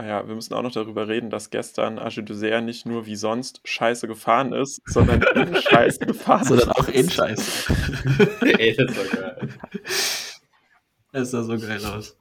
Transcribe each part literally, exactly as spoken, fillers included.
Ja, wir müssen auch noch darüber reden, dass gestern Archie Dessert nicht nur wie sonst scheiße gefahren ist, sondern in scheiße gefahren ist. Sondern auch in scheiße. Ey, das war geil. Das sah so geil aus.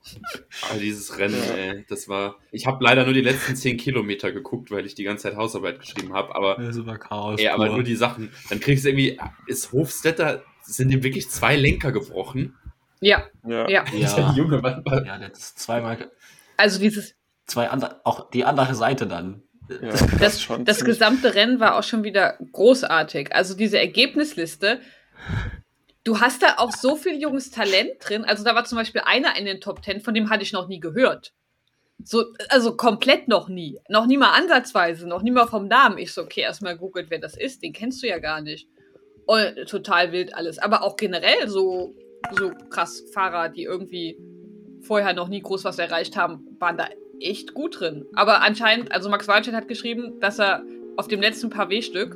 Aber dieses Rennen, ja. ey, das war... Ich habe leider nur die letzten zehn Kilometer geguckt, weil ich die ganze Zeit Hausarbeit geschrieben habe, aber... Das war Chaos. Ey, aber nur die Sachen. Dann kriegst du irgendwie... Ist Hofstetter... Sind ihm wirklich zwei Lenker gebrochen? Ja. Ja. Ja, ja. Junge, war, war ja das ist zweimal... Also dieses... Zwei andere, auch die andere Seite dann. Ja, das das, schon das gesamte Rennen war auch schon wieder großartig. Also diese Ergebnisliste, du hast da auch so viel junges Talent drin. Also da war zum Beispiel einer in den Top Ten, von dem hatte ich noch nie gehört. So, also komplett noch nie. Noch nie mal ansatzweise, noch nie mal vom Namen. Ich so, okay, erstmal googelt, wer das ist. Den kennst du ja gar nicht. Und total wild alles. Aber auch generell so, so krass Fahrer, die irgendwie vorher noch nie groß was erreicht haben, waren da echt gut drin. Aber anscheinend, also Max Walstein hat geschrieben, dass er auf dem letzten Pavé-Stück,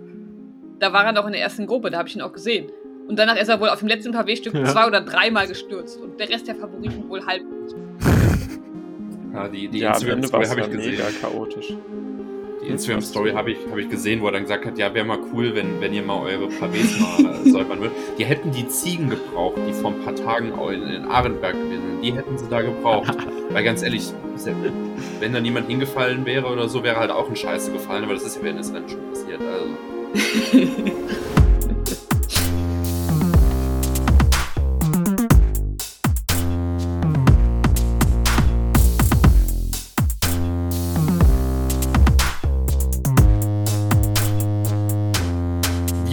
da war er noch in der ersten Gruppe, da habe ich ihn auch gesehen. Und danach ist er wohl auf dem letzten Pavé-Stück ja. zwei- oder dreimal gestürzt. Und der Rest der Favoriten wohl halb. Ja, die, die ja, Instagram-Story habe ich gesehen. Mega chaotisch. Die Instagram-Story habe ich, hab ich gesehen, wo er dann gesagt hat, ja, wäre mal cool, wenn, wenn ihr mal eure Pavés mal säubern würdet. Die hätten die Ziegen gebraucht, die vor ein paar Tagen in, in Arenberg gewesen sind. Die hätten sie da gebraucht. Weil ganz ehrlich, wenn da niemand hingefallen wäre oder so, wäre halt auch ein Scheiße gefallen, aber das ist ja während des Rennens schon passiert. Also.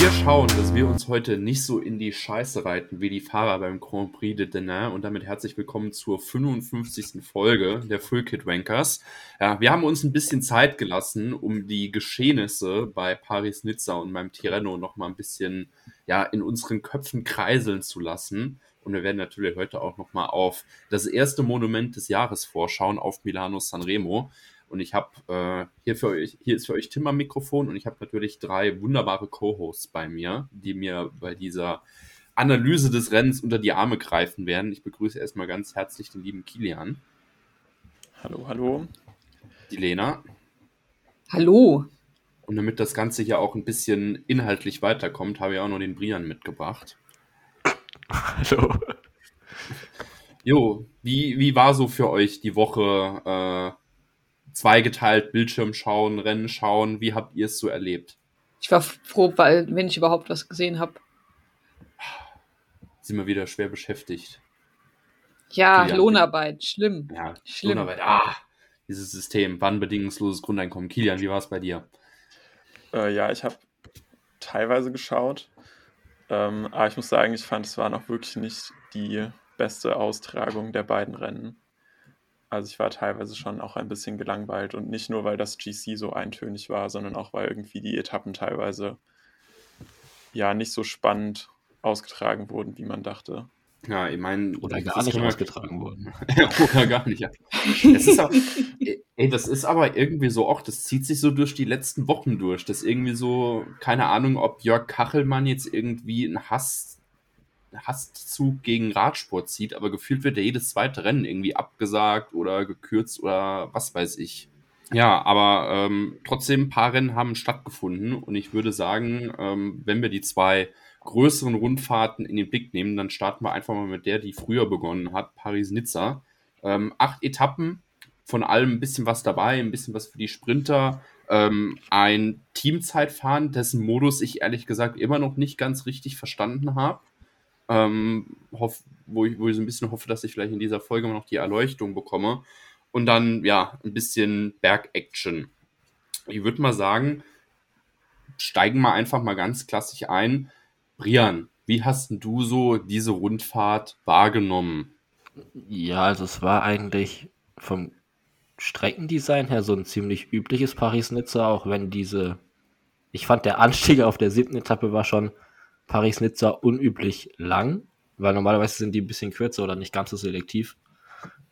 Wir schauen, dass wir uns heute nicht so in die Scheiße reiten wie die Fahrer beim Grand Prix de Denain und damit herzlich willkommen zur fünfundfünfzigsten Folge der Full Kit Wankers. Ja, wir haben uns ein bisschen Zeit gelassen, um die Geschehnisse bei Paris-Nizza und beim Tireno nochmal ein bisschen ja, in unseren Köpfen kreiseln zu lassen. Und wir werden natürlich heute auch nochmal auf das erste Monument des Jahres vorschauen, auf Milano Sanremo. Und ich habe äh, hier für euch, hier ist für euch Tim am Mikrofon und ich habe natürlich drei wunderbare Co-Hosts bei mir, die mir bei dieser Analyse des Rennens unter die Arme greifen werden. Ich begrüße erstmal ganz herzlich den lieben Kilian. Hallo, hallo. Die Lena. Hallo. Und damit das Ganze hier auch ein bisschen inhaltlich weiterkommt, habe ich auch noch den Brian mitgebracht. Hallo. Jo, wie, wie war so für euch die Woche? Äh, Zweigeteilt, Bildschirm schauen, Rennen schauen. Wie habt ihr es so erlebt? Ich war froh, weil wenn ich überhaupt was gesehen habe. Sind wir wieder schwer beschäftigt. Ja, Kilian. Lohnarbeit, schlimm. Ja, schlimm. Lohnarbeit, ah, dieses System, wann bedingungsloses Grundeinkommen. Kilian, wie war es bei dir? Äh, ja, ich habe teilweise geschaut. Ähm, aber ich muss sagen, ich fand, es war noch wirklich nicht die beste Austragung der beiden Rennen. Also ich war teilweise schon auch ein bisschen gelangweilt und nicht nur, weil das G C so eintönig war, sondern auch, weil irgendwie die Etappen teilweise ja nicht so spannend ausgetragen wurden, wie man dachte. Ja, ich meine... Oder gar nicht ausgetragen wurden. Oder gar nicht, ja. Das ist aber, ey, das ist aber irgendwie so auch, das zieht sich so durch die letzten Wochen durch, dass irgendwie so, keine Ahnung, ob Jörg Kachelmann jetzt irgendwie einen Hass... Hasszug gegen Radsport zieht, aber gefühlt wird ja jedes zweite Rennen irgendwie abgesagt oder gekürzt oder was weiß ich. Ja, aber ähm, trotzdem ein paar Rennen haben stattgefunden und ich würde sagen, ähm, wenn wir die zwei größeren Rundfahrten in den Blick nehmen, dann starten wir einfach mal mit der, die früher begonnen hat, Paris-Nizza. Ähm, acht Etappen, von allem ein bisschen was dabei, ein bisschen was für die Sprinter, ähm, ein Teamzeitfahren, dessen Modus ich ehrlich gesagt immer noch nicht ganz richtig verstanden habe. Ähm, hoff, wo, ich, wo ich so ein bisschen hoffe, dass ich vielleicht in dieser Folge noch die Erleuchtung bekomme und dann, ja, ein bisschen Berg-Action. Ich würde mal sagen, steigen wir einfach mal ganz klassisch ein. Brian, wie hast denn du so diese Rundfahrt wahrgenommen? Ja, also es war eigentlich vom Streckendesign her so ein ziemlich übliches Paris-Nizza, auch wenn diese, ich fand der Anstieg auf der siebten Etappe war schon Paris-Nizza unüblich lang, weil normalerweise sind die ein bisschen kürzer oder nicht ganz so selektiv.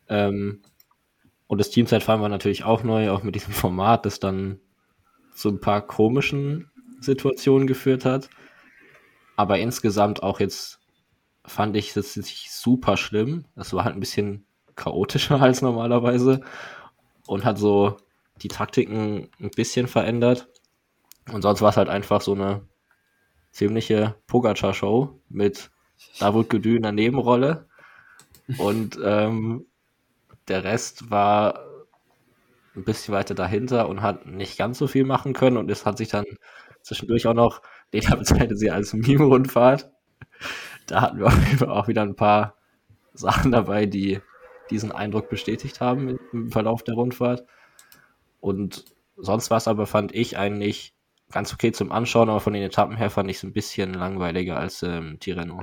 Ähm, und das Teamzeitfahren war natürlich auch neu, auch mit diesem Format, das dann zu ein paar komischen Situationen geführt hat. Aber insgesamt auch jetzt fand ich das nicht super schlimm. Das war halt ein bisschen chaotischer als normalerweise. und hat so die Taktiken ein bisschen verändert. Und sonst war es halt einfach so eine ziemliche Pogacar-Show mit David Gaudu in der Nebenrolle. Und ähm, der Rest war ein bisschen weiter dahinter und hat nicht ganz so viel machen können. Und es hat sich dann zwischendurch auch noch, Lena bezeichnet sie als Meme-Rundfahrt. Da hatten wir auch wieder ein paar Sachen dabei, die diesen Eindruck bestätigt haben im Verlauf der Rundfahrt. Und sonst war es aber, fand ich, eigentlich ganz okay zum Anschauen, aber von den Etappen her fand ich es ein bisschen langweiliger als ähm, Tireno.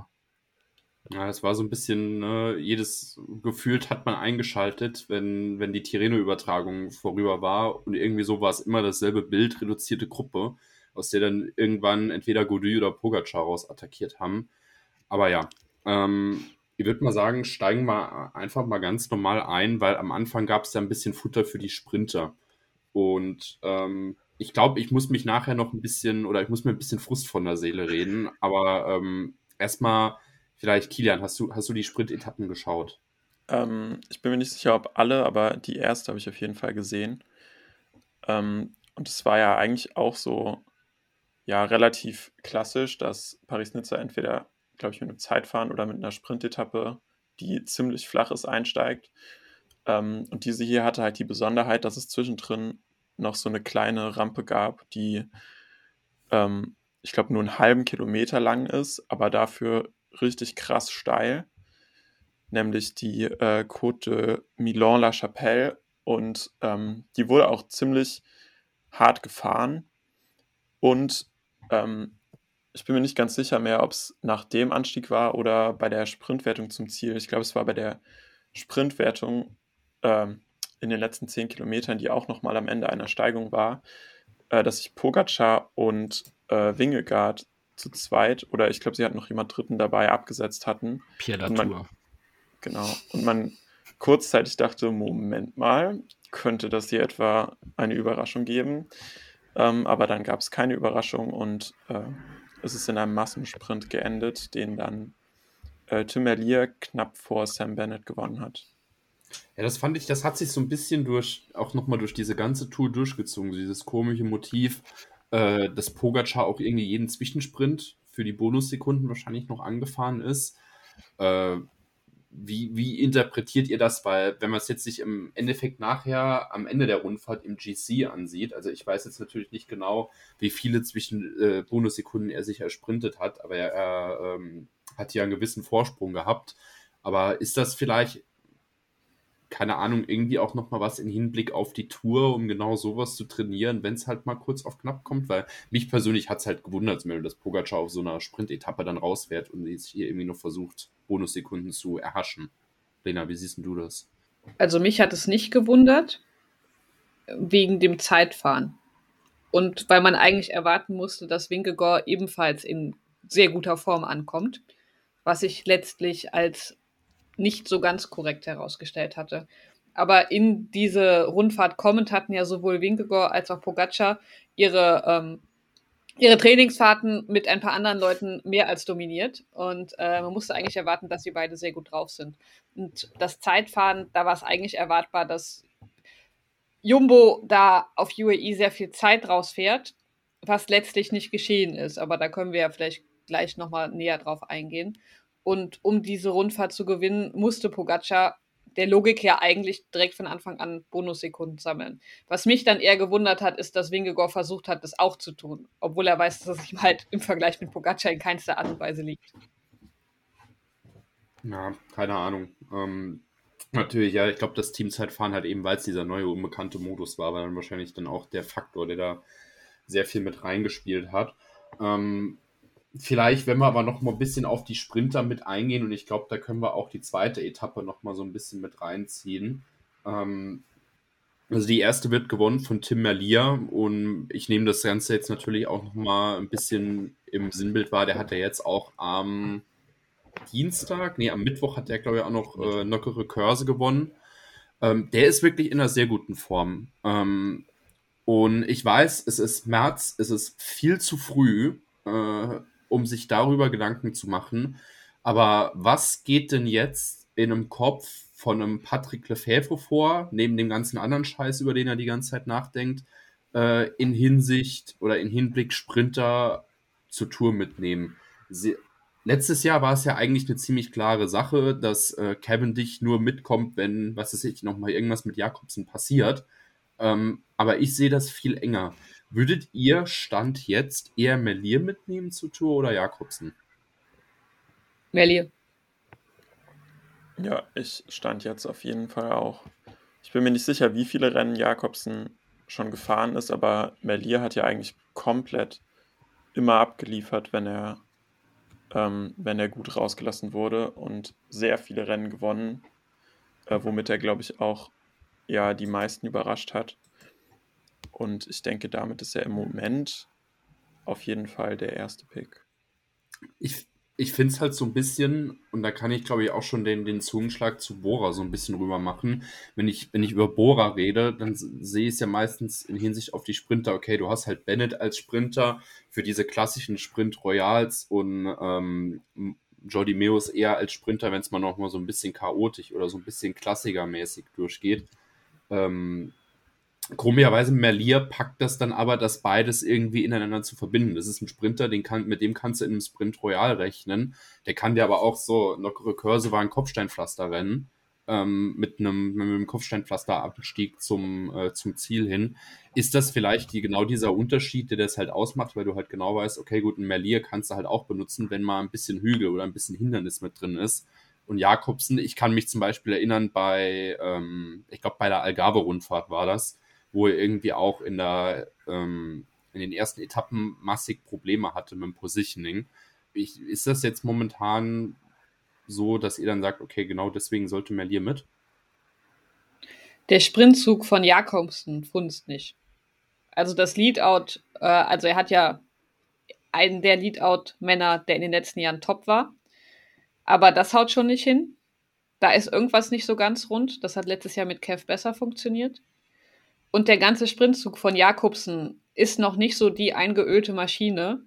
Ja, das war so ein bisschen, ne, jedes gefühlt hat man eingeschaltet, wenn, wenn die Tireno-Übertragung vorüber war, und irgendwie so war es immer dasselbe Bild, reduzierte Gruppe, aus der dann irgendwann entweder Gaudu oder Pogacar raus attackiert haben. Aber ja, ähm, ich würde mal sagen, steigen wir einfach mal ganz normal ein, weil am Anfang gab es ja ein bisschen Futter für die Sprinter. Und ähm, ich glaube, ich muss mich nachher noch ein bisschen, oder ich muss mir ein bisschen Frust von der Seele reden. Aber ähm, erstmal vielleicht, Kilian, hast du, hast du die Sprintetappen geschaut? Ähm, ich bin mir nicht sicher, ob alle, aber die erste habe ich auf jeden Fall gesehen. Ähm, und es war ja eigentlich auch so, ja, relativ klassisch, dass Paris-Nizza entweder, glaube ich, mit einem Zeitfahren oder mit einer Sprintetappe, die ziemlich flach ist, einsteigt. Ähm, und diese hier hatte halt die Besonderheit, dass es zwischendrin noch so eine kleine Rampe gab, die, ähm, ich glaube, nur einen halben Kilometer lang ist, aber dafür richtig krass steil, nämlich die äh, Côte de Milan-la-Chapelle. Und ähm, die wurde auch ziemlich hart gefahren. Und ähm, ich bin mir nicht ganz sicher mehr, ob es nach dem Anstieg war oder bei der Sprintwertung zum Ziel. Ich glaube, es war bei der Sprintwertung ähm, in den letzten zehn Kilometern, die auch nochmal am Ende einer Steigung war, äh, dass sich Pogacar und äh, Vingegaard zu zweit, oder ich glaube, sie hatten noch jemand Dritten dabei, abgesetzt hatten. Pierre Latour. Genau. Und man kurzzeitig dachte, Moment mal, könnte das hier etwa eine Überraschung geben? Ähm, aber dann gab es keine Überraschung, und äh, es ist in einem Massensprint geendet, den dann äh, Tim Merlier knapp vor Sam Bennett gewonnen hat. Ja, das fand ich, das hat sich so ein bisschen durch, auch nochmal durch diese ganze Tour durchgezogen, dieses komische Motiv, äh, dass Pogacar auch irgendwie jeden Zwischensprint für die Bonussekunden wahrscheinlich noch angefahren ist. Äh, wie, wie interpretiert ihr das? Weil, wenn man es jetzt sich im Endeffekt nachher am Ende der Rundfahrt im G C ansieht, also ich weiß jetzt natürlich nicht genau, wie viele Zwischen äh, Bonussekunden er sich ersprintet hat, aber er, er ähm, hat ja einen gewissen Vorsprung gehabt. Aber ist das vielleicht, keine Ahnung, irgendwie auch nochmal was in Hinblick auf die Tour, um genau sowas zu trainieren, wenn es halt mal kurz auf knapp kommt? Weil mich persönlich hat es halt gewundert, zum Beispiel, dass Pogacar auf so einer Sprintetappe dann rausfährt und sich hier irgendwie noch versucht, Bonussekunden zu erhaschen. Lena, wie siehst du das? Also mich hat es nicht gewundert, wegen dem Zeitfahren. Und weil man eigentlich erwarten musste, dass Vingegaard ebenfalls in sehr guter Form ankommt, was ich letztlich als nicht so ganz korrekt herausgestellt hatte. Aber in diese Rundfahrt kommend hatten ja sowohl Vingegaard als auch Pogacar ihre, ähm, ihre Trainingsfahrten mit ein paar anderen Leuten mehr als dominiert. Und äh, man musste eigentlich erwarten, dass sie beide sehr gut drauf sind. Und das Zeitfahren, da war es eigentlich erwartbar, dass Jumbo da auf U A E sehr viel Zeit rausfährt, was letztlich nicht geschehen ist. Aber da können wir ja vielleicht gleich nochmal näher drauf eingehen. Und um diese Rundfahrt zu gewinnen, musste Pogacar der Logik her eigentlich direkt von Anfang an Bonussekunden sammeln. Was mich dann eher gewundert hat, ist, dass Vingegaard versucht hat, das auch zu tun, obwohl er weiß, dass es ihm halt im Vergleich mit Pogacar in keinster Art und Weise liegt. Ja, keine Ahnung. Ähm, natürlich, ja, ich glaube, das Teamzeitfahren halt eben, weil es dieser neue, unbekannte Modus war, war dann wahrscheinlich dann auch der Faktor, der da sehr viel mit reingespielt hat. Ähm, Vielleicht, wenn wir aber noch mal ein bisschen auf die Sprinter mit eingehen, und ich glaube, da können wir auch die zweite Etappe noch mal so ein bisschen mit reinziehen. Ähm, also die erste wird gewonnen von Tim Merlier, und ich nehme das Ganze jetzt natürlich auch noch mal ein bisschen im Sinnbild wahr. Der hat ja jetzt auch am Dienstag, nee, am Mittwoch hat der, glaube ich, auch noch äh, lockere Körse gewonnen. Ähm, der ist wirklich in einer sehr guten Form. Ähm, und ich weiß, es ist März, es ist viel zu früh, äh, um sich darüber Gedanken zu machen. Aber was geht denn jetzt in einem Kopf von einem Patrick Lefebvre vor, neben dem ganzen anderen Scheiß, über den er die ganze Zeit nachdenkt, äh, in Hinsicht oder in Hinblick Sprinter zur Tour mitnehmen. Sie, letztes Jahr war es ja eigentlich eine ziemlich klare Sache, dass äh, Cavendish nur mitkommt, wenn, was weiß ich, nochmal irgendwas mit Jakobsen passiert. Ähm, aber ich sehe das viel enger. Würdet ihr Stand jetzt eher Merlier mitnehmen zur Tour oder Jakobsen? Merlier. Ja, ich stand jetzt auf jeden Fall auch. Ich bin mir nicht sicher, wie viele Rennen Jakobsen schon gefahren ist, aber Merlier hat ja eigentlich komplett immer abgeliefert, wenn er, ähm, wenn er gut rausgelassen wurde und sehr viele Rennen gewonnen, äh, womit er, glaube ich, auch ja, die meisten überrascht hat. Und ich denke, damit ist er im Moment auf jeden Fall der erste Pick. Ich Ich finde es halt so ein bisschen, und da kann ich, glaube ich, auch schon den, den Zungenschlag zu Bora so ein bisschen rüber machen. Wenn ich, wenn ich über Bora rede, dann sehe ich es ja meistens in Hinsicht auf die Sprinter. Okay, du hast halt Bennett als Sprinter für diese klassischen Sprint Royals und ähm, Jordi Meus eher als Sprinter, wenn es mal nochmal so ein bisschen chaotisch oder so ein bisschen klassikermäßig durchgeht. Ähm, Komischerweise Merlier packt das dann aber, das beides irgendwie ineinander zu verbinden. Das ist ein Sprinter, den kann, mit dem kannst du in einem Sprint Royal rechnen. Der kann dir aber auch so lockere Kurse war ein Kopfsteinpflaster rennen, ähm, mit einem, mit einem Kopfsteinpflasterabstieg zum, äh, zum Ziel hin. Ist das vielleicht die, genau dieser Unterschied, der das halt ausmacht, weil du halt genau weißt, okay, gut, ein Merlier kannst du halt auch benutzen, wenn mal ein bisschen Hügel oder ein bisschen Hindernis mit drin ist. Und Jakobsen, ich kann mich zum Beispiel erinnern bei, ähm, ich glaube, bei der Algarve-Rundfahrt war das, wo er irgendwie auch in der ähm, in den ersten Etappen massig Probleme hatte mit dem Positioning. Ich, ist das jetzt momentan so, dass ihr dann sagt, okay, genau deswegen sollte Merlier mit? Der Sprintzug von Jakobsen funzt nicht. Also das Leadout, äh, also er hat ja einen der Leadout-Männer, der in den letzten Jahren top war, aber das haut schon nicht hin. Da ist irgendwas nicht so ganz rund. Das hat letztes Jahr mit Kev besser funktioniert. Und der ganze Sprintzug von Jakobsen ist noch nicht so die eingeölte Maschine,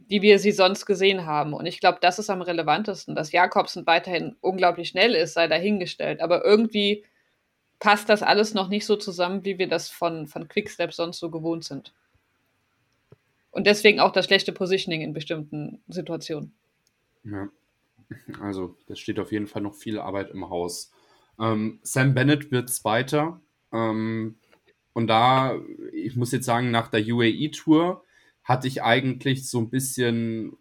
die wir sie sonst gesehen haben. Und ich glaube, das ist am relevantesten, dass Jakobsen weiterhin unglaublich schnell ist, sei dahingestellt. Aber irgendwie passt das alles noch nicht so zusammen, wie wir das von, von Quick-Step sonst so gewohnt sind. Und deswegen auch das schlechte Positioning in bestimmten Situationen. Ja, also da steht auf jeden Fall noch viel Arbeit im Haus. Ähm, Sam Bennett wird Zweiter. Ähm, Und da, ich muss jetzt sagen, nach der U A E-Tour hatte ich eigentlich so ein bisschen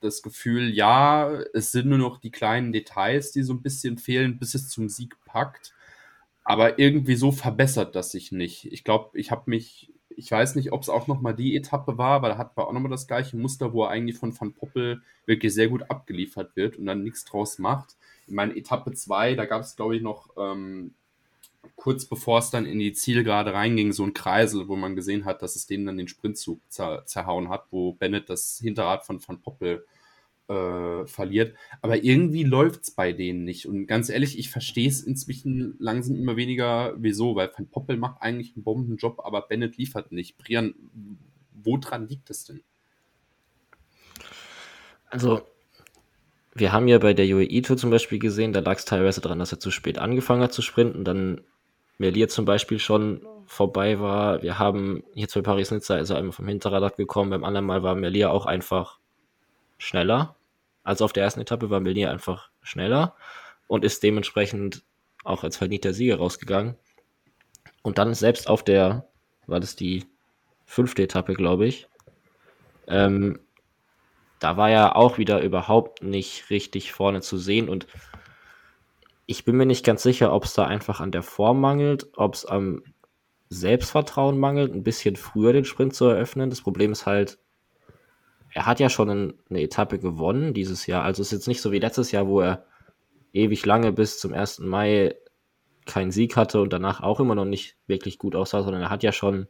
das Gefühl, ja, es sind nur noch die kleinen Details, die so ein bisschen fehlen, bis es zum Sieg packt. Aber irgendwie so verbessert das sich nicht. Ich glaube, ich habe mich, ich weiß nicht, ob es auch nochmal die Etappe war, aber da hatten wir auch nochmal das gleiche Muster, wo er eigentlich von Van Poppel wirklich sehr gut abgeliefert wird und dann nichts draus macht. Ich meine, Etappe zwei, da gab es, glaube ich, noch... Ähm, kurz bevor es dann in die Zielgerade reinging, so ein Kreisel, wo man gesehen hat, dass es denen dann den Sprintzug zer- zerhauen hat, wo Bennett das Hinterrad von Van Poppel äh, verliert. Aber irgendwie läuft es bei denen nicht. Und ganz ehrlich, ich verstehe es inzwischen langsam immer weniger, wieso, weil Van Poppel macht eigentlich einen Bombenjob, aber Bennett liefert nicht. Brian, woran liegt das denn? Also, wir haben ja bei der U A E-Tour zum Beispiel gesehen, da lag es teilweise daran, dass er zu spät angefangen hat zu sprinten, dann Merlier zum Beispiel schon vorbei war. Wir haben jetzt bei Paris-Nizza, also einmal vom Hinterrad abgekommen, beim anderen Mal war Merlier auch einfach schneller. Also auf der ersten Etappe war Merlier einfach schneller und ist dementsprechend auch als verdienter Sieger rausgegangen. Und dann selbst auf der, war das die fünfte Etappe, glaube ich, ähm, da war er auch wieder überhaupt nicht richtig vorne zu sehen und ich bin mir nicht ganz sicher, ob es da einfach an der Form mangelt, ob es am Selbstvertrauen mangelt, ein bisschen früher den Sprint zu eröffnen. Das Problem ist halt, er hat ja schon eine Etappe gewonnen dieses Jahr, also es ist jetzt nicht so wie letztes Jahr, wo er ewig lange bis zum ersten Mai keinen Sieg hatte und danach auch immer noch nicht wirklich gut aussah, sondern er hat ja schon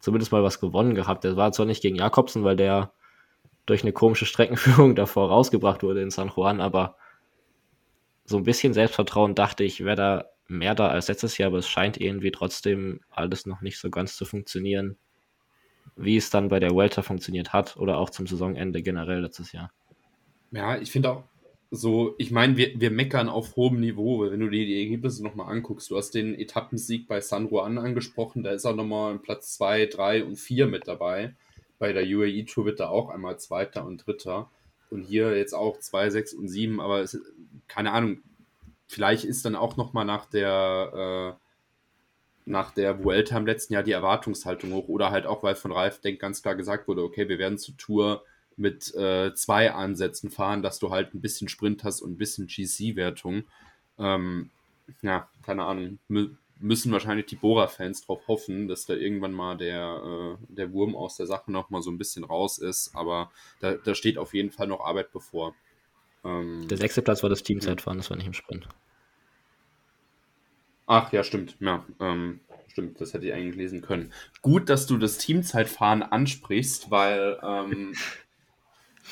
zumindest mal was gewonnen gehabt. Er war zwar nicht gegen Jakobsen, weil der durch eine komische Streckenführung davor rausgebracht wurde in San Juan, aber so ein bisschen Selbstvertrauen dachte ich, wäre da mehr da als letztes Jahr, aber es scheint irgendwie trotzdem alles noch nicht so ganz zu funktionieren, wie es dann bei der Vuelta funktioniert hat oder auch zum Saisonende generell letztes Jahr. Ja, ich finde auch, so, ich meine, wir, wir meckern auf hohem Niveau, weil wenn du dir die Ergebnisse nochmal anguckst, du hast den Etappensieg bei San Juan angesprochen, da ist auch nochmal Platz zwei, drei und vier mit dabei. Bei der U A E Tour wird da auch einmal Zweiter und Dritter und hier jetzt auch zwei, sechs und sieben, aber es, keine Ahnung, vielleicht ist dann auch nochmal nach der äh, nach der Vuelta im letzten Jahr die Erwartungshaltung hoch oder halt auch, weil von Ralf Denk ganz klar gesagt wurde, okay, wir werden zur Tour mit äh, zwei Ansätzen fahren, dass du halt ein bisschen Sprint hast und ein bisschen G C-Wertung. Ähm, ja, keine Ahnung. M- müssen wahrscheinlich die Bora-Fans drauf hoffen, dass da irgendwann mal der, äh, der Wurm aus der Sache nochmal so ein bisschen raus ist, aber da, da steht auf jeden Fall noch Arbeit bevor. Ähm, der sechste Platz war das Teamzeitfahren, das war nicht im Sprint. Ach ja, stimmt. Ja, ähm, stimmt, das hätte ich eigentlich lesen können. Gut, dass du das Teamzeitfahren ansprichst, weil ähm,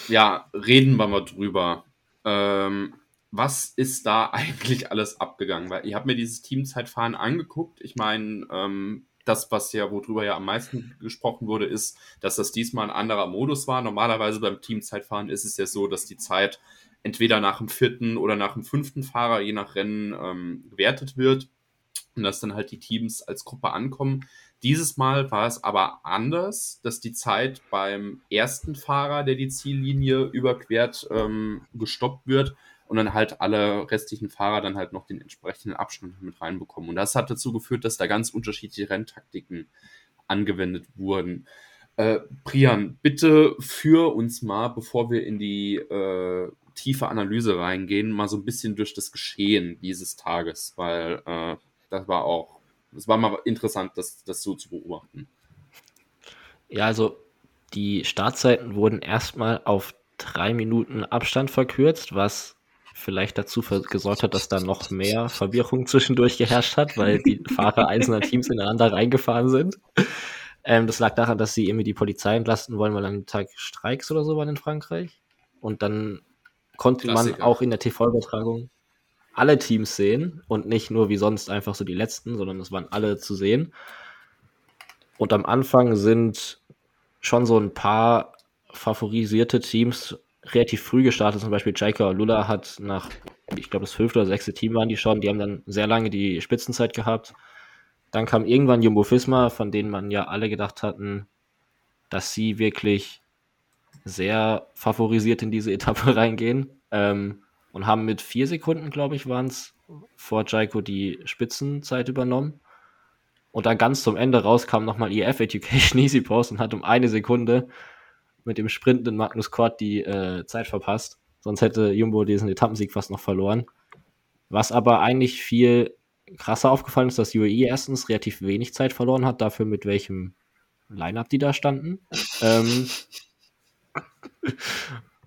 ja, reden wir mal drüber. Ähm, was ist da eigentlich alles abgegangen? Weil ich habe mir dieses Teamzeitfahren angeguckt. Ich meine, ähm, das, was ja, worüber ja am meisten gesprochen wurde, ist, dass das diesmal ein anderer Modus war. Normalerweise beim Teamzeitfahren ist es ja so, dass die Zeit entweder nach dem vierten oder nach dem fünften Fahrer, je nach Rennen, ähm, gewertet wird. Und dass dann halt die Teams als Gruppe ankommen. Dieses Mal war es aber anders, dass die Zeit beim ersten Fahrer, der die Ziellinie überquert, ähm, gestoppt wird und dann halt alle restlichen Fahrer dann halt noch den entsprechenden Abstand mit reinbekommen. Und das hat dazu geführt, dass da ganz unterschiedliche Renntaktiken angewendet wurden. Äh, Brian, bitte führ uns mal, bevor wir in die äh, tiefe Analyse reingehen, mal so ein bisschen durch das Geschehen dieses Tages, weil äh, das war auch, es war mal interessant, das, das so zu beobachten. Ja, also die Startzeiten wurden erstmal auf drei Minuten Abstand verkürzt, was vielleicht dazu gesorgt hat, dass da noch mehr Verwirrung zwischendurch geherrscht hat, weil die Fahrer einzelner Teams ineinander reingefahren sind. Ähm, das lag daran, dass sie irgendwie die Polizei entlasten wollen, weil an dem Tag Streiks oder so waren in Frankreich. Und dann konnte Klassiker. Man auch in der T V-Übertragung alle Teams sehen und nicht nur wie sonst einfach so die letzten, sondern es waren alle zu sehen. Und am Anfang sind schon so ein paar favorisierte Teams relativ früh gestartet, zum Beispiel Jaika Lula hat nach, ich glaube das fünfte oder sechste Team waren die schon, die haben dann sehr lange die Spitzenzeit gehabt. Dann kam irgendwann Jumbo-Visma, von denen man ja alle gedacht hatten, dass sie wirklich sehr favorisiert in diese Etappe reingehen. Ähm, Und haben mit vier Sekunden, glaube ich, waren es, vor Jaiko die Spitzenzeit übernommen. Und dann ganz zum Ende raus kam nochmal I F Education Easy Post und hat um eine Sekunde mit dem sprintenden Magnus Kort die äh, Zeit verpasst. Sonst hätte Jumbo diesen Etappensieg fast noch verloren. Was aber eigentlich viel krasser aufgefallen ist, dass U A E erstens relativ wenig Zeit verloren hat, dafür mit welchem Line-Up die da standen. ähm,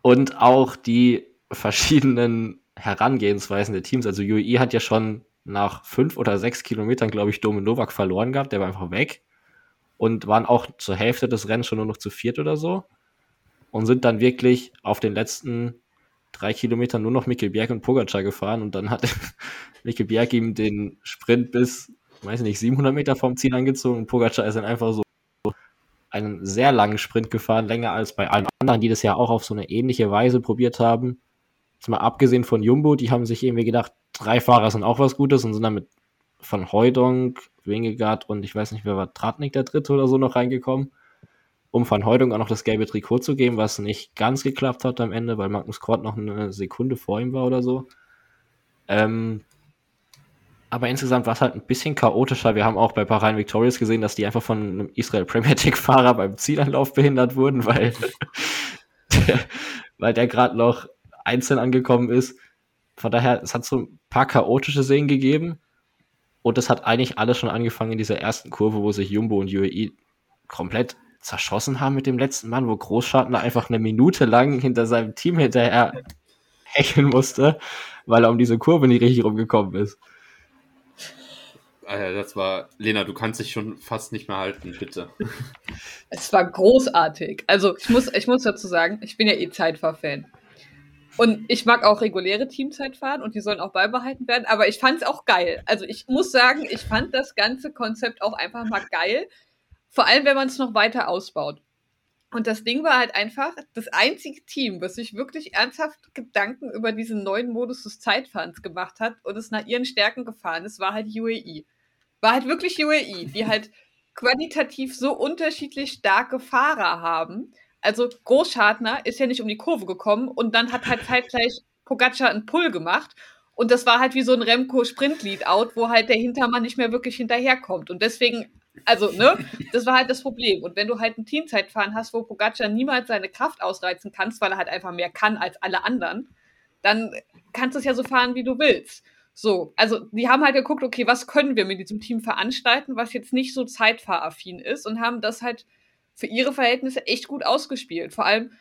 und auch die verschiedenen Herangehensweisen der Teams. Also U A E hat ja schon nach fünf oder sechs Kilometern, glaube ich, Domen Novak verloren gehabt. Der war einfach weg und waren auch zur Hälfte des Rennens schon nur noch zu viert oder so und sind dann wirklich auf den letzten drei Kilometern nur noch Mikkel Bjerg und Pogacar gefahren und dann hat Mikkel Bjerg ihm den Sprint bis, weiß nicht, siebenhundert Meter vom Ziel angezogen und Pogacar ist dann einfach so einen sehr langen Sprint gefahren, länger als bei allen anderen, die das ja auch auf so eine ähnliche Weise probiert haben. Jetzt mal abgesehen von Jumbo, die haben sich irgendwie gedacht, drei Fahrer sind auch was Gutes und sind dann mit Van Hooijdonk, Vingegaard und ich weiß nicht, wer war Tratnik der Dritte oder so noch reingekommen, um Van Hooijdonk auch noch das gelbe Trikot zu geben, was nicht ganz geklappt hat am Ende, weil Magnus Kort noch eine Sekunde vor ihm war oder so. Ähm, aber insgesamt war es halt ein bisschen chaotischer. Wir haben auch bei Bahrain Victorious gesehen, dass die einfach von einem Israel Premier League-Fahrer beim Zielanlauf behindert wurden, weil der, weil der gerade noch einzeln angekommen ist. Von daher, es hat so ein paar chaotische Szenen gegeben und das hat eigentlich alles schon angefangen in dieser ersten Kurve, wo sich Jumbo und U A E komplett zerschossen haben mit dem letzten Mann, wo Großschartner einfach eine Minute lang hinter seinem Team hinterher hecheln musste, weil er um diese Kurve nicht richtig rumgekommen ist. Das war, Lena, du kannst dich schon fast nicht mehr halten, bitte. Es war großartig. Also ich muss, ich muss dazu sagen, ich bin ja eh Zeitfahr-Fan. Und ich mag auch reguläre Teamzeitfahren und die sollen auch beibehalten werden, aber ich fand es auch geil. Also ich muss sagen, ich fand das ganze Konzept auch einfach mal geil, vor allem wenn man es noch weiter ausbaut. Und das Ding war halt einfach das einzige Team, was sich wirklich ernsthaft Gedanken über diesen neuen Modus des Zeitfahrens gemacht hat und es nach ihren Stärken gefahren ist, war halt U A E. War halt wirklich U A E, die halt qualitativ so unterschiedlich starke Fahrer haben. Also Großschartner ist ja nicht um die Kurve gekommen und dann hat halt zeitgleich Pogacar einen Pull gemacht. Und das war halt wie so ein Remco-Sprint-Leadout, wo halt der Hintermann nicht mehr wirklich hinterherkommt. Und deswegen, also, ne, das war halt das Problem. Und wenn du halt ein Teamzeitfahren hast, wo Pogacar niemals seine Kraft ausreizen kannst, weil er halt einfach mehr kann als alle anderen, dann kannst du es ja so fahren, wie du willst. So, also die haben halt geguckt, okay, was können wir mit diesem Team veranstalten, was jetzt nicht so zeitfahraffin ist, und haben das halt für ihre Verhältnisse echt gut ausgespielt. Vor allem,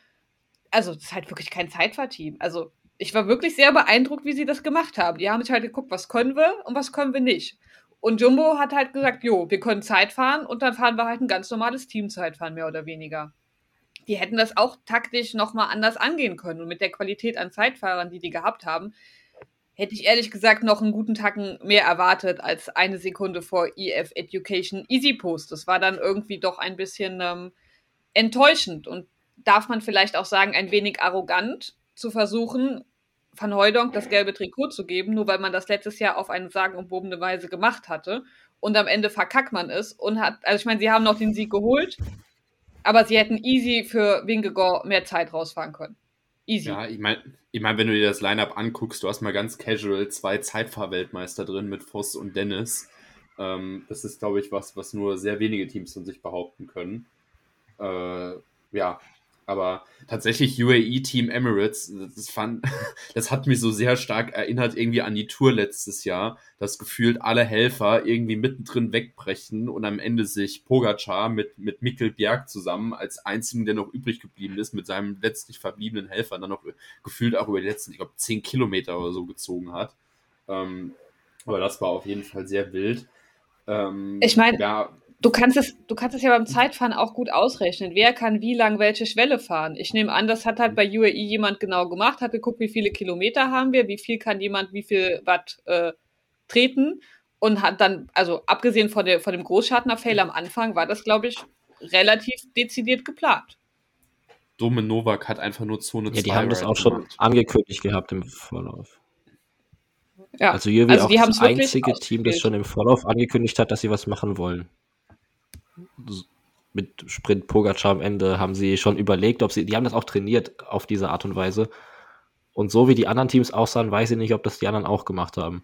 also, das ist halt wirklich kein Zeitfahrteam. Also, ich war wirklich sehr beeindruckt, wie sie das gemacht haben. Die haben sich halt geguckt, was können wir und was können wir nicht. Und Jumbo hat halt gesagt, jo, wir können Zeit fahren und dann fahren wir halt ein ganz normales Teamzeitfahren, mehr oder weniger. Die hätten das auch taktisch nochmal anders angehen können. Und mit der Qualität an Zeitfahrern, die die gehabt haben, hätte ich ehrlich gesagt noch einen guten Tacken mehr erwartet als eine Sekunde vor E F Education Easy Post. Das war dann irgendwie doch ein bisschen ähm, enttäuschend und, darf man vielleicht auch sagen, ein wenig arrogant zu versuchen, Van Hooijdonk das gelbe Trikot zu geben, nur weil man das letztes Jahr auf eine sagenumwobene Weise gemacht hatte und am Ende verkackt man es und hat, also ich meine, sie haben noch den Sieg geholt, aber sie hätten easy für Vingegaard mehr Zeit rausfahren können. Easy. Ja, ich meine, ich mein, wenn du dir das Line-Up anguckst, du hast mal ganz casual zwei Zeitfahrweltmeister drin mit Voss und Dennis. Ähm, das ist, glaube ich, was, was nur sehr wenige Teams von sich behaupten können. Äh, ja, aber tatsächlich U A E Team Emirates, das, fand, das hat mich so sehr stark erinnert irgendwie an die Tour letztes Jahr, dass gefühlt alle Helfer irgendwie mittendrin wegbrechen und am Ende sich Pogacar mit, mit Mikkel Bjerg zusammen als einzigen, der noch übrig geblieben ist, mit seinem letztlich verbliebenen Helfer dann noch gefühlt auch über die letzten, ich glaube, zehn Kilometer oder so gezogen hat. Ähm, aber das war auf jeden Fall sehr wild. Ähm, ich meine... Ja, Du kannst es, du kannst es ja beim Zeitfahren auch gut ausrechnen. Wer kann wie lang welche Schwelle fahren? Ich nehme an, das hat halt bei U A E jemand genau gemacht, hat geguckt, wie viele Kilometer haben wir, wie viel kann jemand, wie viel Watt äh, treten, und hat dann, also abgesehen von der, von dem Großschartner-Fail am Anfang, war das, glaube ich, relativ dezidiert geplant. Dumme Novak hat einfach nur Zone zwei. Ja, die haben das auch schon angekündigt gehabt im Vorlauf. Ja, also U A E also auch das einzige Team, das schon im Vorlauf angekündigt hat, dass sie was machen wollen. Mit Sprint Pogacar am Ende haben sie schon überlegt, ob sie, die haben das auch trainiert auf diese Art und Weise, und so wie die anderen Teams aussahen, weiß ich nicht, ob das die anderen auch gemacht haben.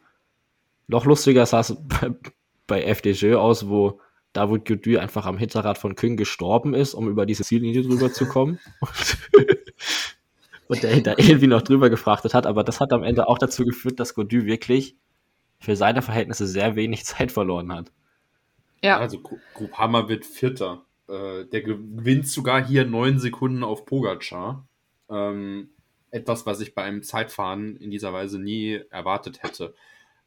Noch lustiger sah es bei, bei F D J aus, wo David Gaudu einfach am Hinterrad von Küng gestorben ist, um über diese Ziellinie drüber zu kommen und, und der hinter irgendwie noch drüber gefrachtet hat, aber das hat am Ende auch dazu geführt, dass Gaudu wirklich für seine Verhältnisse sehr wenig Zeit verloren hat. Ja. Also Groupama wird Vierter. Äh, der gewinnt sogar hier neun Sekunden auf Pogacar. Ähm, etwas, was ich bei einem Zeitfahren in dieser Weise nie erwartet hätte.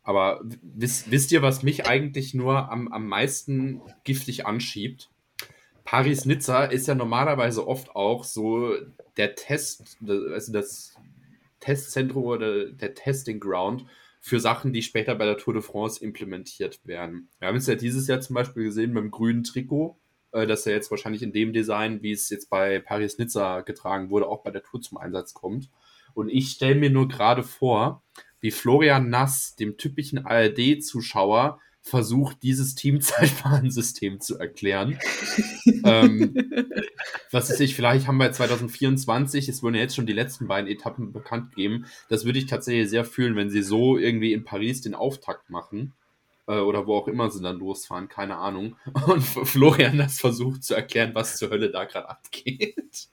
Aber wisst, wisst ihr, was mich eigentlich nur am, am meisten giftig anschiebt? Paris-Nizza ist ja normalerweise oft auch so der Test, also das Testzentrum oder der Testing Ground für Sachen, die später bei der Tour de France implementiert werden. Wir haben es ja dieses Jahr zum Beispiel gesehen beim grünen Trikot, äh, dass er jetzt wahrscheinlich in dem Design, wie es jetzt bei Paris-Nizza getragen wurde, auch bei der Tour zum Einsatz kommt. Und ich stelle mir nur gerade vor, wie Florian Nass, dem typischen A R D-Zuschauer, versucht, dieses Teamzeitfahrensystem zu erklären. ähm, was weiß ich, vielleicht haben wir zwanzig vierundzwanzig, es wurden ja jetzt schon die letzten beiden Etappen bekannt gegeben, das würde ich tatsächlich sehr fühlen, wenn sie so irgendwie in Paris den Auftakt machen, äh, oder wo auch immer sie dann losfahren, keine Ahnung. Und Florian das versucht zu erklären, was zur Hölle da gerade abgeht.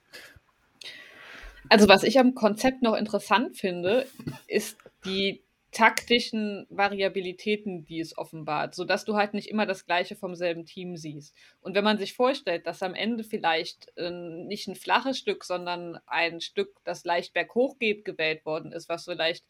Also was ich am Konzept noch interessant finde, ist die taktischen Variabilitäten, die es offenbart, sodass du halt nicht immer das Gleiche vom selben Team siehst. Und wenn man sich vorstellt, dass am Ende vielleicht äh, nicht ein flaches Stück, sondern ein Stück, das leicht berghoch geht, gewählt worden ist, was vielleicht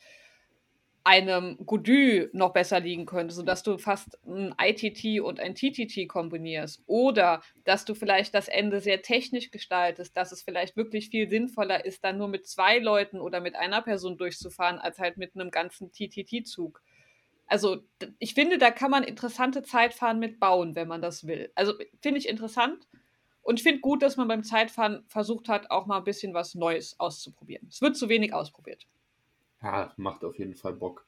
einem Gaudu noch besser liegen könnte, sodass du fast ein I T T und ein T T T kombinierst, oder dass du vielleicht das Ende sehr technisch gestaltest, dass es vielleicht wirklich viel sinnvoller ist, dann nur mit zwei Leuten oder mit einer Person durchzufahren, als halt mit einem ganzen T T T-Zug. Also ich finde, da kann man interessante Zeitfahren mit bauen, wenn man das will. Also finde ich interessant Und ich finde gut, dass man beim Zeitfahren versucht hat, auch mal ein bisschen was Neues auszuprobieren. Es wird zu wenig ausprobiert. Ja, macht auf jeden Fall Bock.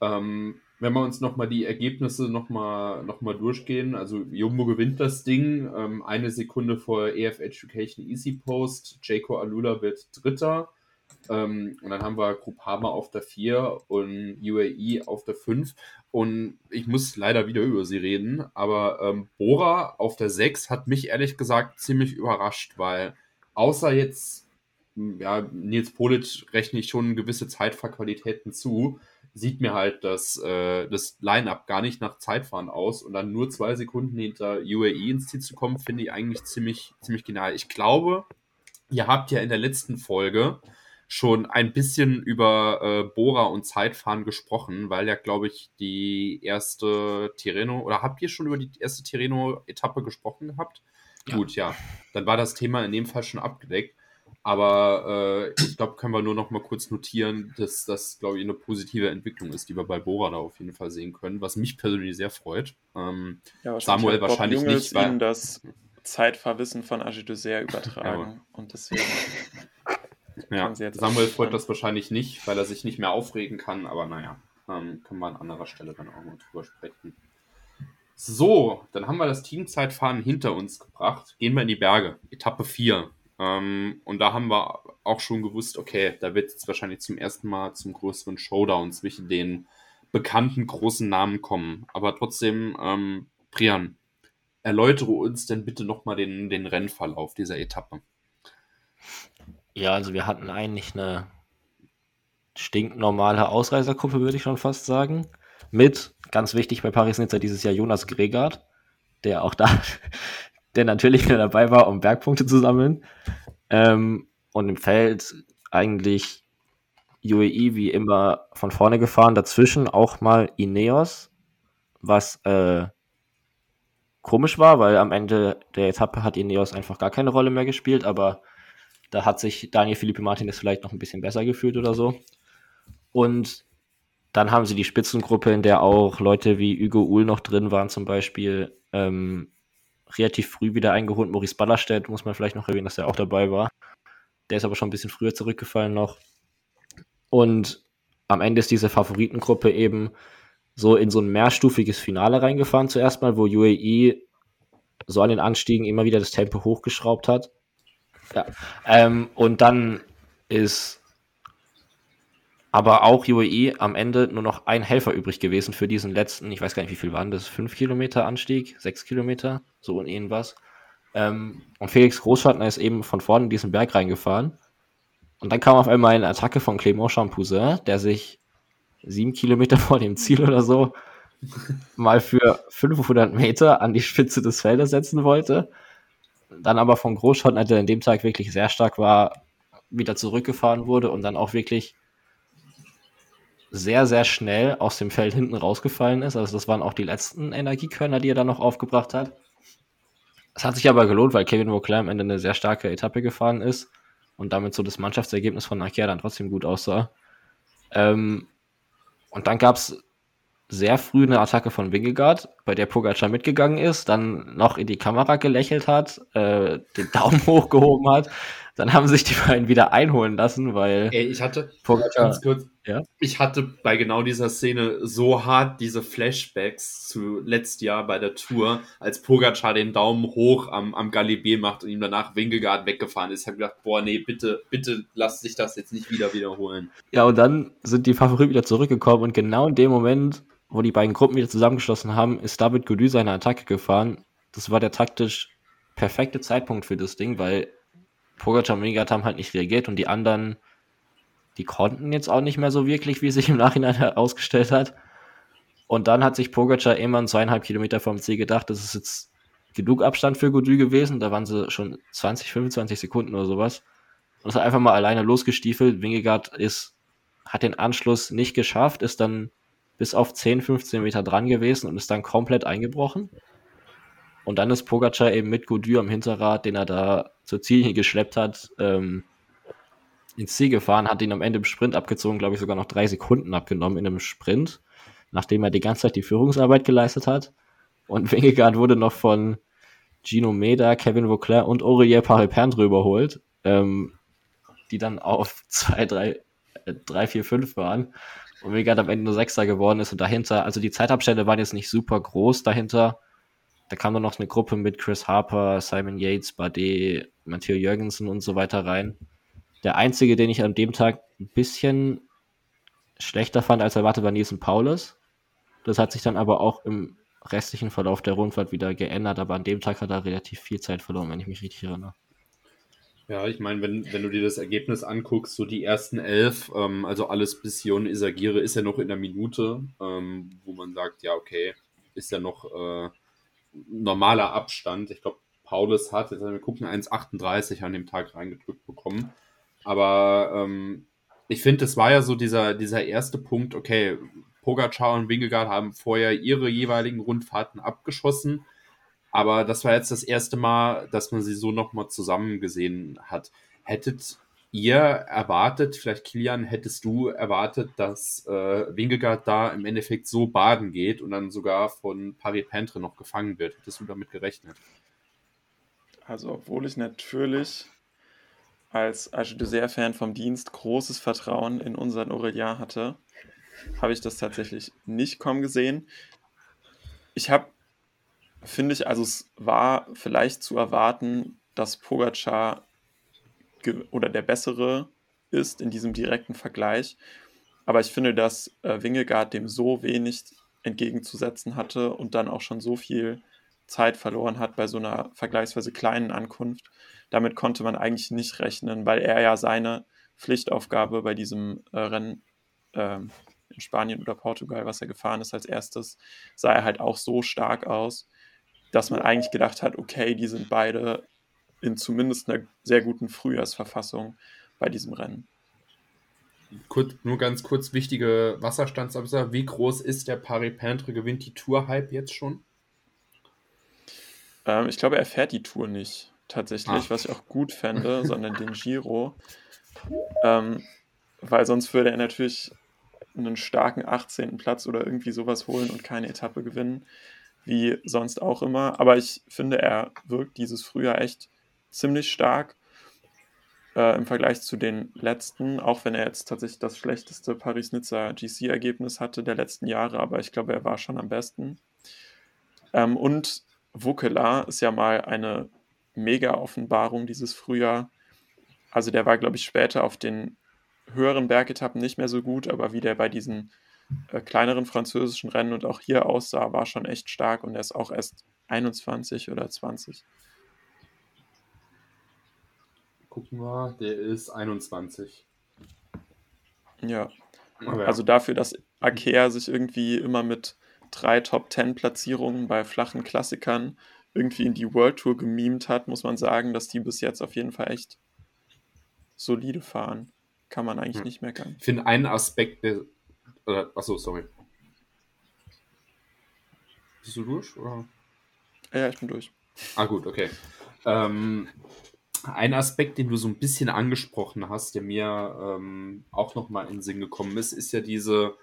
Ähm, wenn wir uns nochmal die Ergebnisse nochmal noch mal durchgehen, also Jumbo gewinnt das Ding, ähm, eine Sekunde vor E F Education Easy Post, Jaco Alula wird Dritter, ähm, und dann haben wir Groupama auf der vier und U A E auf der fünf, und ich muss leider wieder über sie reden, aber ähm, Bora auf der sechs hat mich ehrlich gesagt ziemlich überrascht, weil außer jetzt, ja, Nils Polic rechne ich schon gewisse Zeitfahrqualitäten zu, sieht mir halt das, äh, das Line-Up gar nicht nach Zeitfahren aus, und dann nur zwei Sekunden hinter U A E ins Ziel zu kommen, finde ich eigentlich ziemlich, ziemlich genial. Ich glaube, ihr habt ja in der letzten Folge schon ein bisschen über äh, Bora und Zeitfahren gesprochen, weil ja, glaube ich, die erste Tireno, oder habt ihr schon über die erste Tireno-Etappe gesprochen gehabt? Ja. Gut, ja. Dann war das Thema in dem Fall schon abgedeckt. Aber äh, ich glaube, können wir nur noch mal kurz notieren, dass das, glaube ich, eine positive Entwicklung ist, die wir bei Bora da auf jeden Fall sehen können, was mich persönlich sehr freut. Ähm, ja, Samuel wahrscheinlich Bob nicht. Weil... Ihnen das Zeitfahrwissen von Agi Dessert übertragen. Ja. Und deswegen ja. Samuel anschauen. Freut das wahrscheinlich nicht, weil er sich nicht mehr aufregen kann. Aber naja, ähm, können wir an anderer Stelle dann auch mal drüber sprechen. So, dann haben wir das Teamzeitfahren hinter uns gebracht. Gehen wir in die Berge. Etappe vier. Um, und da haben wir auch schon gewusst, okay, da wird es wahrscheinlich zum ersten Mal zum größeren Showdown zwischen den bekannten großen Namen kommen. Aber trotzdem, ähm, Brian, erläutere uns denn bitte nochmal den, den Rennverlauf dieser Etappe. Ja, also wir hatten eigentlich eine stinknormale Ausreißergruppe, würde ich schon fast sagen, mit, ganz wichtig bei Paris-Nizza dieses Jahr, Jonas Gregard, der auch da... der natürlich wieder dabei war, um Bergpunkte zu sammeln. Ähm, und im Feld eigentlich U A E wie immer von vorne gefahren, dazwischen auch mal Ineos, was äh, komisch war, weil am Ende der Etappe hat Ineos einfach gar keine Rolle mehr gespielt, aber da hat sich Daniel Felipe Martinez vielleicht noch ein bisschen besser gefühlt oder so. Und dann haben sie die Spitzengruppe, in der auch Leute wie Hugo Uhl noch drin waren zum Beispiel, ähm, relativ früh wieder eingeholt. Maurice Ballerstedt, muss man vielleicht noch erwähnen, dass er auch dabei war. Der ist aber schon ein bisschen früher zurückgefallen noch. Und am Ende ist diese Favoritengruppe eben so in so ein mehrstufiges Finale reingefahren zuerst mal, wo U A E so an den Anstiegen immer wieder das Tempo hochgeschraubt hat. Ja. Ähm, und dann ist aber auch U A E am Ende nur noch ein Helfer übrig gewesen für diesen letzten, ich weiß gar nicht, wie viel waren das, fünf Kilometer Anstieg, sechs Kilometer, so und irgendwas. Ähm, und Felix Großschartner ist eben von vorne in diesen Berg reingefahren. Und dann kam auf einmal eine Attacke von Clément Champousin, der sich sieben Kilometer vor dem Ziel oder so mal für fünfhundert Meter an die Spitze des Feldes setzen wollte. Dann aber von Großschartner, der an dem Tag wirklich sehr stark war, wieder zurückgefahren wurde und dann auch wirklich sehr, sehr schnell aus dem Feld hinten rausgefallen ist. Also das waren auch die letzten Energiekörner, die er dann noch aufgebracht hat. Es hat sich aber gelohnt, weil Kevin Vauclair am Ende eine sehr starke Etappe gefahren ist und damit so das Mannschaftsergebnis von Nakea dann trotzdem gut aussah. Ähm, und dann gab es sehr früh eine Attacke von Vingegaard, bei der Pogacar mitgegangen ist, dann noch in die Kamera gelächelt hat, äh, den Daumen hochgehoben hat. Dann haben sich die beiden wieder einholen lassen, weil... Ey, ich hatte... Pogacar, ganz kurz, ja? Ich hatte bei genau dieser Szene so hart diese Flashbacks zu letztes Jahr bei der Tour, als Pogacar den Daumen hoch am, am Galibier macht und ihm danach Vingegaard weggefahren ist. Ich habe gedacht, boah, nee, bitte, bitte lass dich das jetzt nicht wieder wiederholen. Ja, und dann sind die Favoriten wieder zurückgekommen und genau in dem Moment, wo die beiden Gruppen wieder zusammengeschlossen haben, ist David Gaudu seine Attacke gefahren. Das war der taktisch perfekte Zeitpunkt für das Ding, weil Pogacar und Vingegaard haben halt nicht reagiert und die anderen, die konnten jetzt auch nicht mehr so wirklich, wie es sich im Nachhinein herausgestellt hat. Und dann hat sich Pogacar immer zweieinhalb Kilometer vom Ziel gedacht, das ist jetzt genug Abstand für Gaudu gewesen, da waren sie schon zwanzig, fünfundzwanzig Sekunden oder sowas. Und das hat einfach mal alleine losgestiefelt. Vingegaard ist, hat den Anschluss nicht geschafft, ist dann bis auf zehn, fünfzehn Meter dran gewesen und ist dann komplett eingebrochen. Und dann ist Pogacar eben mit Gaudu am Hinterrad, den er da zur Ziellinie geschleppt hat, ähm, ins Ziel gefahren, hat ihn am Ende im Sprint abgezogen, glaube ich sogar noch drei Sekunden abgenommen in einem Sprint, nachdem er die ganze Zeit die Führungsarbeit geleistet hat. Und Vingegaard wurde noch von Gino Meda, Kevin Vauclair und Aurélien Paret-Peintre überholt, ähm, die dann auf zwei, drei, vier, fünf waren und Vingegaard am Ende nur Sechster geworden ist und dahinter, also die Zeitabstände waren jetzt nicht super groß dahinter, da kam dann noch eine Gruppe mit Chris Harper, Simon Yates, Bardet, Mathieu Jørgensen und so weiter rein. Der Einzige, den ich an dem Tag ein bisschen schlechter fand als erwartet, war Nielsen Paulus. Das hat sich dann aber auch im restlichen Verlauf der Rundfahrt wieder geändert, aber an dem Tag hat er relativ viel Zeit verloren, wenn ich mich richtig erinnere. Ja, ich meine, wenn, wenn du dir das Ergebnis anguckst, so die ersten elf, ähm, also alles bis Jon Izagirre ist ja noch in der Minute, ähm, wo man sagt, ja okay, ist ja noch äh, normaler Abstand. Ich glaube, Paulus hat, jetzt wir gucken, eins achtunddreißig an dem Tag reingedrückt bekommen, aber ähm, ich finde, das war ja so dieser, dieser erste Punkt, okay, Pogacar und Vingegaard haben vorher ihre jeweiligen Rundfahrten abgeschossen, aber das war jetzt das erste Mal, dass man sie so nochmal zusammen gesehen hat. Hättet ihr erwartet, vielleicht Kilian, hättest du erwartet, dass äh, Vingegaard da im Endeffekt so baden geht und dann sogar von Paret-Peintre noch gefangen wird? Hättest du damit gerechnet? Also obwohl ich natürlich als Archiduser-Fan vom Dienst großes Vertrauen in unseren Aurélien hatte, habe ich das tatsächlich nicht kommen gesehen. Ich habe, finde ich, also es war vielleicht zu erwarten, dass Pogacar ge- oder der Bessere ist in diesem direkten Vergleich. Aber ich finde, dass äh, Vingegaard dem so wenig entgegenzusetzen hatte und dann auch schon so viel Zeit verloren hat bei so einer vergleichsweise kleinen Ankunft. Damit konnte man eigentlich nicht rechnen, weil er ja seine Pflichtaufgabe bei diesem äh, Rennen äh, in Spanien oder Portugal, was er gefahren ist als erstes, sah er halt auch so stark aus, dass man eigentlich gedacht hat, okay, die sind beide in zumindest einer sehr guten Frühjahrsverfassung bei diesem Rennen. Kurz, nur ganz kurz, wichtige Wasserstandsabsage. Wie groß ist der Paret-Peintre? Gewinnt die Tour-Hype jetzt schon? Ähm, ich glaube, er fährt die Tour nicht tatsächlich, ah. was ich auch gut fände, sondern den Giro. Ähm, weil sonst würde er natürlich einen starken achtzehnten Platz oder irgendwie sowas holen und keine Etappe gewinnen, wie sonst auch immer. Aber ich finde, er wirkt dieses Frühjahr echt ziemlich stark äh, im Vergleich zu den letzten, auch wenn er jetzt tatsächlich das schlechteste Paris-Nizza G C-Ergebnis hatte der letzten Jahre, aber ich glaube, er war schon am besten. Ähm, und Vauclair ist ja mal eine Mega-Offenbarung dieses Frühjahr. Also der war, glaube ich, später auf den höheren Bergetappen nicht mehr so gut, aber wie der bei diesen äh, kleineren französischen Rennen und auch hier aussah, war schon echt stark und er ist auch erst einundzwanzig oder zwanzig. Gucken wir, der ist einundzwanzig. Ja, also dafür, dass Akea sich irgendwie immer mit drei Top-zehn-Platzierungen bei flachen Klassikern irgendwie in die World Tour gemimt hat, muss man sagen, dass die bis jetzt auf jeden Fall echt solide fahren. Kann man eigentlich hm. nicht meckern. Ich finde einen Aspekt, der. Äh, achso, sorry. Bist du durch? Oder? Ja, ich bin durch. Ah, gut, okay. Ähm, ein Aspekt, den du so ein bisschen angesprochen hast, der mir ähm, auch nochmal in den Sinn gekommen ist, ist ja diese.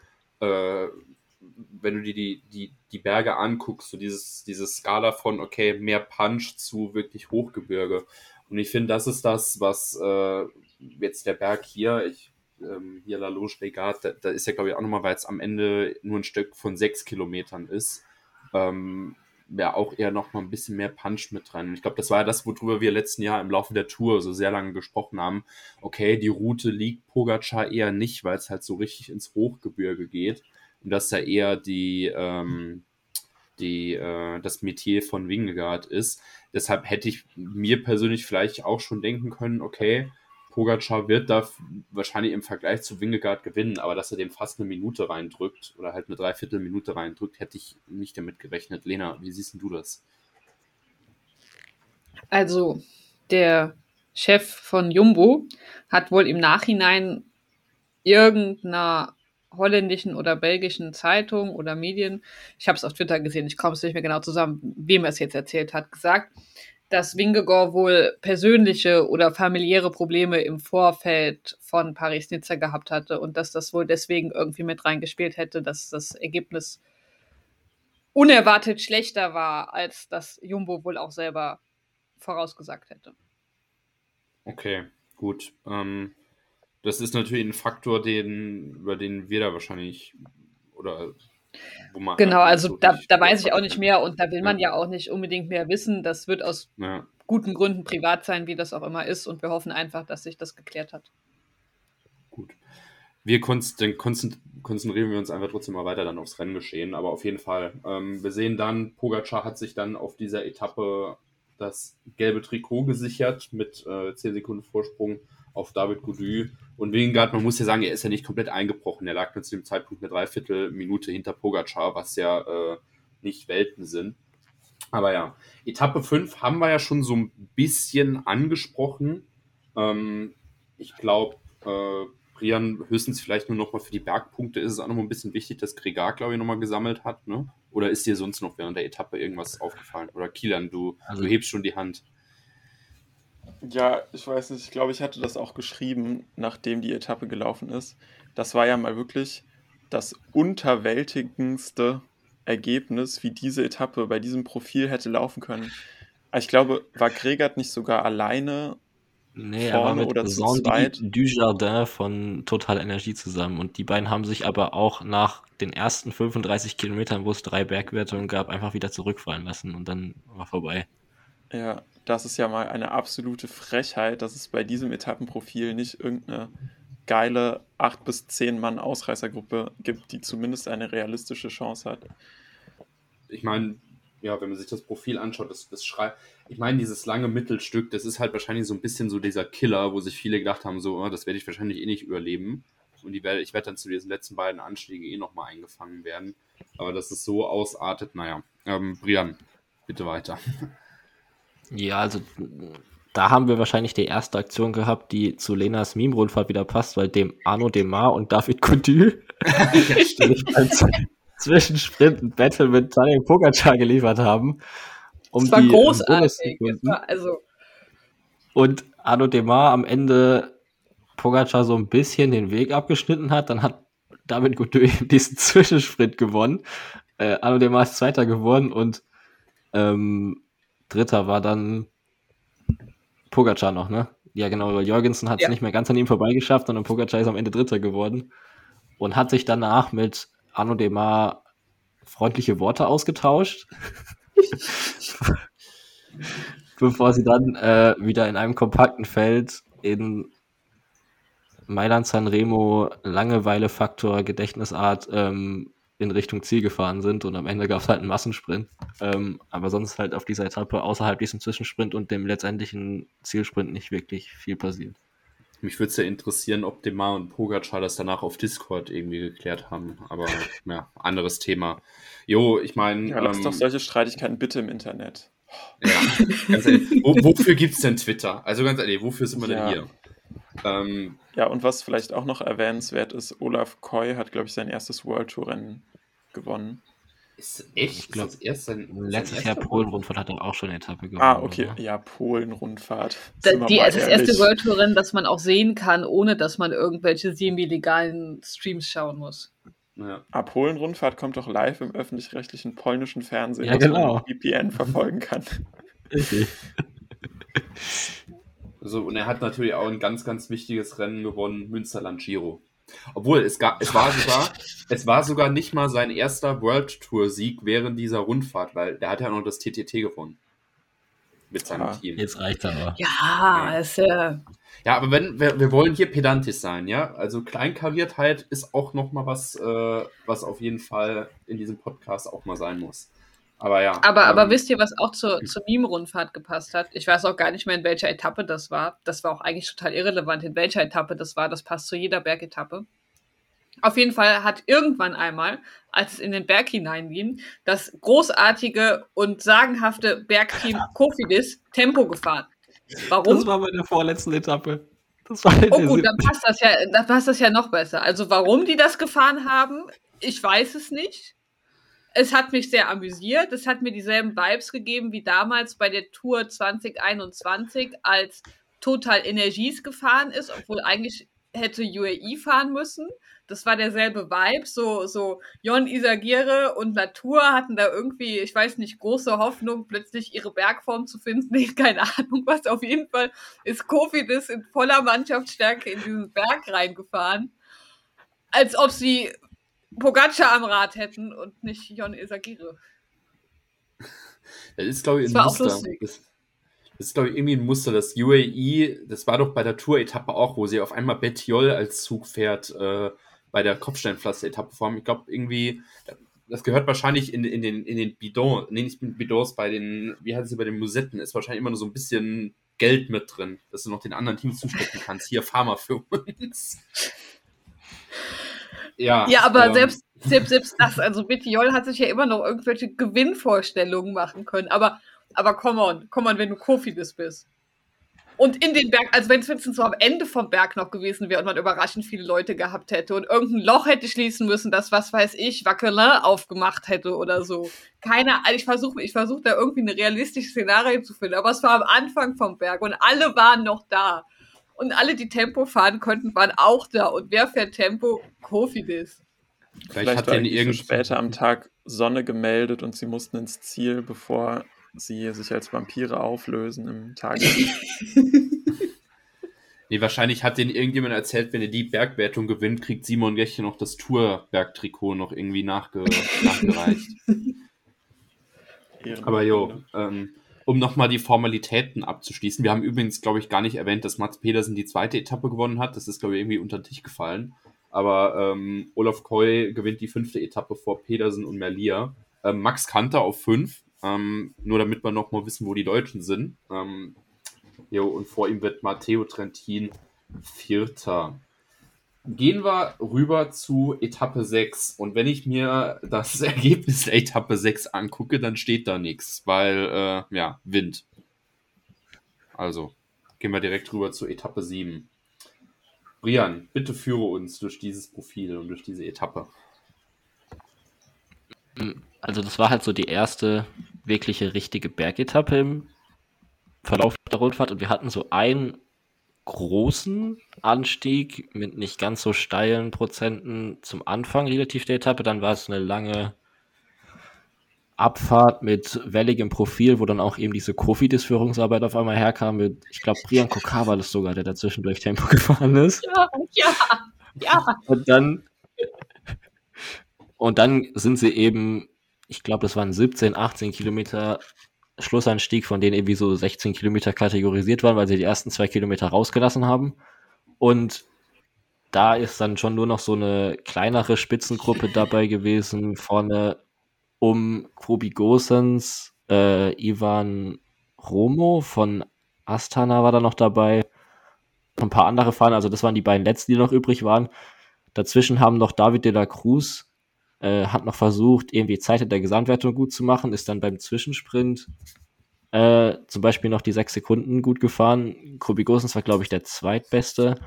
Äh, wenn du dir die, die, die Berge anguckst, so dieses, diese Skala von, okay, mehr Punch zu wirklich Hochgebirge. Und ich finde, das ist das, was äh, jetzt der Berg hier, ich, ähm, hier Nielsen Paulus, da, da ist ja, glaube ich, auch nochmal, weil es am Ende nur ein Stück von sechs Kilometern ist, ähm, ja auch eher nochmal ein bisschen mehr Punch mit rein. Und ich glaube, das war ja das, worüber wir letzten Jahr im Laufe der Tour so sehr lange gesprochen haben. Okay, die Route liegt Pogacar eher nicht, weil es halt so richtig ins Hochgebirge geht. Und dass da eher die, ähm, die, äh, das Metier von Vingegaard ist. Deshalb hätte ich mir persönlich vielleicht auch schon denken können, okay, Pogacar wird da f- wahrscheinlich im Vergleich zu Vingegaard gewinnen, aber dass er dem fast eine Minute reindrückt oder halt eine Dreiviertelminute reindrückt, hätte ich nicht damit gerechnet. Lena, wie siehst denn du das? Also, der Chef von Jumbo hat wohl im Nachhinein irgendeiner holländischen oder belgischen Zeitung oder Medien, ich habe es auf Twitter gesehen, ich komme es nicht mehr genau zusammen, wem er es jetzt erzählt hat, gesagt, dass Vingegaard wohl persönliche oder familiäre Probleme im Vorfeld von Paris-Nizza gehabt hatte und dass das wohl deswegen irgendwie mit reingespielt hätte, dass das Ergebnis unerwartet schlechter war, als das Jumbo wohl auch selber vorausgesagt hätte. Okay, gut. Ähm, das ist natürlich ein Faktor, den, über den wir da wahrscheinlich oder wo man genau, also so da, da weiß ich auch nicht mehr und da will man ja, ja auch nicht unbedingt mehr wissen. Das wird aus ja. guten Gründen privat sein, wie das auch immer ist, und wir hoffen einfach, dass sich das geklärt hat. Gut. Wir konzentri- konzentrieren wir uns einfach trotzdem mal weiter dann aufs Renngeschehen, aber auf jeden Fall. Ähm, wir sehen dann, Pogacar hat sich dann auf dieser Etappe das gelbe Trikot gesichert mit äh, zehn Sekunden Vorsprung auf David Gaudu. Und Vingegaard, man muss ja sagen, er ist ja nicht komplett eingebrochen. Er lag nur zu dem Zeitpunkt eine Dreiviertelminute hinter Pogacar, was ja äh, nicht Welten sind. Aber ja, Etappe fünf haben wir ja schon so ein bisschen angesprochen. Ähm, ich glaube, äh, Brian, höchstens vielleicht nur nochmal für die Bergpunkte ist es auch nochmal ein bisschen wichtig, dass Gregard, glaube ich, nochmal gesammelt hat, ne? Oder ist dir sonst noch während der Etappe irgendwas aufgefallen? Oder Kilian, du, also, du hebst schon die Hand. Ja, ich weiß nicht, ich glaube, ich hatte das auch geschrieben, nachdem die Etappe gelaufen ist. Das war ja mal wirklich das unterwältigendste Ergebnis, wie diese Etappe bei diesem Profil hätte laufen können. Ich glaube, war Gregard nicht sogar alleine nee, vorne er war mit oder zu zweit? Dujardin von Total Energie zusammen, und die beiden haben sich aber auch nach den ersten fünfunddreißig Kilometern, wo es drei Bergwertungen gab, einfach wieder zurückfallen lassen und dann war vorbei. Ja, das ist ja mal eine absolute Frechheit, dass es bei diesem Etappenprofil nicht irgendeine geile acht bis zehn Mann Ausreißergruppe gibt, die zumindest eine realistische Chance hat. Ich meine, ja, wenn man sich das Profil anschaut, das, das schrei- ich meine, dieses lange Mittelstück, das ist halt wahrscheinlich so ein bisschen so dieser Killer, wo sich viele gedacht haben, so, oh, das werde ich wahrscheinlich eh nicht überleben. Und die werde, ich werde dann zu diesen letzten beiden Anstiegen eh nochmal eingefangen werden. Aber dass es so ausartet, naja. Ähm, Brian, bitte weiter. Ja, also da haben wir wahrscheinlich die erste Aktion gehabt, die zu Lenas Meme-Rundfahrt wieder passt, weil dem Arno Demar und David Gaudu zwischen Sprint und Battle mit Tadej Pogacar geliefert haben. Um das war die großartig. Das war also und Arno Demar am Ende Pogacar so ein bisschen den Weg abgeschnitten hat, dann hat David Gaudu diesen Zwischensprint gewonnen. Äh, Arno Demar ist Zweiter geworden und ähm, Dritter war dann Pogacar noch, ne? Ja, genau, weil Jorgensen hat es ja. nicht mehr ganz an ihm vorbeigeschafft, sondern Pogacar ist am Ende Dritter geworden und hat sich danach mit Arno Demar freundliche Worte ausgetauscht, bevor sie dann äh, wieder in einem kompakten Feld in Mailand Sanremo Langeweile-Faktor, Gedächtnisart ähm, in Richtung Ziel gefahren sind, und am Ende gab es halt einen Massensprint. Ähm, aber sonst halt auf dieser Etappe außerhalb diesem Zwischensprint und dem letztendlichen Zielsprint nicht wirklich viel passiert. Mich würde es ja interessieren, ob Demar und Pogacar das danach auf Discord irgendwie geklärt haben. Aber ja, anderes Thema. Jo, ich meine... Ja, lass ähm, doch solche Streitigkeiten bitte im Internet. Ja, ganz ehrlich, wo, wofür gibt es denn Twitter? Also ganz ehrlich, wofür sind wir ja. denn hier? Ähm, ja, und was vielleicht auch noch erwähnenswert ist, Olaf Koy hat, glaube ich, sein erstes World Tour-Rennen gewonnen. Ist echt? Ich glaube, erst sein letztes Jahr Polen-Rundfahrt hat er auch schon eine Etappe gewonnen. Ah, okay. Oder? Ja, Polen-Rundfahrt. Da, die, das erste World Tour-Rennen, das man auch sehen kann, ohne dass man irgendwelche semi-legalen Streams schauen muss. Ja. Ah, Polen-Rundfahrt kommt doch live im öffentlich-rechtlichen polnischen Fernsehen, ja, genau. Das man mit V P N verfolgen kann. Richtig. So, und er hat natürlich auch ein ganz, ganz wichtiges Rennen gewonnen, Münsterland-Giro. Obwohl, es, gab, es, war sogar, es war sogar nicht mal sein erster World-Tour-Sieg während dieser Rundfahrt, weil der hat ja noch das T T T gewonnen. Mit seinem ah, Team. Jetzt reicht aber. Ja, ist ja. ja. Ja, aber wenn wir, wir wollen hier pedantisch sein, ja? Also Kleinkariertheit ist auch nochmal was, äh, was auf jeden Fall in diesem Podcast auch mal sein muss. Aber ja. Aber, ähm, aber wisst ihr, was auch zur, zur Meme-Rundfahrt gepasst hat? Ich weiß auch gar nicht mehr, in welcher Etappe das war. Das war auch eigentlich total irrelevant, in welcher Etappe das war. Das passt zu jeder Bergetappe. Auf jeden Fall hat irgendwann einmal, als es in den Berg hineinging, das großartige und sagenhafte Bergteam Kofidis Tempo gefahren. Warum? Das war bei der vorletzten Etappe. Das war oh gut, dann passt das, ja, dann passt das ja noch besser. Also warum die das gefahren haben, ich weiß es nicht. Es hat mich sehr amüsiert. Es hat mir dieselben Vibes gegeben wie damals bei der Tour zwanzig einundzwanzig, als Total Energies gefahren ist, obwohl eigentlich hätte U A E fahren müssen. Das war derselbe Vibe, so, so Jon Izagirre und Latour hatten da irgendwie, ich weiß nicht, große Hoffnung, plötzlich ihre Bergform zu finden. Nee, keine Ahnung was. Auf jeden Fall ist Kofidis in voller Mannschaftsstärke in diesen Berg reingefahren, als ob sie Pogacar am Rad hätten und nicht Jon Izagirre. Das ist, glaube ich, ein das Muster. Das, das ist, glaube ich, irgendwie ein Muster. Das U A E, das war doch bei der Tour-Etappe auch, wo sie auf einmal Bettiol als Zug fährt, äh, bei der Kopfsteinpflaster-Etappe vor allem. Ich glaube, irgendwie, das gehört wahrscheinlich in, in den, in den Bidons, nee, nicht Bidons, bei den, wie heißt es, bei den Musetten, ist wahrscheinlich immer nur so ein bisschen Geld mit drin, dass du noch den anderen Teams zustecken kannst. Hier, Pharma für uns. Ja, ja, aber ähm, selbst, selbst, selbst das, also Bettiol hat sich ja immer noch irgendwelche Gewinnvorstellungen machen können, aber, aber come on, come on, wenn du Kofidis bist. Und in den Berg, also wenn es wenigstens so am Ende vom Berg noch gewesen wäre und man überraschend viele Leute gehabt hätte und irgendein Loch hätte schließen müssen, das, was weiß ich, Vauclair aufgemacht hätte oder so. Keiner, also ich versuche ich versuch da irgendwie eine realistische Szenario zu finden, aber es war am Anfang vom Berg und alle waren noch da. Und alle, die Tempo fahren konnten, waren auch da. Und wer fährt Tempo? Kofidis. Vielleicht, Vielleicht hat er irgend später am Tag Sonne gemeldet und sie mussten ins Ziel, bevor sie sich als Vampire auflösen im Tageslicht. Nee, wahrscheinlich hat denen irgendjemand erzählt, wenn er die Bergwertung gewinnt, kriegt Simon Gäche noch das Tour-Bergtrikot noch irgendwie nachge- nachgereicht. Aber jo, ähm, um nochmal die Formalitäten abzuschließen. Wir haben übrigens, glaube ich, gar nicht erwähnt, dass Mats Pedersen die zweite Etappe gewonnen hat. Das ist, glaube ich, irgendwie unter den Tisch gefallen. Aber ähm, Olaf Koy gewinnt die fünfte Etappe vor Pedersen und Merlier. Ähm, Max Kanter auf fünf. Ähm, nur damit wir nochmal wissen, wo die Deutschen sind. Ähm, jo, und vor ihm wird Matteo Trentin Vierter. Gehen wir rüber zu Etappe sechs. Und wenn ich mir das Ergebnis der Etappe sechs angucke, dann steht da nichts, weil, äh, ja, Wind. Also, gehen wir direkt rüber zu Etappe sieben. Brian, bitte führe uns durch dieses Profil und durch diese Etappe. Also, das war halt so die erste wirkliche richtige Bergetappe im Verlauf der Rundfahrt. Und wir hatten so einen großen Anstieg mit nicht ganz so steilen Prozenten zum Anfang relativ der Etappe. Dann war es eine lange Abfahrt mit welligem Profil, wo dann auch eben diese Kofidis-Führungsarbeit auf einmal herkam. Mit, ich glaube, Brian Kokar war das sogar, der dazwischen durch Tempo gefahren ist. Ja, ja, ja. Und dann, und dann sind sie eben, ich glaube, das waren siebzehn, achtzehn Kilometer Schlussanstieg, von denen irgendwie so sechzehn Kilometer kategorisiert waren, weil sie die ersten zwei Kilometer rausgelassen haben. Und da ist dann schon nur noch so eine kleinere Spitzengruppe dabei gewesen, vorne um Kobi Gosens, äh, Ivan Romo von Astana war da noch dabei, ein paar andere fahren, also das waren die beiden letzten, die noch übrig waren. Dazwischen haben noch David de la Cruz Äh, hat noch versucht, irgendwie Zeit in der Gesamtwertung gut zu machen, ist dann beim Zwischensprint äh, zum Beispiel noch die sechs Sekunden gut gefahren. Kobi Gosens war, glaube ich, der Zweitbeste.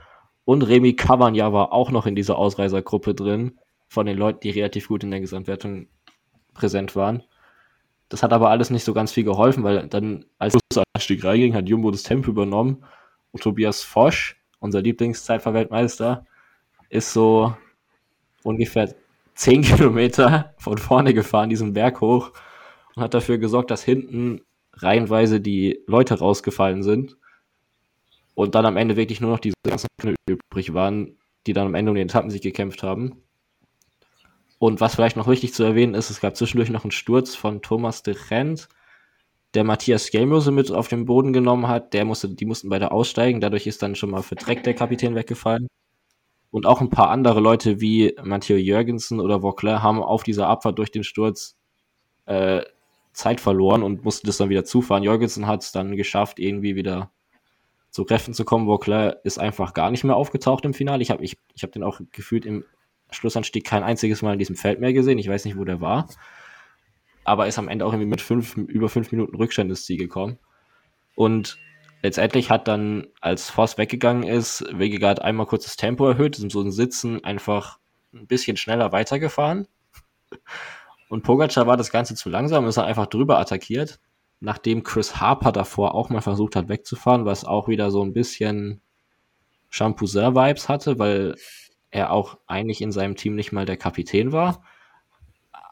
Und Remy Cavagna war auch noch in dieser Ausreißergruppe drin, von den Leuten, die relativ gut in der Gesamtwertung präsent waren. Das hat aber alles nicht so ganz viel geholfen, weil dann, als der Anstieg reinging, hat Jumbo das Tempo übernommen und Tobias Fosch, unser Lieblingszeitfahrweltmeister, ist so ungefähr zehn Kilometer von vorne gefahren, diesen Berg hoch, und hat dafür gesorgt, dass hinten reihenweise die Leute rausgefallen sind und dann am Ende wirklich nur noch diese ganzen Knüppel übrig waren, die dann am Ende um den Etappensieg gekämpft haben. Und was vielleicht noch wichtig zu erwähnen ist, es gab zwischendurch noch einen Sturz von Thomas de Gendt, der Matthias Gjelmose mit auf den Boden genommen hat, der musste, die mussten beide aussteigen, dadurch ist dann schon mal für Trek der Kapitän weggefallen. Und auch ein paar andere Leute wie Matteo Jørgensen oder Vauclair haben auf dieser Abfahrt durch den Sturz äh, Zeit verloren und mussten das dann wieder zufahren. Jørgensen hat es dann geschafft, irgendwie wieder zu Kräften zu kommen. Vauclair ist einfach gar nicht mehr aufgetaucht im Finale. Ich habe ich, ich hab den auch gefühlt im Schlussanstieg kein einziges Mal in diesem Feld mehr gesehen. Ich weiß nicht, wo der war. Aber ist am Ende auch irgendwie mit fünf, über fünf Minuten Rückstand ins Ziel gekommen. Und letztendlich hat dann, als Voss weggegangen ist, Vingegaard einmal kurz das Tempo erhöht, ist in so einem Sitzen einfach ein bisschen schneller weitergefahren. Und Pogacar war das Ganze zu langsam, ist er einfach drüber attackiert, nachdem Chris Harper davor auch mal versucht hat wegzufahren, was auch wieder so ein bisschen Champousin-Vibes hatte, weil er auch eigentlich in seinem Team nicht mal der Kapitän war.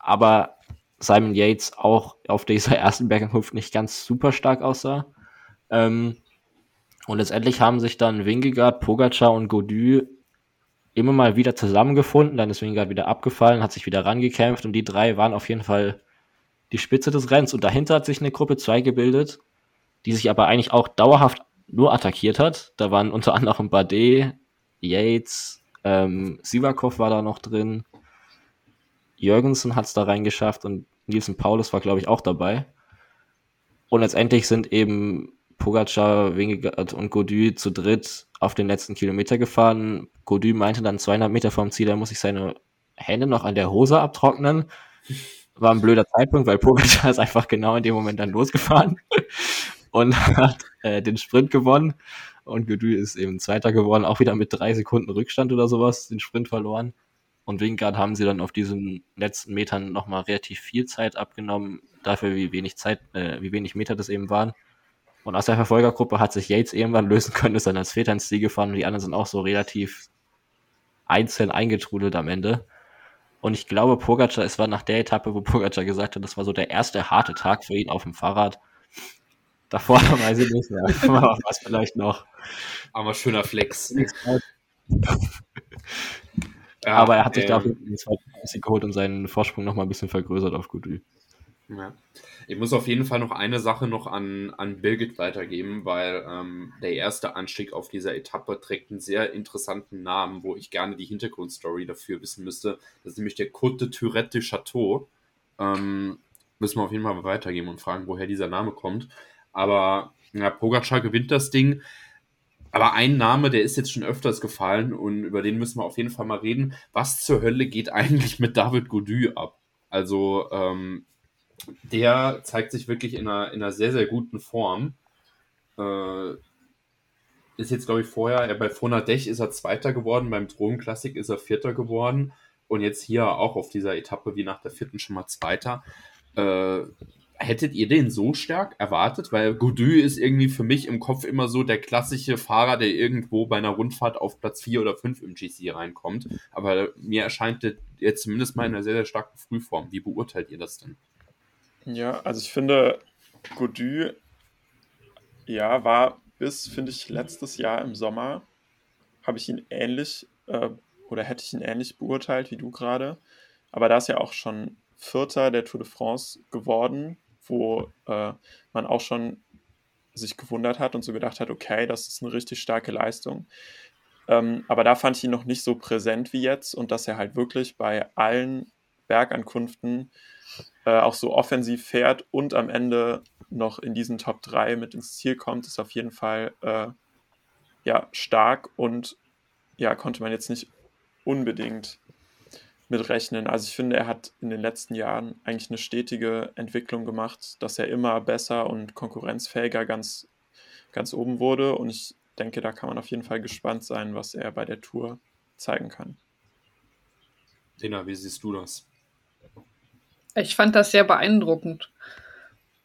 Aber Simon Yates auch auf dieser ersten Bergankunft nicht ganz super stark aussah. Ähm, und letztendlich haben sich dann Vingegaard, Pogacar und Gaudu immer mal wieder zusammengefunden. Dann ist Vingegaard wieder abgefallen, hat sich wieder rangekämpft und die drei waren auf jeden Fall die Spitze des Rennens. Und dahinter hat sich eine Gruppe zwei gebildet, die sich aber eigentlich auch dauerhaft nur attackiert hat. Da waren unter anderem Bardet, Yates, ähm, Sivakov war da noch drin, Jürgensen hat es da reingeschafft und Nielsen Paulus war, glaube ich, auch dabei. Und letztendlich sind eben Pogacar, Vingegaard und Gaudu zu dritt auf den letzten Kilometer gefahren. Gaudu meinte dann zweihundert Meter vorm Ziel, da muss ich seine Hände noch an der Hose abtrocknen. War ein blöder Zeitpunkt, weil Pogacar ist einfach genau in dem Moment dann losgefahren und hat äh, den Sprint gewonnen. Und Gaudu ist eben Zweiter geworden, auch wieder mit drei Sekunden Rückstand oder sowas, den Sprint verloren. Und Vingegaard haben sie dann auf diesen letzten Metern nochmal relativ viel Zeit abgenommen, dafür wie wenig Zeit, äh, wie wenig Meter das eben waren. Und aus der Verfolgergruppe hat sich Yates irgendwann lösen können, ist dann als Vierter ins Ziel gefahren und die anderen sind auch so relativ einzeln eingetrudelt am Ende. Und ich glaube, Pogacar, es war nach der Etappe, wo Pogacar gesagt hat, das war so der erste harte Tag für ihn auf dem Fahrrad. Davor weiß ich nicht mehr, aber was vielleicht noch. Aber schöner Flex. Ja, aber er hat sich ähm, dafür den zweiten Platz geholt und seinen Vorsprung nochmal ein bisschen vergrößert auf Gaudu. Ja. Ich muss auf jeden Fall noch eine Sache noch an, an Birgit weitergeben, weil ähm, der erste Anstieg auf dieser Etappe trägt einen sehr interessanten Namen, wo ich gerne die Hintergrundstory dafür wissen müsste. Das ist nämlich der Côte de Turette de Château. Ähm, müssen wir auf jeden Fall weitergeben und fragen, woher dieser Name kommt. Aber ja, Pogacar gewinnt das Ding. Aber ein Name, der ist jetzt schon öfters gefallen und über den müssen wir auf jeden Fall mal reden. Was zur Hölle geht eigentlich mit David Gaudu ab? Also ähm, der zeigt sich wirklich in einer, in einer sehr, sehr guten Form. Äh, ist jetzt, glaube ich, vorher, ja, bei Fonadech ist er Zweiter geworden, beim Drom Classic ist er Vierter geworden und jetzt hier auch auf dieser Etappe wie nach der vierten schon mal Zweiter. Äh, Hättet ihr den so stark erwartet? Weil Gaudu ist irgendwie für mich im Kopf immer so der klassische Fahrer, der irgendwo bei einer Rundfahrt auf Platz vier oder fünf im G C reinkommt. Aber mir erscheint der jetzt zumindest mal in einer sehr, sehr starken Frühform. Wie beurteilt ihr das denn? Ja, also ich finde, Gaudu ja, war bis, finde ich, letztes Jahr im Sommer, habe ich ihn ähnlich äh, oder hätte ich ihn ähnlich beurteilt wie du gerade. Aber da ist ja auch schon Vierter der Tour de France geworden, wo äh, man auch schon sich gewundert hat und so gedacht hat, okay, das ist eine richtig starke Leistung. Ähm, aber da fand ich ihn noch nicht so präsent wie jetzt und dass er halt wirklich bei allen Bergankünften äh, auch so offensiv fährt und am Ende noch in diesen Top drei mit ins Ziel kommt, ist auf jeden Fall äh, ja, stark und ja, konnte man jetzt nicht unbedingt mitrechnen. Also ich finde, er hat in den letzten Jahren eigentlich eine stetige Entwicklung gemacht, dass er immer besser und konkurrenzfähiger ganz, ganz oben wurde und ich denke, da kann man auf jeden Fall gespannt sein, was er bei der Tour zeigen kann. Lena, wie siehst du das? Ich fand das sehr beeindruckend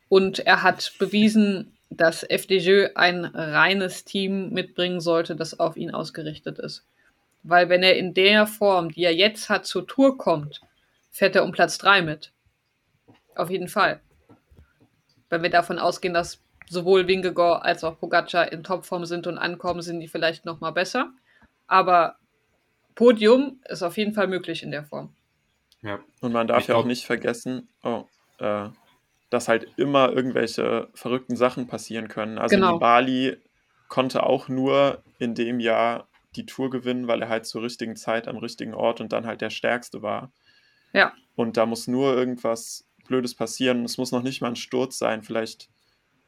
und er hat bewiesen, dass F D J ein reines Team mitbringen sollte, das auf ihn ausgerichtet ist. Weil wenn er in der Form, die er jetzt hat, zur Tour kommt, fährt er um Platz drei mit. Auf jeden Fall. Wenn wir davon ausgehen, dass sowohl Vingegaard als auch Pogacar in Topform sind und ankommen, sind die vielleicht noch mal besser. Aber Podium ist auf jeden Fall möglich in der Form. Ja. Und man darf ich ja auch nicht vergessen, oh, äh, dass halt immer irgendwelche verrückten Sachen passieren können. Also genau. Nibali konnte auch nur in dem Jahr die Tour gewinnen, weil er halt zur richtigen Zeit am richtigen Ort und dann halt der Stärkste war. Ja. Und da muss nur irgendwas Blödes passieren. Es muss noch nicht mal ein Sturz sein. Vielleicht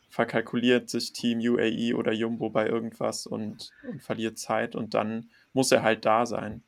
verkalkuliert sich Team U A E oder Jumbo bei irgendwas und, und verliert Zeit und dann muss er halt da sein.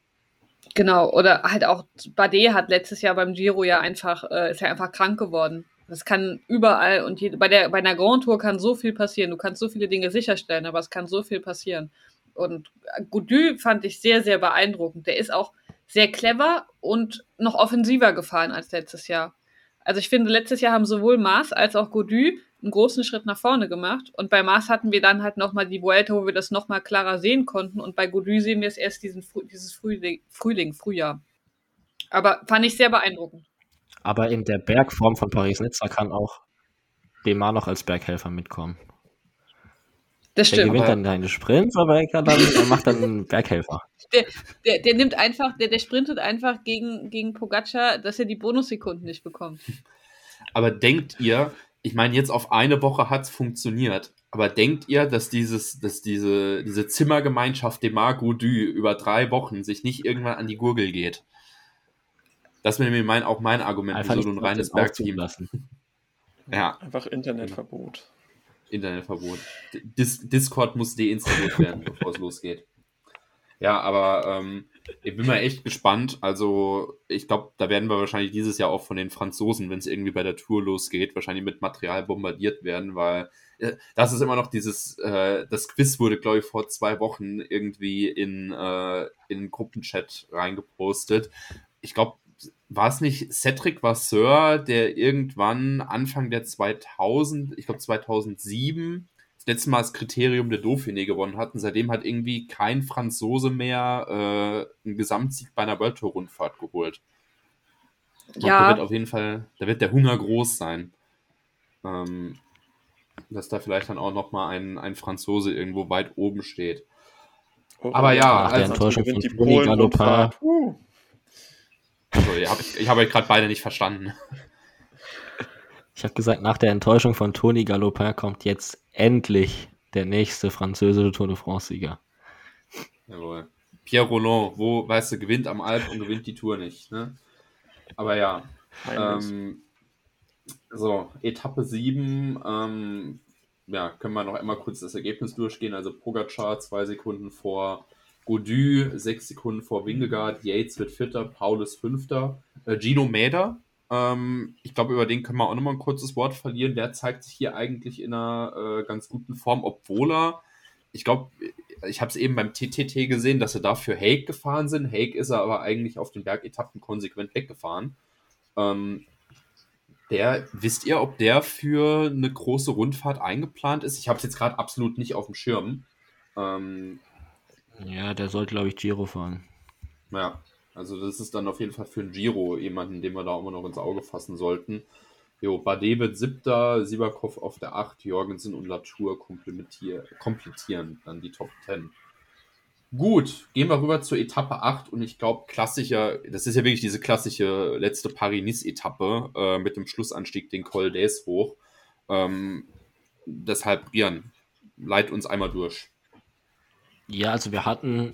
Genau, oder halt auch Bardet hat letztes Jahr beim Giro ja einfach, äh, ist ja einfach krank geworden. Das kann überall und je, bei, der, bei einer Grand Tour kann so viel passieren. Du kannst so viele Dinge sicherstellen, aber es kann so viel passieren. Und Gaudu fand ich sehr, sehr beeindruckend. Der ist auch sehr clever und noch offensiver gefahren als letztes Jahr. Also ich finde, letztes Jahr haben sowohl Maas als auch Gaudu einen großen Schritt nach vorne gemacht. Und bei Maas hatten wir dann halt nochmal die Vuelta, wo wir das nochmal klarer sehen konnten. Und bei Gaudu sehen wir es erst diesen, dieses Frühling, Frühling, Frühjahr. Aber fand ich sehr beeindruckend. Aber in der Bergform von Paris-Nizza kann auch Demar noch als Berghelfer mitkommen. Das stimmt. Der gewinnt dann deine Sprints, aber er kann dann, er macht dann einen Berghelfer. Der, der, der nimmt einfach, der, der sprintet einfach gegen, gegen Pogacar, dass er die Bonussekunden nicht bekommt. Aber denkt ihr, ich meine, jetzt auf eine Woche hat es funktioniert, aber denkt ihr, dass dieses, dass diese, diese Zimmergemeinschaft Demar Gaudu über drei Wochen sich nicht irgendwann an die Gurgel geht? Das wäre mir mein, auch mein Argument, wieso du ein reines Bergteam lassen. Ja. Einfach Internetverbot. Internetverbot. Dis- Discord muss deinstalliert werden, bevor es losgeht. Ja, aber ähm, ich bin mal echt gespannt. Also ich glaube, da werden wir wahrscheinlich dieses Jahr auch von den Franzosen, wenn es irgendwie bei der Tour losgeht, wahrscheinlich mit Material bombardiert werden, weil äh, das ist immer noch dieses, äh, das Quiz wurde, glaube ich, vor zwei Wochen irgendwie in, äh, in den Gruppenchat reingepostet. Ich glaube, war es nicht Cedric Vasseur, der irgendwann Anfang der zweitausend, ich glaube zweitausendsieben, das letzte Mal das Kriterium der Dauphiné gewonnen hat und seitdem hat irgendwie kein Franzose mehr äh, einen Gesamtsieg bei einer World Tour Rundfahrt geholt. Ja. Da wird auf jeden Fall, da wird der Hunger groß sein. Ähm, dass da vielleicht dann auch nochmal ein, ein Franzose irgendwo weit oben steht. Oh, aber ja, ach, also gewinnt die Polen-Rundfahrt. Uh. Also, ich habe ich hab euch gerade beide nicht verstanden. Ich habe gesagt, nach der Enttäuschung von Toni Galopin kommt jetzt endlich der nächste französische Tour de France-Sieger. Jawohl. Pierre Rolland, wo, weißt du, gewinnt am Alp und gewinnt die Tour nicht. Ne? Aber ja. Ähm, so, Etappe sieben. Ähm, ja, können wir noch einmal kurz das Ergebnis durchgehen. Also Pogacar zwei Sekunden vor Gaudu, sechs Sekunden vor Vingegaard, Yates wird Vierter, Paulus Fünfter, äh, Gino Mäder, ähm, ich glaube, über den können wir auch nochmal ein kurzes Wort verlieren, der zeigt sich hier eigentlich in einer äh, ganz guten Form, obwohl er, ich glaube, ich habe es eben beim T T T gesehen, dass er dafür Haig gefahren sind, Haig ist er aber eigentlich auf den Bergetappen konsequent weggefahren, ähm, der, wisst ihr, ob der für eine große Rundfahrt eingeplant ist? Ich habe es jetzt gerade absolut nicht auf dem Schirm, ähm, ja, der sollte, glaube ich, Giro fahren. Ja, also das ist dann auf jeden Fall für einen Giro jemanden, den wir da immer noch ins Auge fassen sollten. Jo, Bardet wird Siebter, Sivakov auf der Acht, Jorgensen und Latour komplettieren dann die Top Ten. Gut, gehen wir rüber zur Etappe acht und ich glaube, klassischer, das ist ja wirklich diese klassische letzte Paris-Nice-Etappe äh, mit dem Schlussanstieg den Col d'Aise hoch. Ähm, deshalb, Brian, leit uns einmal durch. Ja, also wir hatten,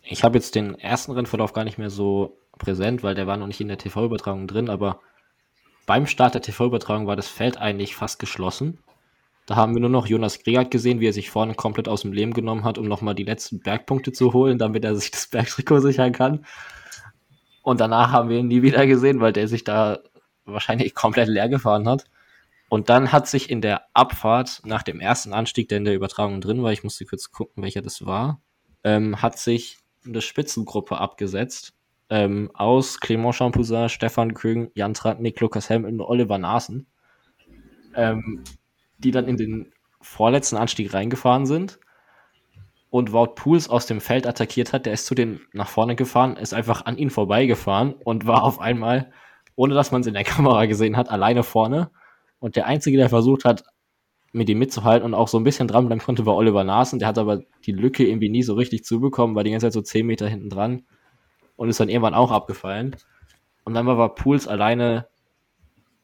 ich habe jetzt den ersten Rennverlauf gar nicht mehr so präsent, weil der war noch nicht in der T V-Übertragung drin, aber beim Start der T V-Übertragung war das Feld eigentlich fast geschlossen. Da haben wir nur noch Jonas Gregard gesehen, wie er sich vorne komplett aus dem Leben genommen hat, um nochmal die letzten Bergpunkte zu holen, damit er sich das Bergtrikot sichern kann. Und danach haben wir ihn nie wieder gesehen, weil der sich da wahrscheinlich komplett leer gefahren hat. Und dann hat sich in der Abfahrt nach dem ersten Anstieg, der in der Übertragung drin war, ich musste kurz gucken, welcher das war, ähm, hat sich eine Spitzengruppe abgesetzt ähm, aus Clément Champousin, Stefan Küng, Jan Tratnik, Lukas Hamilton, Oliver Naassen, ähm, die dann in den vorletzten Anstieg reingefahren sind und Wout Poels aus dem Feld attackiert hat. Der ist zu denen nach vorne gefahren, ist einfach an ihnen vorbeigefahren und war auf einmal, ohne dass man es in der Kamera gesehen hat, alleine vorne. Und der Einzige, der versucht hat, mit ihm mitzuhalten und auch so ein bisschen dranbleiben konnte, war Oliver Naassen. Der hat aber die Lücke irgendwie nie so richtig zubekommen, war die ganze Zeit so zehn Meter hinten dran und ist dann irgendwann auch abgefallen. Und dann war Poels alleine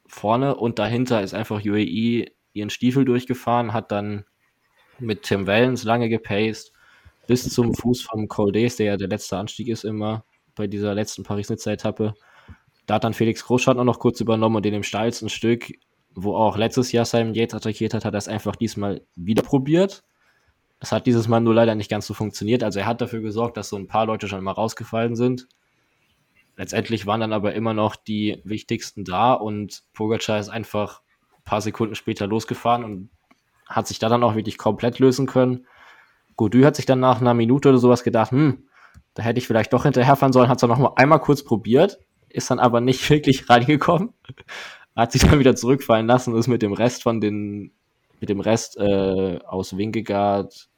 vorne und dahinter ist einfach U A E ihren Stiefel durchgefahren, hat dann mit Tim Wellens lange gepaced bis zum Fuß vom Col d'Aise, der ja der letzte Anstieg ist immer bei dieser letzten Paris-Nizza-Etappe. Da hat dann Felix Großschartner noch kurz übernommen und in dem steilsten Stück, wo auch letztes Jahr Simon Yates attackiert hat, hat er es einfach diesmal wieder probiert. Es hat dieses Mal nur leider nicht ganz so funktioniert. Also er hat dafür gesorgt, dass so ein paar Leute schon mal rausgefallen sind. Letztendlich waren dann aber immer noch die wichtigsten da und Pogacar ist einfach ein paar Sekunden später losgefahren und hat sich da dann auch wirklich komplett lösen können. Gaudu hat sich dann nach einer Minute oder sowas gedacht, hm, da hätte ich vielleicht doch hinterherfahren sollen, hat es dann noch mal einmal kurz probiert, ist dann aber nicht wirklich reingekommen. Hat sich dann wieder zurückfallen lassen und ist mit dem Rest von den mit dem Rest äh, aus Vingegaard,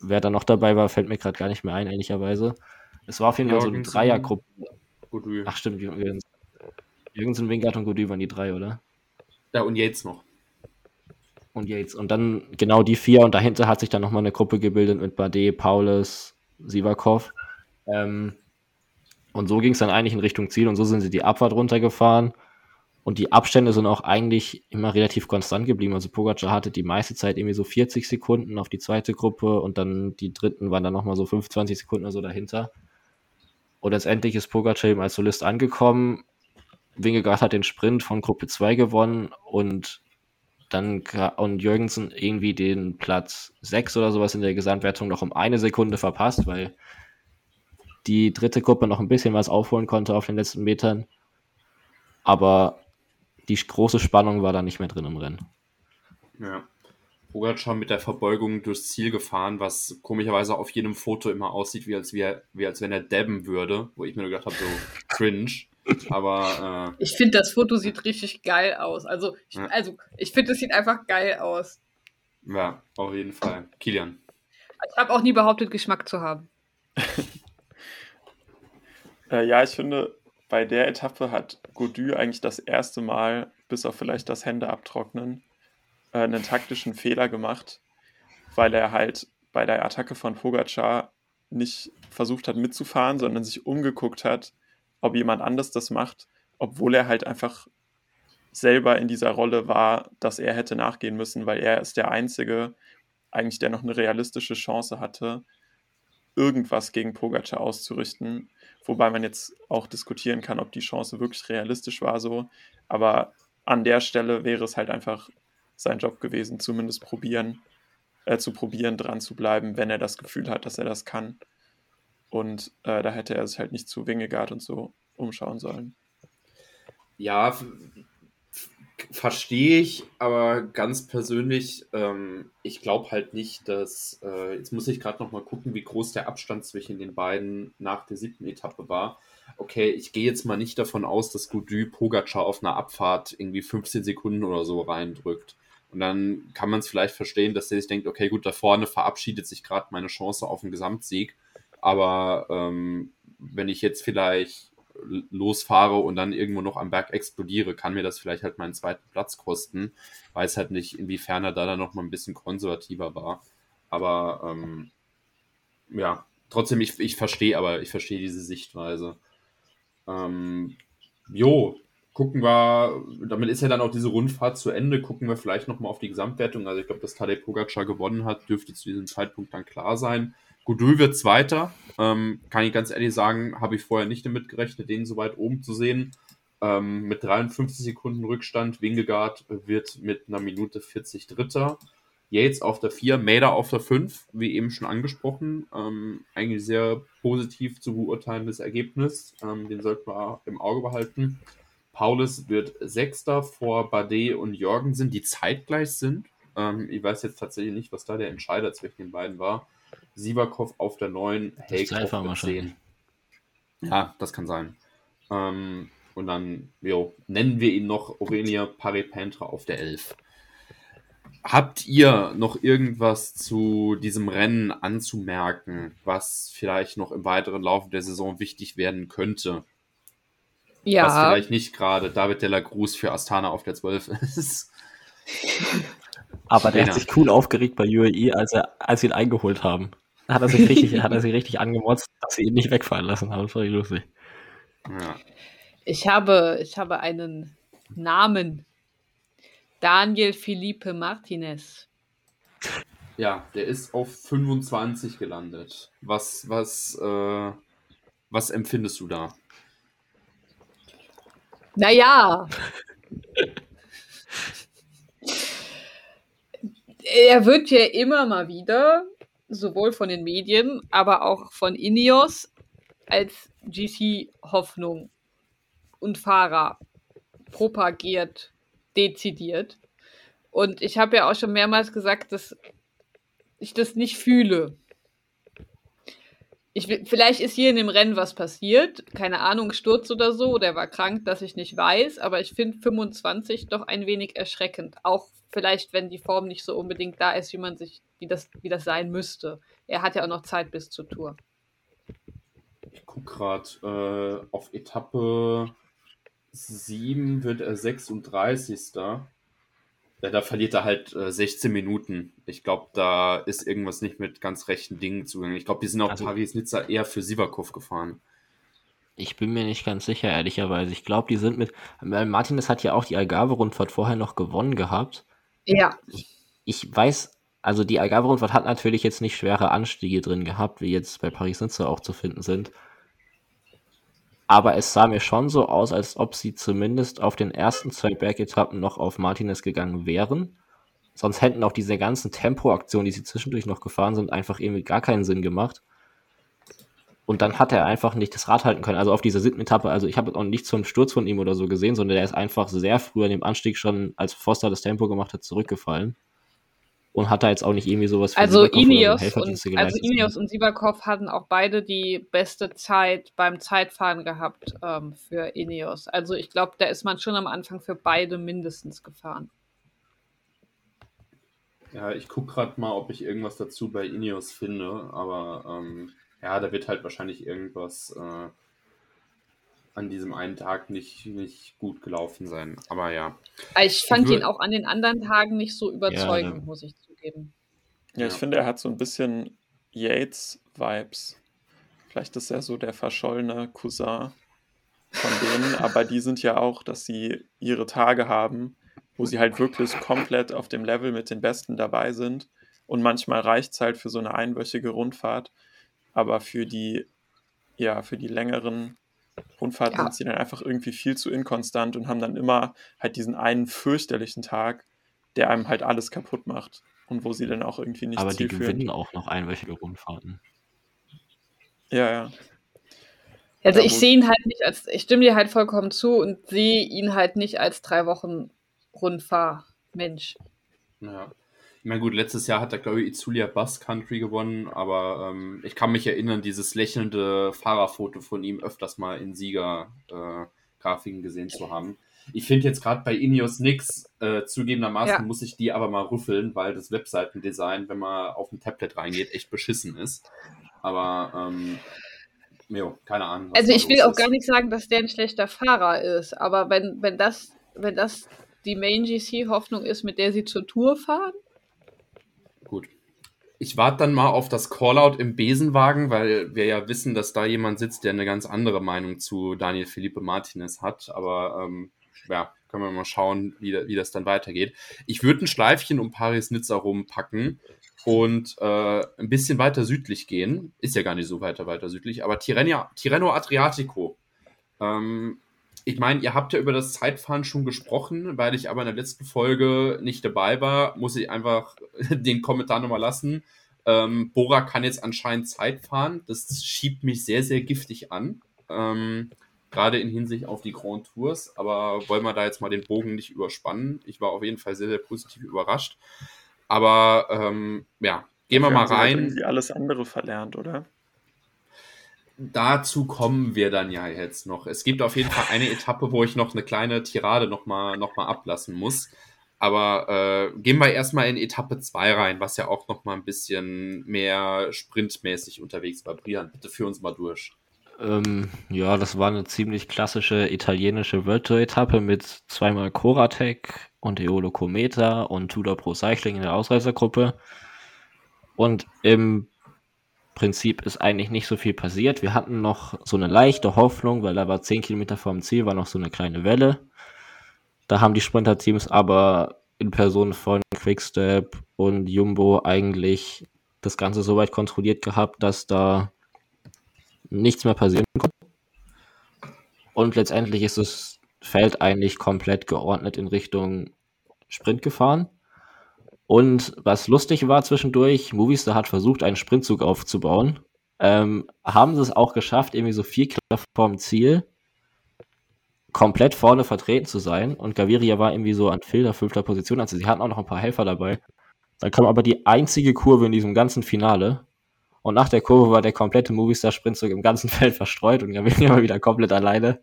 wer da noch dabei war, fällt mir gerade gar nicht mehr ein, ehrlicherweise. Es war auf jeden Fall so eine Dreiergruppe. Gaudu. Ach stimmt, Jürgensen. Jürgensen, Vingegaard und Gaudu waren die drei, oder? Ja, und Yates noch. Und Yates. Und dann genau die vier. Und dahinter hat sich dann nochmal eine Gruppe gebildet mit Bardet, Paulus, Sivakov. Ähm, und so ging es dann eigentlich in Richtung Ziel. Und so sind sie die Abfahrt runtergefahren. Und die Abstände sind auch eigentlich immer relativ konstant geblieben. Also Pogacar hatte die meiste Zeit irgendwie so vierzig Sekunden auf die zweite Gruppe. Und dann die dritten waren dann nochmal so fünfundzwanzig Sekunden oder so dahinter. Und letztendlich ist Pogacar eben als Solist angekommen. Vingegaard hat den Sprint von Gruppe zwei gewonnen und dann und Jürgensen irgendwie den Platz sechs oder sowas in der Gesamtwertung noch um eine Sekunde verpasst, weil die dritte Gruppe noch ein bisschen was aufholen konnte auf den letzten Metern, aber die große Spannung war da nicht mehr drin im Rennen. Ja, Pogacar mit der Verbeugung durchs Ziel gefahren, was komischerweise auf jedem Foto immer aussieht, wie als, wie, wie als wenn er dabben würde, wo ich mir gedacht habe, so cringe. Aber, äh, ich finde, das Foto sieht richtig geil aus. Also, ich, ja. also, ich finde, es sieht einfach geil aus. Ja, auf jeden Fall. Kilian. Ich habe auch nie behauptet, Geschmack zu haben. äh, ja, ich finde, bei der Etappe hat Gaudu eigentlich das erste Mal, bis auf vielleicht das Hände abtrocknen, äh, einen taktischen Fehler gemacht, weil er halt bei der Attacke von Pogacar nicht versucht hat mitzufahren, sondern sich umgeguckt hat, ob jemand anders das macht, obwohl er halt einfach selber in dieser Rolle war, dass er hätte nachgehen müssen, weil er ist der Einzige, eigentlich der noch eine realistische Chance hatte, irgendwas gegen Pogacar auszurichten, wobei man jetzt auch diskutieren kann, ob die Chance wirklich realistisch war so, aber an der Stelle wäre es halt einfach sein Job gewesen, zumindest probieren, äh, zu probieren, dran zu bleiben, wenn er das Gefühl hat, dass er das kann. Und äh, da hätte er sich halt nicht zu Vingegaard und so umschauen sollen. Ja, f- f- verstehe ich, aber ganz persönlich, ähm, ich glaube halt nicht, dass, äh, jetzt muss ich gerade nochmal gucken, wie groß der Abstand zwischen den beiden nach der siebten Etappe war. Okay, ich gehe jetzt mal nicht davon aus, dass Gaudu Pogacar auf einer Abfahrt irgendwie fünfzehn Sekunden oder so reindrückt. Und dann kann man es vielleicht verstehen, dass er sich denkt, okay, gut, da vorne verabschiedet sich gerade meine Chance auf einen Gesamtsieg. Aber ähm, wenn ich jetzt vielleicht losfahre und dann irgendwo noch am Berg explodiere, kann mir das vielleicht halt meinen zweiten Platz kosten. Weiß halt nicht, inwiefern er da dann nochmal ein bisschen konservativer war. Aber ähm, ja, trotzdem, ich, ich verstehe aber, ich verstehe diese Sichtweise. Ähm, jo, gucken wir, damit ist ja dann auch diese Rundfahrt zu Ende, gucken wir vielleicht nochmal auf die Gesamtwertung. Also ich glaube, dass Tadej Pogacar gewonnen hat, dürfte zu diesem Zeitpunkt dann klar sein. Gaudu wird Zweiter, ähm, kann ich ganz ehrlich sagen, habe ich vorher nicht damit gerechnet, den so weit oben zu sehen, ähm, mit dreiundfünfzig Sekunden Rückstand. Vingegaard wird mit einer Minute vierzig Dritter, Yates auf der vier, Maeder auf der fünf, wie eben schon angesprochen, ähm, eigentlich sehr positiv zu beurteilendes Ergebnis, ähm, den sollten wir im Auge behalten. Paulus wird Sechster vor Bardet und Jorgensen, die zeitgleich sind, ähm, ich weiß jetzt tatsächlich nicht, was da der Entscheider zwischen den beiden war. Sivakov auf der neun, Haig auf der zehn. Ja, das kann sein. Ähm, und dann, jo, nennen wir ihn noch Aurélien Paret-Peintre auf der elf. Habt ihr noch irgendwas zu diesem Rennen anzumerken, was vielleicht noch im weiteren Laufe der Saison wichtig werden könnte? Ja. Was vielleicht nicht gerade David de la Cruz für Astana auf der zwölf ist. Aber der hat sich cool aufgeregt bei U A E, als, er, als sie ihn eingeholt haben. Hat er sich richtig, hat er sich richtig angemotzt, dass sie ihn nicht wegfahren lassen haben. Das war lustig. Ja. Ich habe, ich habe einen Namen. Daniel Felipe Martinez. Ja, der ist auf fünfundzwanzig gelandet. Was, was, äh, was empfindest du da? Naja. Er wird ja immer mal wieder, sowohl von den Medien, aber auch von Ineos, als G C-Hoffnung und Fahrer propagiert, dezidiert. Und ich habe ja auch schon mehrmals gesagt, dass ich das nicht fühle. Ich, vielleicht ist hier in dem Rennen was passiert, keine Ahnung, Sturz oder so, oder er war krank, dass ich nicht weiß, aber ich finde fünfundzwanzig doch ein wenig erschreckend, auch vielleicht, wenn die Form nicht so unbedingt da ist, wie man sich, wie das, wie das sein müsste. Er hat ja auch noch Zeit bis zur Tour. Ich gucke gerade, äh, auf Etappe sieben wird er sechsunddreißig. Da. Ja, da verliert er halt äh, sechzehn Minuten. Ich glaube, da ist irgendwas nicht mit ganz rechten Dingen zugegangen. Ich glaube, die sind auch also, Paris-Nizza eher für Sivakov gefahren. Ich bin mir nicht ganz sicher, ehrlicherweise. Ich glaube, die sind mit... Martinez hat ja auch die Algarve-Rundfahrt vorher noch gewonnen gehabt. Ja. Ich, ich weiß... Also die Algarve-Rundfahrt hat natürlich jetzt nicht schwere Anstiege drin gehabt, wie jetzt bei Paris-Nizza auch zu finden sind. Aber es sah mir schon so aus, als ob sie zumindest auf den ersten zwei Bergetappen noch auf Martinez gegangen wären. Sonst hätten auch diese ganzen Tempoaktionen, die sie zwischendurch noch gefahren sind, einfach irgendwie gar keinen Sinn gemacht. Und dann hat er einfach nicht das Rad halten können. Also auf dieser siebten Etappe, also ich habe auch nichts vom Sturz von ihm oder so gesehen, sondern er ist einfach sehr früh an dem Anstieg schon, als Foster das Tempo gemacht hat, zurückgefallen. Und hat da jetzt auch nicht irgendwie sowas für also Ineos so und, also Ineos und Sivakov hatten auch beide die beste Zeit beim Zeitfahren gehabt ähm, für Ineos. Also ich glaube, da ist man schon am Anfang für beide mindestens gefahren. Ja, ich gucke gerade mal, ob ich irgendwas dazu bei Ineos finde. Aber ähm, ja, da wird halt wahrscheinlich irgendwas äh, an diesem einen Tag nicht, nicht gut gelaufen sein. Aber ja. Ich fand ich wür- ihn auch an den anderen Tagen nicht so überzeugend, ja, ne. muss ich zugeben. Ja, ja, ich finde, er hat so ein bisschen Yates-Vibes. Vielleicht ist er so der verschollene Cousin von denen, aber die sind ja auch, dass sie ihre Tage haben, wo sie halt wirklich komplett auf dem Level mit den Besten dabei sind. Und manchmal reicht es halt für so eine einwöchige Rundfahrt, aber für die, ja, für die längeren Rundfahrt ja. sind sie dann einfach irgendwie viel zu inkonstant und haben dann immer halt diesen einen fürchterlichen Tag, der einem halt alles kaputt macht und wo sie dann auch irgendwie nicht zielführend. Aber die gewinnen auch noch einwöchige Rundfahrten. Ja, ja. Also ja, ich sehe ihn halt nicht als, ich stimme dir halt vollkommen zu und sehe ihn halt nicht als drei Wochen Rundfahrmensch. Ja. Ich meine, gut, letztes Jahr hat er, glaube ich, Itzulia Basque Country gewonnen, aber ähm, ich kann mich erinnern, dieses lächelnde Fahrerfoto von ihm öfters mal in Sieger-Grafiken äh, gesehen zu haben. Ich finde jetzt gerade bei Ineos nichts, äh, zugegebenermaßen ja. muss ich die aber mal rüffeln, weil das Webseitendesign, wenn man auf ein Tablet reingeht, echt beschissen ist. Aber, ähm, jo, keine Ahnung. Also ich will auch ist. gar nicht sagen, dass der ein schlechter Fahrer ist, aber wenn, wenn das, wenn das die Main-G C-Hoffnung ist, mit der sie zur Tour fahren, gut. Ich warte dann mal auf das Callout im Besenwagen, weil wir ja wissen, dass da jemand sitzt, der eine ganz andere Meinung zu Daniel Felipe Martinez hat. Aber ähm, ja, können wir mal schauen, wie, wie das dann weitergeht. Ich würde ein Schleifchen um Paris-Nizza rumpacken und äh, ein bisschen weiter südlich gehen. Ist ja gar nicht so weiter, weiter südlich, aber Tireno, Tireno Adriatico. Ähm, Ich meine, ihr habt ja über das Zeitfahren schon gesprochen, weil ich aber in der letzten Folge nicht dabei war, muss ich einfach den Kommentar nochmal lassen. Ähm, Bora kann jetzt anscheinend Zeitfahren, das schiebt mich sehr, sehr giftig an, ähm, gerade in Hinsicht auf die Grand Tours, aber wollen wir da jetzt mal den Bogen nicht überspannen. Ich war auf jeden Fall sehr, sehr positiv überrascht, aber ähm, ja, gehen wir mal rein. Haben Sie alles andere verlernt, oder? Dazu kommen wir dann ja jetzt noch. Es gibt auf jeden Fall eine Etappe, wo ich noch eine kleine Tirade nochmal noch mal ablassen muss. Aber äh, gehen wir erstmal in Etappe zwei rein, was ja auch nochmal ein bisschen mehr sprintmäßig unterwegs war. Brian, bitte führ uns mal durch. Ähm, ja, das war eine ziemlich klassische italienische World Tour Etappe mit zweimal Koratec und Eolo Cometa und Tudor Pro Cycling in der Ausreißergruppe. Und im Prinzip ist eigentlich nicht so viel passiert. Wir hatten noch so eine leichte Hoffnung, weil da war zehn Kilometer vorm Ziel, war noch so eine kleine Welle. Da haben die Sprinterteams aber in Person von Quick-Step und Jumbo eigentlich das Ganze so weit kontrolliert gehabt, dass da nichts mehr passieren konnte. Und letztendlich ist das Feld eigentlich komplett geordnet in Richtung Sprint gefahren. Und was lustig war zwischendurch, Movistar hat versucht, einen Sprintzug aufzubauen. Ähm, haben sie es auch geschafft, irgendwie so vier Kilometer vorm Ziel komplett vorne vertreten zu sein. Und Gaviria war irgendwie so an vierter, fünfter Position. Also sie hatten auch noch ein paar Helfer dabei. Dann kam aber die einzige Kurve in diesem ganzen Finale. Und nach der Kurve war der komplette Movistar-Sprintzug im ganzen Feld verstreut und Gaviria war wieder komplett alleine.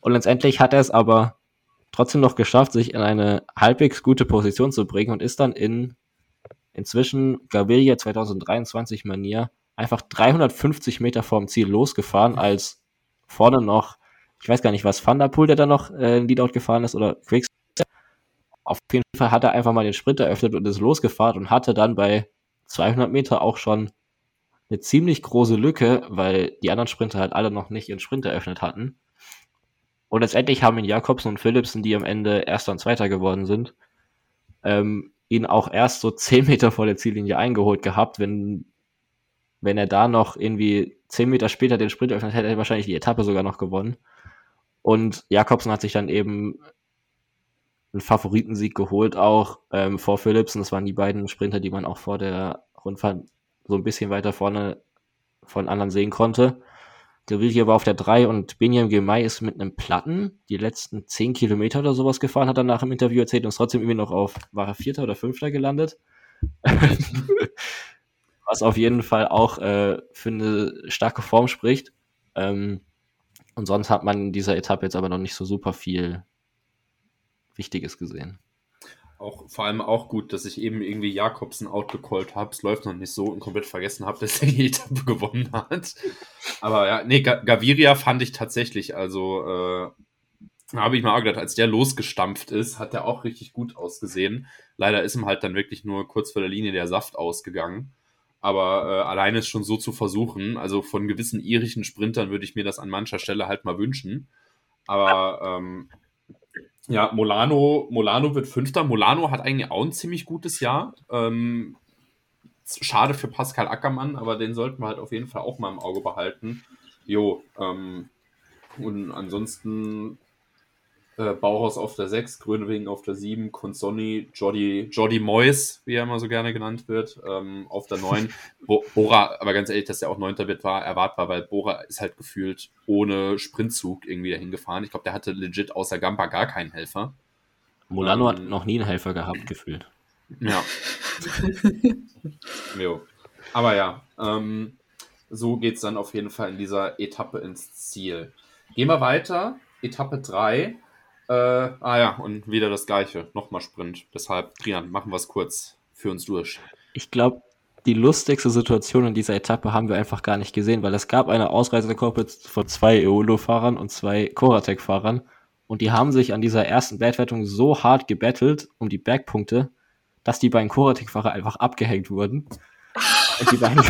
Und letztendlich hat er es aber trotzdem noch geschafft, sich in eine halbwegs gute Position zu bringen und ist dann in inzwischen Gaviria zwanzig dreiundzwanzig Manier einfach dreihundertfünfzig Meter vorm Ziel losgefahren, als vorne noch, ich weiß gar nicht, was Van der Poel, der dann noch äh, ein Leadout gefahren ist, oder Quick-Step. Auf jeden Fall hat er einfach mal den Sprint eröffnet und ist losgefahren und hatte dann bei zweihundert Meter auch schon eine ziemlich große Lücke, weil die anderen Sprinter halt alle noch nicht ihren Sprint eröffnet hatten. Und letztendlich haben ihn Jakobsen und Philipsen, die am Ende Erster und Zweiter geworden sind, ähm, ihn auch erst so zehn Meter vor der Ziellinie eingeholt gehabt. Wenn, wenn er da noch irgendwie zehn Meter später den Sprint eröffnet hätte, hätte er wahrscheinlich die Etappe sogar noch gewonnen. Und Jakobsen hat sich dann eben einen Favoritensieg geholt, auch ähm, vor Philipsen. Das waren die beiden Sprinter, die man auch vor der Rundfahrt so ein bisschen weiter vorne von anderen sehen konnte. Gaviria war auf der drei und Benjamin Gemay ist mit einem Platten die letzten zehn Kilometer oder sowas gefahren, hat dann nach dem Interview erzählt und ist trotzdem irgendwie noch auf, war er Vierter oder Fünfter gelandet. Was auf jeden Fall auch äh, für eine starke Form spricht. Ähm, und sonst hat man in dieser Etappe jetzt aber noch nicht so super viel Wichtiges gesehen. Auch, vor allem auch gut, dass ich eben irgendwie Jakobsen outgecallt habe. Es läuft noch nicht so und komplett vergessen habe, dass er die Etappe gewonnen hat. Aber ja, nee, Gaviria fand ich tatsächlich, also äh, habe ich mal gedacht, als der losgestampft ist, hat der auch richtig gut ausgesehen. Leider ist ihm halt dann wirklich nur kurz vor der Linie der Saft ausgegangen. Aber äh, alleine es schon so zu versuchen, also von gewissen irischen Sprintern würde ich mir das an mancher Stelle halt mal wünschen. Aber ähm, ja, Molano, Molano wird Fünfter. Molano hat eigentlich auch ein ziemlich gutes Jahr. Ähm, schade für Pascal Ackermann, aber den sollten wir halt auf jeden Fall auch mal im Auge behalten. Jo, ähm, und ansonsten äh, Bauhaus auf der sechs, Grönewegen auf der sieben, Consonni, Jordi, Jordi Meus, wie er immer so gerne genannt wird, ähm, auf der neun. Bo- Bora, aber ganz ehrlich, dass der auch Neunter wird, war erwartbar, weil Bora ist halt gefühlt ohne Sprintzug irgendwie dahin gefahren. Ich glaube, der hatte legit außer Gampa gar keinen Helfer. Molano ähm, hat noch nie einen Helfer gehabt, gefühlt. Ja. Jo. Aber ja, ähm, so geht es dann auf jeden Fall in dieser Etappe ins Ziel. Gehen wir weiter, Etappe drei. Äh, ah ja, und wieder das Gleiche, nochmal Sprint. Deshalb, Brian, machen wir es kurz für uns durch. Ich glaube, die lustigste Situation in dieser Etappe haben wir einfach gar nicht gesehen, weil es gab eine Ausreißergruppe von zwei Eolo-Fahrern und zwei Koratek-Fahrern und die haben sich an dieser ersten Bergwertung so hart gebettelt um die Bergpunkte, dass die beiden Koratek-Fahrer einfach abgehängt wurden. Und die beiden,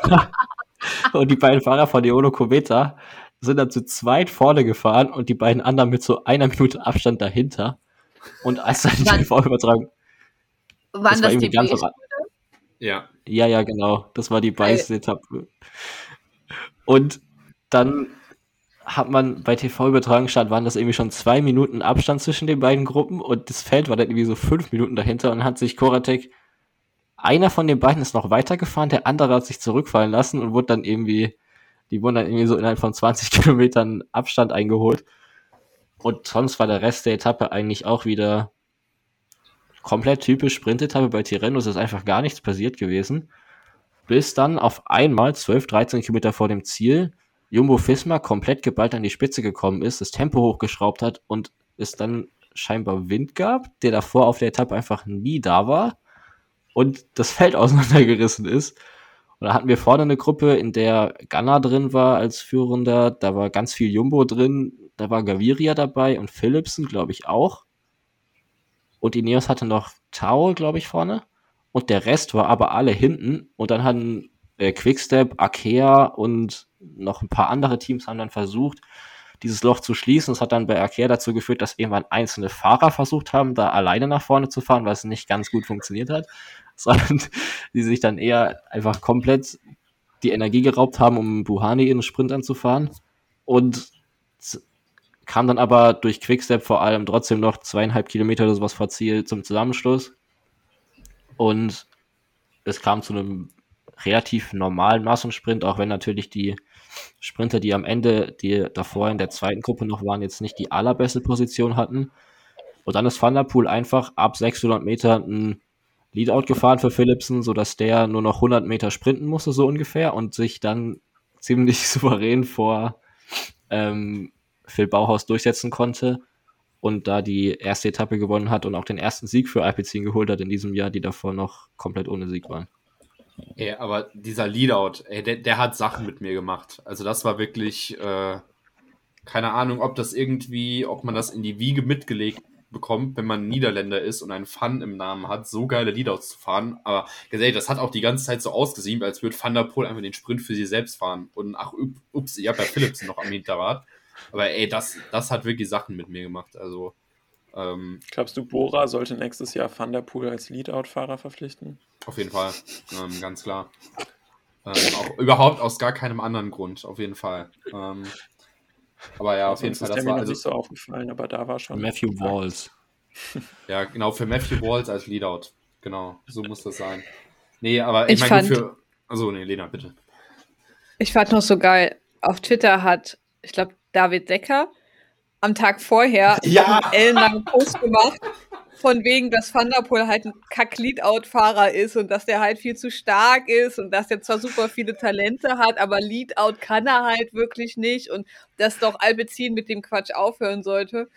und die beiden Fahrer von Eolo Cometa sind dann zu zweit vorne gefahren und die beiden anderen mit so einer Minute Abstand dahinter. Und als dann die T V-Übertragung... Waren das die ganze Ja. Ja, ja, genau. Das war die Beiß-Etappe. Und dann hat man bei T V-Übertragung stand, waren das irgendwie schon zwei Minuten Abstand zwischen den beiden Gruppen und das Feld war dann irgendwie so fünf Minuten dahinter und hat sich Koratek, einer von den beiden ist noch weitergefahren, der andere hat sich zurückfallen lassen und wurde dann irgendwie, die wurden dann irgendwie so innerhalb von zwanzig Kilometern Abstand eingeholt. Und sonst war der Rest der Etappe eigentlich auch wieder komplett typisch Sprintetappe. Bei Tireno ist einfach gar nichts passiert gewesen. Bis dann auf einmal zwölf, dreizehn Kilometer vor dem Ziel Jumbo-Visma komplett geballt an die Spitze gekommen ist, das Tempo hochgeschraubt hat und es dann scheinbar Wind gab, der davor auf der Etappe einfach nie da war und das Feld auseinandergerissen ist. Und da hatten wir vorne eine Gruppe, in der Ganna drin war als Führender, da war ganz viel Jumbo drin, da war Gaviria dabei und Philipsen, glaube ich, auch. Und Ineos hatte noch Tao, glaube ich, vorne. Und der Rest war aber alle hinten. Und dann hatten äh, Quick-Step, Arkea und noch ein paar andere Teams haben dann versucht, dieses Loch zu schließen. Es hat dann bei Arkea dazu geführt, dass irgendwann einzelne Fahrer versucht haben, da alleine nach vorne zu fahren, weil es nicht ganz gut funktioniert hat. Sondern die sich dann eher einfach komplett die Energie geraubt haben, um Buhani in den Sprint anzufahren. Und kam dann aber durch Quick-Step vor allem trotzdem noch zweieinhalb Kilometer oder sowas vor Ziel zum Zusammenschluss. Und es kam zu einem relativ normalen Massensprint, auch wenn natürlich die Sprinter, die am Ende, die davor in der zweiten Gruppe noch waren, jetzt nicht die allerbeste Position hatten. Und dann ist Van der Poel einfach ab sechshundert Meter ein Leadout gefahren für Philipsen, sodass der nur noch hundert Meter sprinten musste, so ungefähr, und sich dann ziemlich souverän vor ähm, Phil Bauhaus durchsetzen konnte. und da die erste Etappe gewonnen hat und auch den ersten Sieg für Alpecin geholt hat in diesem Jahr, die davor noch komplett ohne Sieg waren. Ey, aber dieser Leadout, ey, der, der hat Sachen mit mir gemacht. Also das war wirklich, äh, keine Ahnung, ob das irgendwie, ob man das in die Wiege mitgelegt bekommt, wenn man Niederländer ist und einen Fun im Namen hat, so geile Leadouts zu fahren. Aber gesagt, das hat auch die ganze Zeit so ausgesehen, als würde Van der Poel einfach den Sprint für sie selbst fahren. Und ach, ups, ich habe ja Philipsen noch am Hinterrad. Aber ey, das, das hat wirklich Sachen mit mir gemacht. Also ähm, glaubst du, Bora sollte nächstes Jahr Van der Poel als Leadout-Fahrer verpflichten? Auf jeden Fall, ähm, ganz klar. Ähm, auch überhaupt aus gar keinem anderen Grund, auf jeden Fall. Ähm, aber ja, auf jeden Fall. Das war also nicht so aufgefallen, aber da war schon Matthew Walls. Ja, genau, für Matthew Walls als Leadout. Genau, so muss das sein. Nee, aber ich, ich meine für... Achso, nee, Lena, bitte. Ich fand noch so geil, auf Twitter hat, ich glaube, David Decker am Tag vorher ja. einen ellenlangen Post gemacht, von wegen, dass Van der Poel halt ein Kack-Leadout-Fahrer ist und dass der halt viel zu stark ist und dass der zwar super viele Talente hat, aber Leadout kann er halt wirklich nicht und dass doch Alpecin mit dem Quatsch aufhören sollte.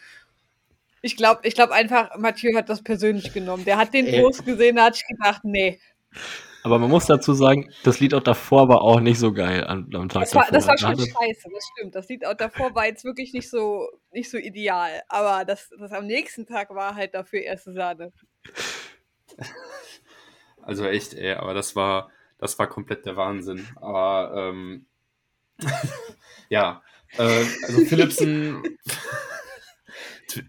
Ich glaube ich glaub einfach, Mathieu hat das persönlich genommen. Der hat den Ey. Post gesehen, da hat sich gedacht, nee. Aber man muss dazu sagen, das Leadout davor war auch nicht so geil am, am Tag das war, davor. Das war schon scheiße, das stimmt. Das Leadout davor war jetzt wirklich nicht so, nicht so ideal. Aber das, das am nächsten Tag war halt dafür erste Sahne. Also echt, ey, aber das war, das war komplett der Wahnsinn. Aber ähm, ja, äh, also Philipsen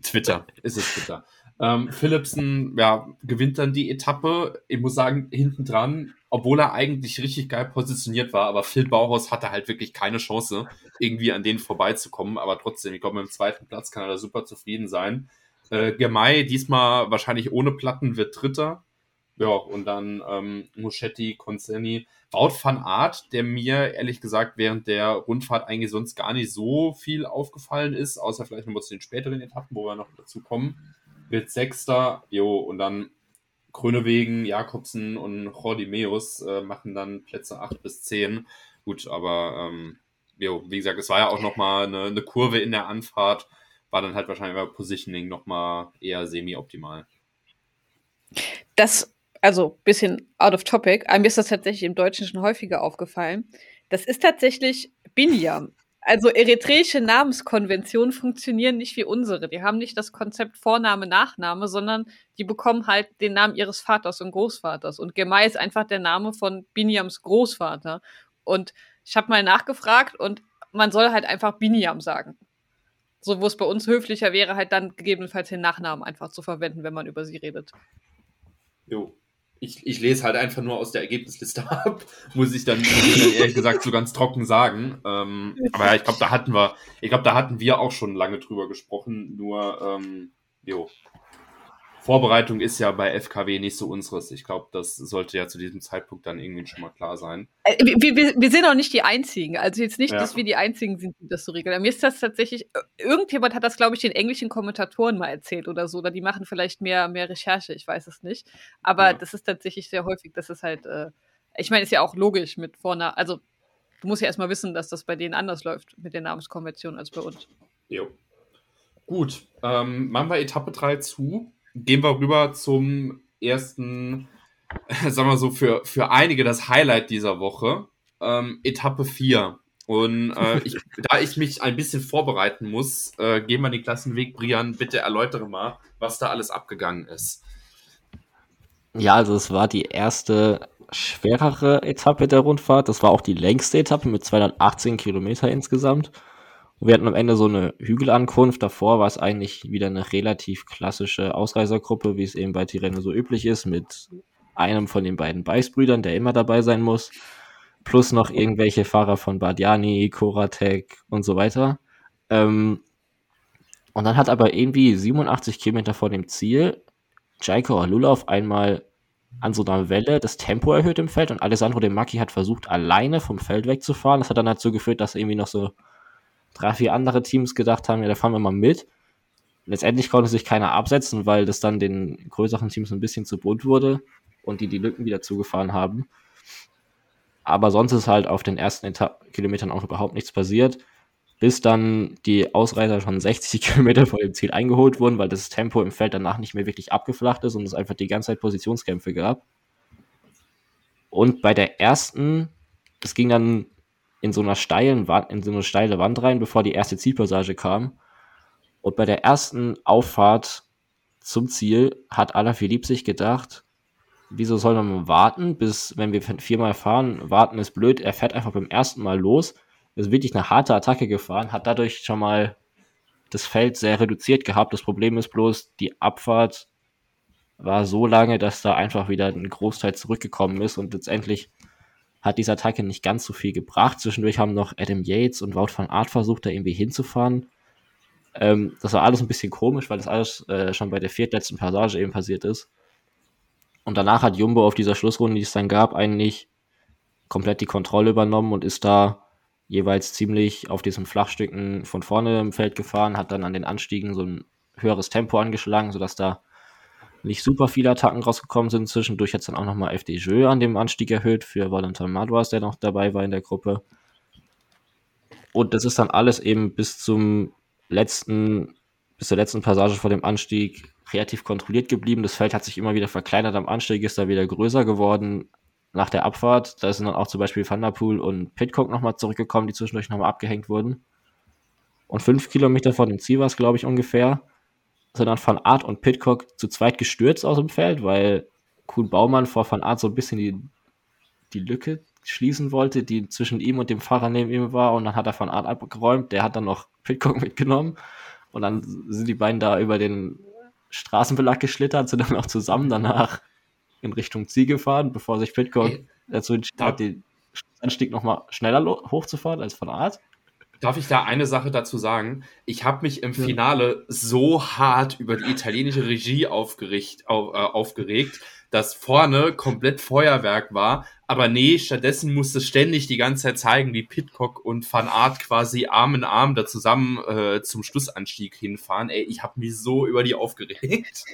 Twitter, ist es Twitter. Ähm, Philipsen ja, gewinnt dann die Etappe. Ich muss sagen, hinten dran, obwohl er eigentlich richtig geil positioniert war, aber Phil Bauhaus hatte halt wirklich keine Chance, irgendwie an denen vorbeizukommen. Aber trotzdem, ich glaube, mit dem zweiten Platz kann er da super zufrieden sein. Äh, Germay, diesmal wahrscheinlich ohne Platten, wird Dritter. Ja, und dann ähm, Muschetti, Conseni, Wout van Aert, der mir ehrlich gesagt während der Rundfahrt eigentlich sonst gar nicht so viel aufgefallen ist, außer vielleicht nochmal zu den späteren Etappen, wo wir noch dazu kommen. Wird Sechster, jo, und dann Grönewegen, Jakobsen und Jordi Meus äh, machen dann Plätze acht bis zehn. Gut, aber ähm, jo, wie gesagt, es war ja auch nochmal eine, eine Kurve in der Anfahrt, war dann halt wahrscheinlich bei Positioning nochmal eher semi-optimal. Das, also ein bisschen out of topic, mir ist das tatsächlich im Deutschen schon häufiger aufgefallen. Das ist tatsächlich Binyam. Also eritreische Namenskonventionen funktionieren nicht wie unsere. Die haben nicht das Konzept Vorname, Nachname, sondern die bekommen halt den Namen ihres Vaters und Großvaters. Und Germay ist einfach der Name von Binyams Großvater. Und ich habe mal nachgefragt und man soll halt einfach Binyam sagen. So, wo es bei uns höflicher wäre, halt dann gegebenenfalls den Nachnamen einfach zu verwenden, wenn man über sie redet. Jo. Ich, ich lese halt einfach nur aus der Ergebnisliste ab, muss ich dann, muss ich dann ehrlich gesagt so ganz trocken sagen. Ähm, aber ja, ich glaube, da hatten wir, ich glaube, da hatten wir auch schon lange drüber gesprochen. Nur, ähm, jo, Vorbereitung ist ja bei F K W nicht so unseres. Ich glaube, das sollte ja zu diesem Zeitpunkt dann irgendwie schon mal klar sein. Wir, wir, wir sind auch nicht die Einzigen. Also jetzt nicht, ja. dass wir die Einzigen sind, die das so regeln. Mir ist das tatsächlich, irgendjemand hat das, glaube ich, den englischen Kommentatoren mal erzählt oder so. Oder die machen vielleicht mehr, mehr Recherche, ich weiß es nicht. Aber ja. das ist tatsächlich sehr häufig, dass es halt, äh, ich meine, ist ja auch logisch mit vorne, also du musst ja erstmal wissen, dass das bei denen anders läuft mit der Namenskonvention als bei uns. Jo. Gut, ähm, machen wir Etappe drei zu. Gehen wir rüber zum ersten, sagen wir so, für, für einige das Highlight dieser Woche, ähm, Etappe vier. Und äh, ich, da ich mich ein bisschen vorbereiten muss, äh, gehen wir den Klassenweg. Brian, bitte erläutere mal, was da alles abgegangen ist. Ja, also es war die erste schwerere Etappe der Rundfahrt. Das war auch die längste Etappe mit zweihundertachtzehn Kilometer insgesamt. Wir hatten am Ende so eine Hügelankunft. Davor war es eigentlich wieder eine relativ klassische Ausreißergruppe, wie es eben bei Tireno so üblich ist, mit einem von den beiden Beißbrüdern, der immer dabei sein muss, plus noch irgendwelche Fahrer von Bardiani, Koratek und so weiter. Ähm, und dann hat aber irgendwie siebenundachtzig Kilometer vor dem Ziel Jaiko Alula auf einmal an so einer Welle das Tempo erhöht im Feld und Alessandro De Macchi hat versucht, alleine vom Feld wegzufahren. Das hat dann dazu geführt, dass irgendwie noch so drei, vier andere Teams gedacht haben, ja, da fahren wir mal mit. Letztendlich konnte sich keiner absetzen, weil das dann den größeren Teams ein bisschen zu bunt wurde und die die Lücken wieder zugefahren haben. Aber sonst ist halt auf den ersten Eta- Kilometern auch überhaupt nichts passiert. bis dann die Ausreißer schon sechzig Kilometer vor dem Ziel eingeholt wurden, weil das Tempo im Feld danach nicht mehr wirklich abgeflacht ist und es einfach die ganze Zeit Positionskämpfe gab. Und bei der ersten, es ging dann in so einer steilen Wand, in so eine steile Wand rein, bevor die erste Zielpassage kam. Und bei der ersten Auffahrt zum Ziel hat Alaphilippe sich gedacht, wieso soll man warten, bis, wenn wir viermal fahren, warten ist blöd, er fährt einfach beim ersten Mal los. Das ist wirklich eine harte Attacke gefahren, hat dadurch schon mal das Feld sehr reduziert gehabt. Das Problem ist bloß, die Abfahrt war so lange, dass da einfach wieder ein Großteil zurückgekommen ist und letztendlich hat diese Attacke nicht ganz so viel gebracht. Zwischendurch haben noch Adam Yates und Wout van Aert versucht, da irgendwie hinzufahren. Ähm, das war alles ein bisschen komisch, weil das alles äh, schon bei der viertletzten Passage eben passiert ist. Und danach hat Jumbo auf dieser Schlussrunde, die es dann gab, eigentlich komplett die Kontrolle übernommen und ist da jeweils ziemlich auf diesen Flachstücken von vorne im Feld gefahren, hat dann an den Anstiegen so ein höheres Tempo angeschlagen, sodass da nicht super viele Attacken rausgekommen sind. Zwischendurch hat es dann auch nochmal F D J an dem Anstieg erhöht für Valentin Madouas, der noch dabei war in der Gruppe. Und das ist dann alles eben bis zum letzten, bis zur letzten Passage vor dem Anstieg relativ kontrolliert geblieben. Das Feld hat sich immer wieder verkleinert, am Anstieg ist da wieder größer geworden. Nach der Abfahrt, da sind dann auch zum Beispiel Van der Poel und Pidcock nochmal zurückgekommen, die zwischendurch nochmal abgehängt wurden. Und fünf Kilometer vor dem Ziel war es, glaube ich, ungefähr, sind dann Van Aert und Pidcock zu zweit gestürzt aus dem Feld, weil Kuhn Baumann vor Van Aert so ein bisschen die, die Lücke schließen wollte, die zwischen ihm und dem Fahrer neben ihm war. Und dann hat er Van Aert abgeräumt, der hat dann noch Pidcock mitgenommen. Und dann sind die beiden da über den Straßenbelag geschlittert, sind dann auch zusammen danach in Richtung Ziel gefahren, bevor sich Pidcock hey, dazu entschieden hat, den Anstieg nochmal schneller lo- hochzufahren als Van Aert. Darf ich da eine Sache dazu sagen? Ich habe mich im Finale so hart über die italienische Regie aufgeregt, auf, äh, aufgeregt, dass vorne komplett Feuerwerk war. Aber nee, stattdessen musste ständig die ganze Zeit zeigen, wie Pidcock und Van Aert quasi Arm in Arm da zusammen äh, zum Schlussanstieg hinfahren. Ey, ich habe mich so über die aufgeregt.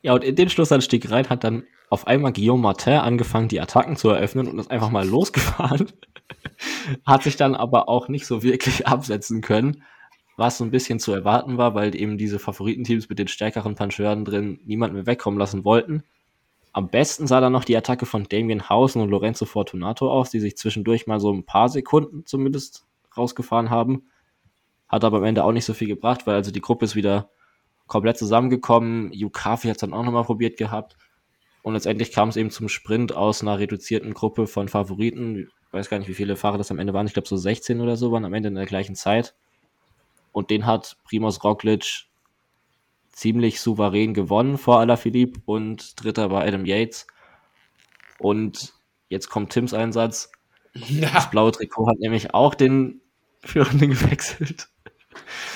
Ja, und in den Schlussanstieg rein hat dann auf einmal Guillaume Martin angefangen, die Attacken zu eröffnen und ist einfach mal losgefahren. Hat sich dann aber auch nicht so wirklich absetzen können, was so ein bisschen zu erwarten war, weil eben diese Favoritenteams mit den stärkeren Puncheuren drin niemanden mehr wegkommen lassen wollten. Am besten sah dann noch die Attacke von Damien Hausen und Lorenzo Fortunato aus, die sich zwischendurch mal so ein paar Sekunden zumindest rausgefahren haben. Hat aber am Ende auch nicht so viel gebracht, weil also die Gruppe ist wieder komplett zusammengekommen. Yukafi hat es dann auch nochmal probiert gehabt. Und letztendlich kam es eben zum Sprint aus einer reduzierten Gruppe von Favoriten. Ich weiß gar nicht, wie viele Fahrer das am Ende waren. Ich glaube, so sechzehn oder so waren am Ende in der gleichen Zeit. Und den hat Primož Roglič ziemlich souverän gewonnen vor Alaphilippe. Und dritter war Adam Yates. Und jetzt kommt Tims Einsatz. Ja. Das blaue Trikot hat nämlich auch den Führenden gewechselt.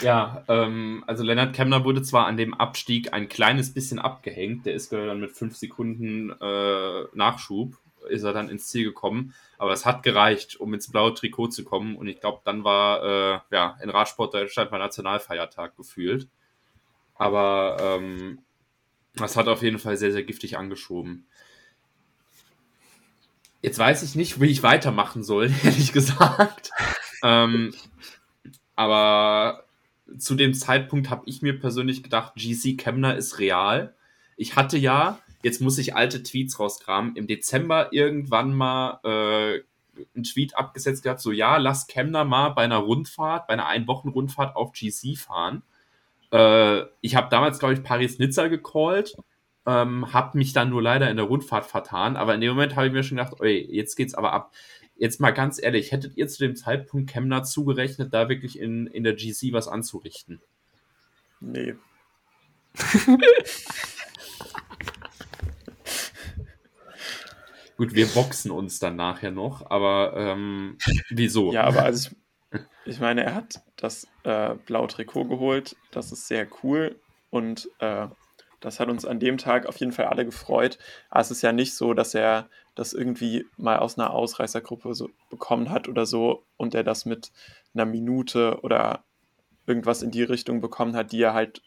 Ja, ähm, also Lennart Kemner wurde zwar an dem Abstieg ein kleines bisschen abgehängt, der ist dann mit fünf Sekunden äh, Nachschub, ist er dann ins Ziel gekommen, aber es hat gereicht, um ins blaue Trikot zu kommen und ich glaube, dann war äh, ja, in Radsport Deutschland mal Nationalfeiertag gefühlt, aber ähm, das hat auf jeden Fall sehr, sehr giftig angeschoben. Jetzt weiß ich nicht, wie ich weitermachen soll, ehrlich gesagt. ähm, Aber zu dem Zeitpunkt habe ich mir persönlich gedacht, G C Kemner ist real. Ich hatte ja, jetzt muss ich alte Tweets rauskramen, im Dezember irgendwann mal äh, einen Tweet abgesetzt gehabt, so ja, lass Kemner mal bei einer Rundfahrt, bei einer Einwochen-Rundfahrt auf G C fahren. Äh, ich habe damals, glaube ich, Paris-Nizza gecallt, ähm, habe mich dann nur leider in der Rundfahrt vertan, aber in dem Moment habe ich mir schon gedacht, ey, jetzt geht's aber ab. Jetzt mal ganz ehrlich, hättet ihr zu dem Zeitpunkt Kemner zugerechnet, da wirklich in, in der G C was anzurichten? Nee. Gut, wir boxen uns dann nachher noch, aber ähm, wieso? Ja, aber also ich, ich meine, er hat das äh, blaue Trikot geholt, das ist sehr cool und äh, das hat uns an dem Tag auf jeden Fall alle gefreut. Aber es ist ja nicht so, dass er das irgendwie mal aus einer Ausreißergruppe so bekommen hat oder so und er das mit einer Minute oder irgendwas in die Richtung bekommen hat, die er halt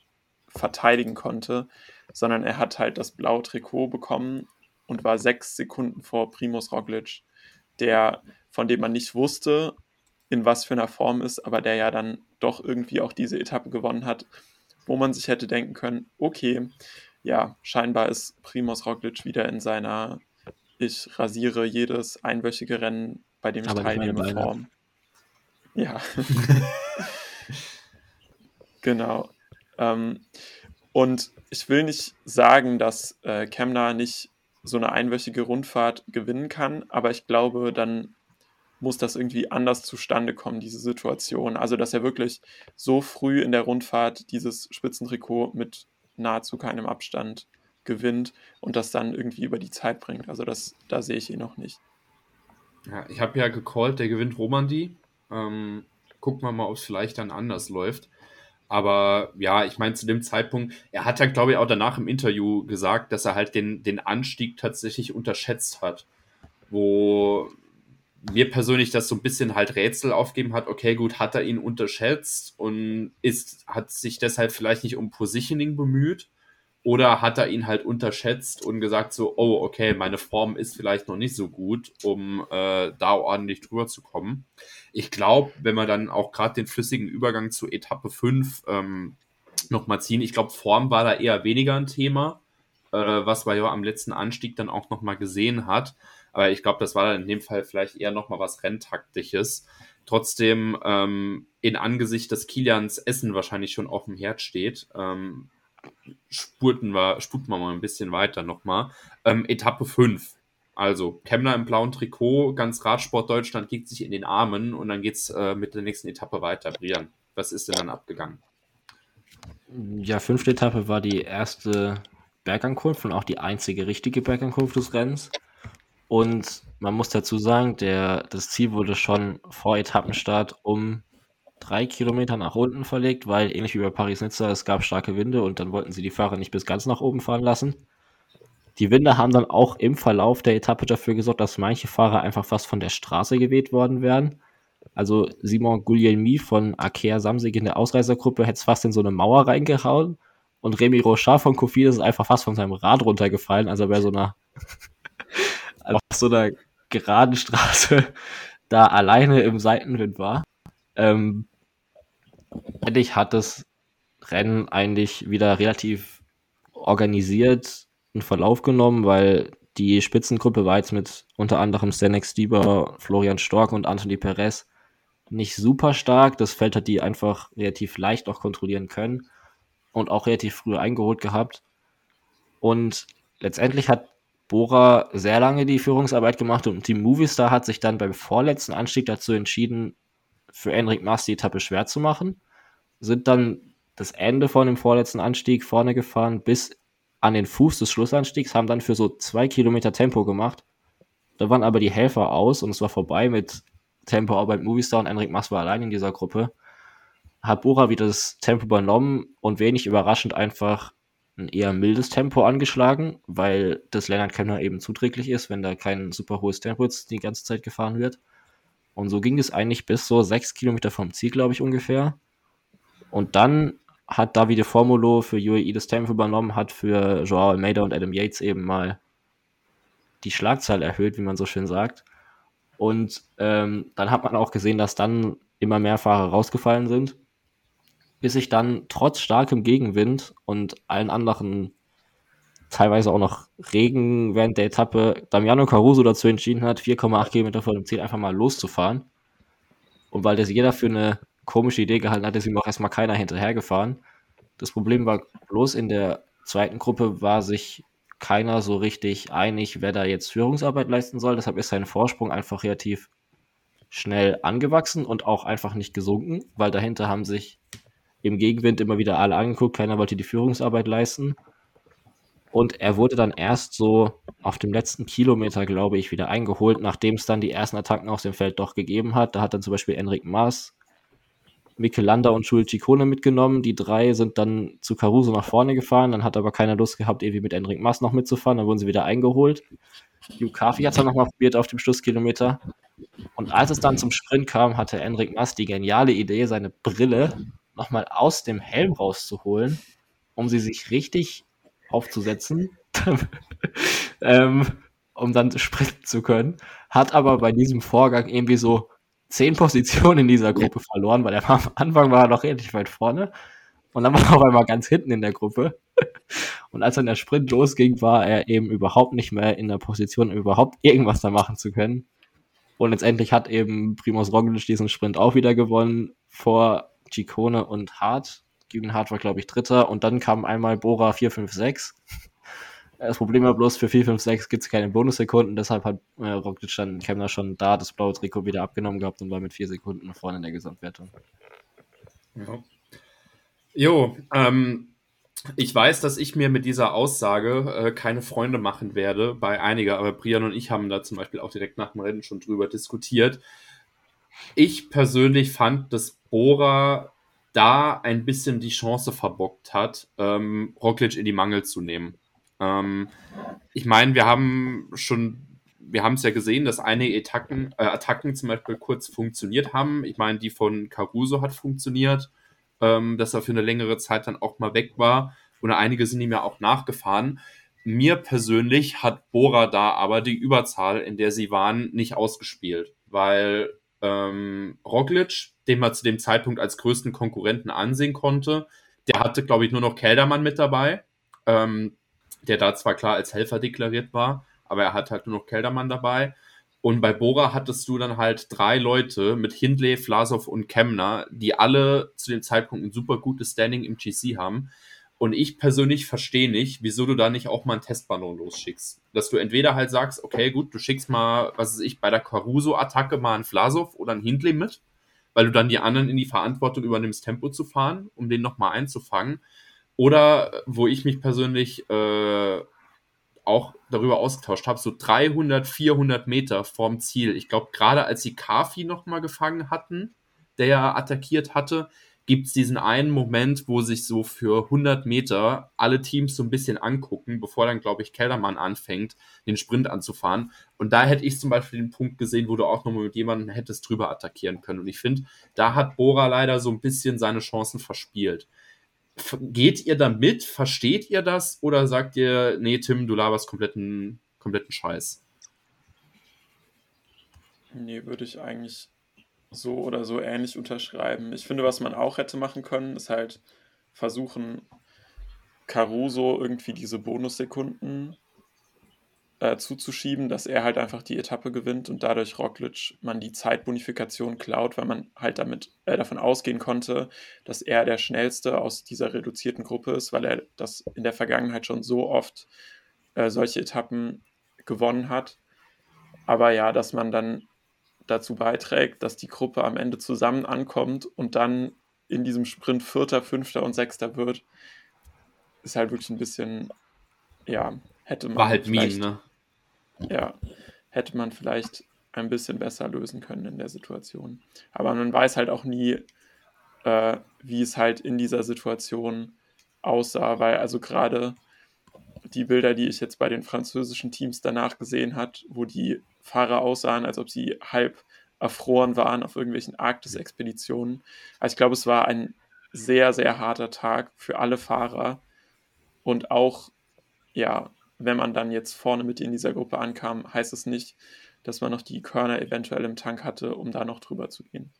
verteidigen konnte, sondern er hat halt das blaue Trikot bekommen und war sechs Sekunden vor Primož Roglič, der, von dem man nicht wusste, in was für einer Form ist, aber der ja dann doch irgendwie auch diese Etappe gewonnen hat, wo man sich hätte denken können, okay, ja, scheinbar ist Primož Roglič wieder in seiner ich rasiere jedes einwöchige Rennen, bei dem ich aber teilnehme, Form. Ja. Genau. Ähm, und ich will nicht sagen, dass äh, Kemna nicht so eine einwöchige Rundfahrt gewinnen kann, aber ich glaube, dann muss das irgendwie anders zustande kommen, diese Situation. Also, dass er wirklich so früh in der Rundfahrt dieses Spitzentrikot mit nahezu keinem Abstand gewinnt und das dann irgendwie über die Zeit bringt. Also, das, da sehe ich ihn noch nicht. Ja, ich habe ja gecallt, der gewinnt Romandie. Ähm, gucken wir mal, ob es vielleicht dann anders läuft. Aber ja, ich meine, zu dem Zeitpunkt, er hat dann, glaube ich, auch danach im Interview gesagt, dass er halt den, den Anstieg tatsächlich unterschätzt hat. Wo mir persönlich das so ein bisschen halt Rätsel aufgeben hat, okay, gut, hat er ihn unterschätzt und ist, hat sich deshalb vielleicht nicht um Positioning bemüht, oder hat er ihn halt unterschätzt und gesagt so, oh, okay, meine Form ist vielleicht noch nicht so gut, um äh, da ordentlich drüber zu kommen. Ich glaube, wenn wir dann auch gerade den flüssigen Übergang zu Etappe fünf ähm, nochmal ziehen, ich glaube, Form war da eher weniger ein Thema, äh, was man ja am letzten Anstieg dann auch nochmal gesehen hat. Aber ich glaube, das war dann in dem Fall vielleicht eher nochmal was Renntaktisches. Trotzdem, ähm, in Angesicht, dass Kilians Essen wahrscheinlich schon auf dem Herd steht, ähm, spurten wir, spurten wir mal ein bisschen weiter nochmal. Ähm, Etappe fünf. Also, Kemna im blauen Trikot, ganz Radsport Deutschland liegt sich in den Armen und dann geht's äh, mit der nächsten Etappe weiter. Brian, was ist denn dann abgegangen? Ja, fünfte Etappe war die erste Bergankunft und auch die einzige richtige Bergankunft des Rennens. Und man muss dazu sagen, der, das Ziel wurde schon vor Etappenstart um drei Kilometer nach unten verlegt, weil ähnlich wie bei Paris-Nizza, es gab starke Winde und dann wollten sie die Fahrer nicht bis ganz nach oben fahren lassen. Die Winde haben dann auch im Verlauf der Etappe dafür gesorgt, dass manche Fahrer einfach fast von der Straße geweht worden wären. Also Simon Guglielmi von Arkea Samsic in der Ausreißergruppe hätte es fast in so eine Mauer reingehauen und Rémi Rochard von Cofidis ist einfach fast von seinem Rad runtergefallen, also bei so einer... auf so einer geraden Straße da alleine im Seitenwind war. Ähm, eigentlich hat das Rennen eigentlich wieder relativ organisiert einen Verlauf genommen, weil die Spitzengruppe war jetzt mit unter anderem Zdeněk Štěbár, Florian Stork und Antony Perez nicht super stark. Das Feld hat die einfach relativ leicht auch kontrollieren können und auch relativ früh eingeholt gehabt. Und letztendlich hat Bora sehr lange die Führungsarbeit gemacht und Team Movistar hat sich dann beim vorletzten Anstieg dazu entschieden, für Enric Mas die Etappe schwer zu machen, sind dann das Ende von dem vorletzten Anstieg vorne gefahren bis an den Fuß des Schlussanstiegs, haben dann für so zwei Kilometer Tempo gemacht. Da waren aber die Helfer aus und es war vorbei mit Tempo auch bei Movistar und Enric Mas war allein in dieser Gruppe. Hat Bora wieder das Tempo übernommen und wenig überraschend einfach ein eher mildes Tempo angeschlagen, weil das Lennart Kemna eben zuträglich ist, wenn da kein super hohes Tempo die ganze Zeit gefahren wird. Und so ging es eigentlich bis so sechs Kilometer vom Ziel, glaube ich, ungefähr. Und dann hat Davide Formolo für U A E das Tempo übernommen, hat für Joao Almeida und Adam Yates eben mal die Schlagzahl erhöht, wie man so schön sagt. Und ähm, dann hat man auch gesehen, dass dann immer mehr Fahrer rausgefallen sind, bis sich dann trotz starkem Gegenwind und allen anderen, teilweise auch noch Regen während der Etappe, Damiano Caruso dazu entschieden hat, vier Komma acht Kilometer vor dem Ziel einfach mal loszufahren. Und weil das jeder für eine komische Idee gehalten hat, ist ihm auch erstmal keiner hinterhergefahren. Das Problem war bloß, in der zweiten Gruppe war sich keiner so richtig einig, wer da jetzt Führungsarbeit leisten soll. Deshalb ist sein Vorsprung einfach relativ schnell angewachsen und auch einfach nicht gesunken, weil dahinter haben sich im Gegenwind immer wieder alle angeguckt, keiner wollte die Führungsarbeit leisten. Und er wurde dann erst so auf dem letzten Kilometer, glaube ich, wieder eingeholt, nachdem es dann die ersten Attacken aus dem Feld doch gegeben hat. Da hat dann zum Beispiel Enric Mas, Mikel Landa und Jules Ciccone mitgenommen. Die drei sind dann zu Caruso nach vorne gefahren, dann hat aber keiner Lust gehabt, irgendwie mit Enric Mas noch mitzufahren. Dann wurden sie wieder eingeholt. Hugh Carthy hat es dann nochmal probiert auf dem Schlusskilometer. Und als es dann zum Sprint kam, hatte Enric Mas die geniale Idee, seine Brille nochmal aus dem Helm rauszuholen, um sie sich richtig aufzusetzen, ähm, um dann sprinten zu können. Hat aber bei diesem Vorgang irgendwie so zehn Positionen in dieser Gruppe verloren, weil er war, am Anfang war er noch relativ weit vorne und dann war er auf einmal ganz hinten in der Gruppe. Und als dann der Sprint losging, war er eben überhaupt nicht mehr in der Position, überhaupt irgendwas da machen zu können. Und letztendlich hat eben Primož Roglič diesen Sprint auch wieder gewonnen vor Ciccone und Hart. Gegen Hart war, glaube ich, Dritter. Und dann kam einmal Bora vier fünf sechs. Das Problem war bloß, für vier fünf sechs gibt es keine Bonussekunden. Deshalb hat äh, Roglič dann Kemner schon da das blaue Trikot wieder abgenommen gehabt und war mit vier Sekunden vorne in der Gesamtwertung. Ja. Jo, ähm, ich weiß, dass ich mir mit dieser Aussage äh, keine Freunde machen werde bei einiger, aber Brian und ich haben da zum Beispiel auch direkt nach dem Rennen schon drüber diskutiert. Ich persönlich fand, dass Bora da ein bisschen die Chance verbockt hat, ähm, Roglič in die Mangel zu nehmen. Ähm, ich meine, wir haben schon, wir haben es ja gesehen, dass einige Attacken, äh, Attacken zum Beispiel kurz funktioniert haben. Ich meine, die von Caruso hat funktioniert, ähm, dass er für eine längere Zeit dann auch mal weg war. Und einige sind ihm ja auch nachgefahren. Mir persönlich hat Bora da aber die Überzahl, in der sie waren, nicht ausgespielt, weil ähm, Roglič, den man zu dem Zeitpunkt als größten Konkurrenten ansehen konnte, der hatte, glaube ich, nur noch Keldermann mit dabei, ähm, der da zwar klar als Helfer deklariert war, aber er hat halt nur noch Keldermann dabei. Und bei Bora hattest du dann halt drei Leute mit Hindley, Vlasov und Kemner, die alle zu dem Zeitpunkt ein super gutes Standing im G C haben. Und ich persönlich verstehe nicht, wieso du da nicht auch mal einen Testballon losschickst. Dass du entweder halt sagst, okay, gut, du schickst mal, was weiß ich, bei der Caruso-Attacke mal einen Vlasov oder einen Hindley mit, weil du dann die anderen in die Verantwortung übernimmst, Tempo zu fahren, um den nochmal einzufangen. Oder, wo ich mich persönlich äh, auch darüber ausgetauscht habe, so dreihundert, vierhundert Meter vorm Ziel. Ich glaube, gerade als sie Kafi nochmal gefangen hatten, der ja attackiert hatte, gibt es diesen einen Moment, wo sich so für hundert Meter alle Teams so ein bisschen angucken, bevor dann, glaube ich, Keldermann anfängt, den Sprint anzufahren. Und da hätte ich zum Beispiel den Punkt gesehen, wo du auch nochmal mit jemandem hättest drüber attackieren können. Und ich finde, da hat Bora leider so ein bisschen seine Chancen verspielt. Geht ihr da mit? Versteht ihr das? Oder sagt ihr, nee, Tim, du laberst kompletten, kompletten Scheiß? Nee, würde ich eigentlich so oder so ähnlich unterschreiben. Ich finde, was man auch hätte machen können, ist halt versuchen, Caruso irgendwie diese Bonussekunden äh, zuzuschieben, dass er halt einfach die Etappe gewinnt und dadurch Roglič man die Zeitbonifikation klaut, weil man halt damit äh, davon ausgehen konnte, dass er der Schnellste aus dieser reduzierten Gruppe ist, weil er das in der Vergangenheit schon so oft äh, solche Etappen gewonnen hat. Aber ja, dass man dann dazu beiträgt, dass die Gruppe am Ende zusammen ankommt und dann in diesem Sprint Vierter, Fünfter und Sechster wird, ist halt wirklich ein bisschen, ja, hätte man war halt mean, ne? Ja, hätte man vielleicht ein bisschen besser lösen können in der Situation. Aber man weiß halt auch nie, äh, wie es halt in dieser Situation aussah, weil also gerade die Bilder, die ich jetzt bei den französischen Teams danach gesehen habe, wo die Fahrer aussahen, als ob sie halb erfroren waren auf irgendwelchen Arktis-Expeditionen. Also ich glaube, es war ein sehr, sehr harter Tag für alle Fahrer. Und auch, ja, wenn man dann jetzt vorne mit in dieser Gruppe ankam, heißt es nicht, dass man noch die Körner eventuell im Tank hatte, um da noch drüber zu gehen.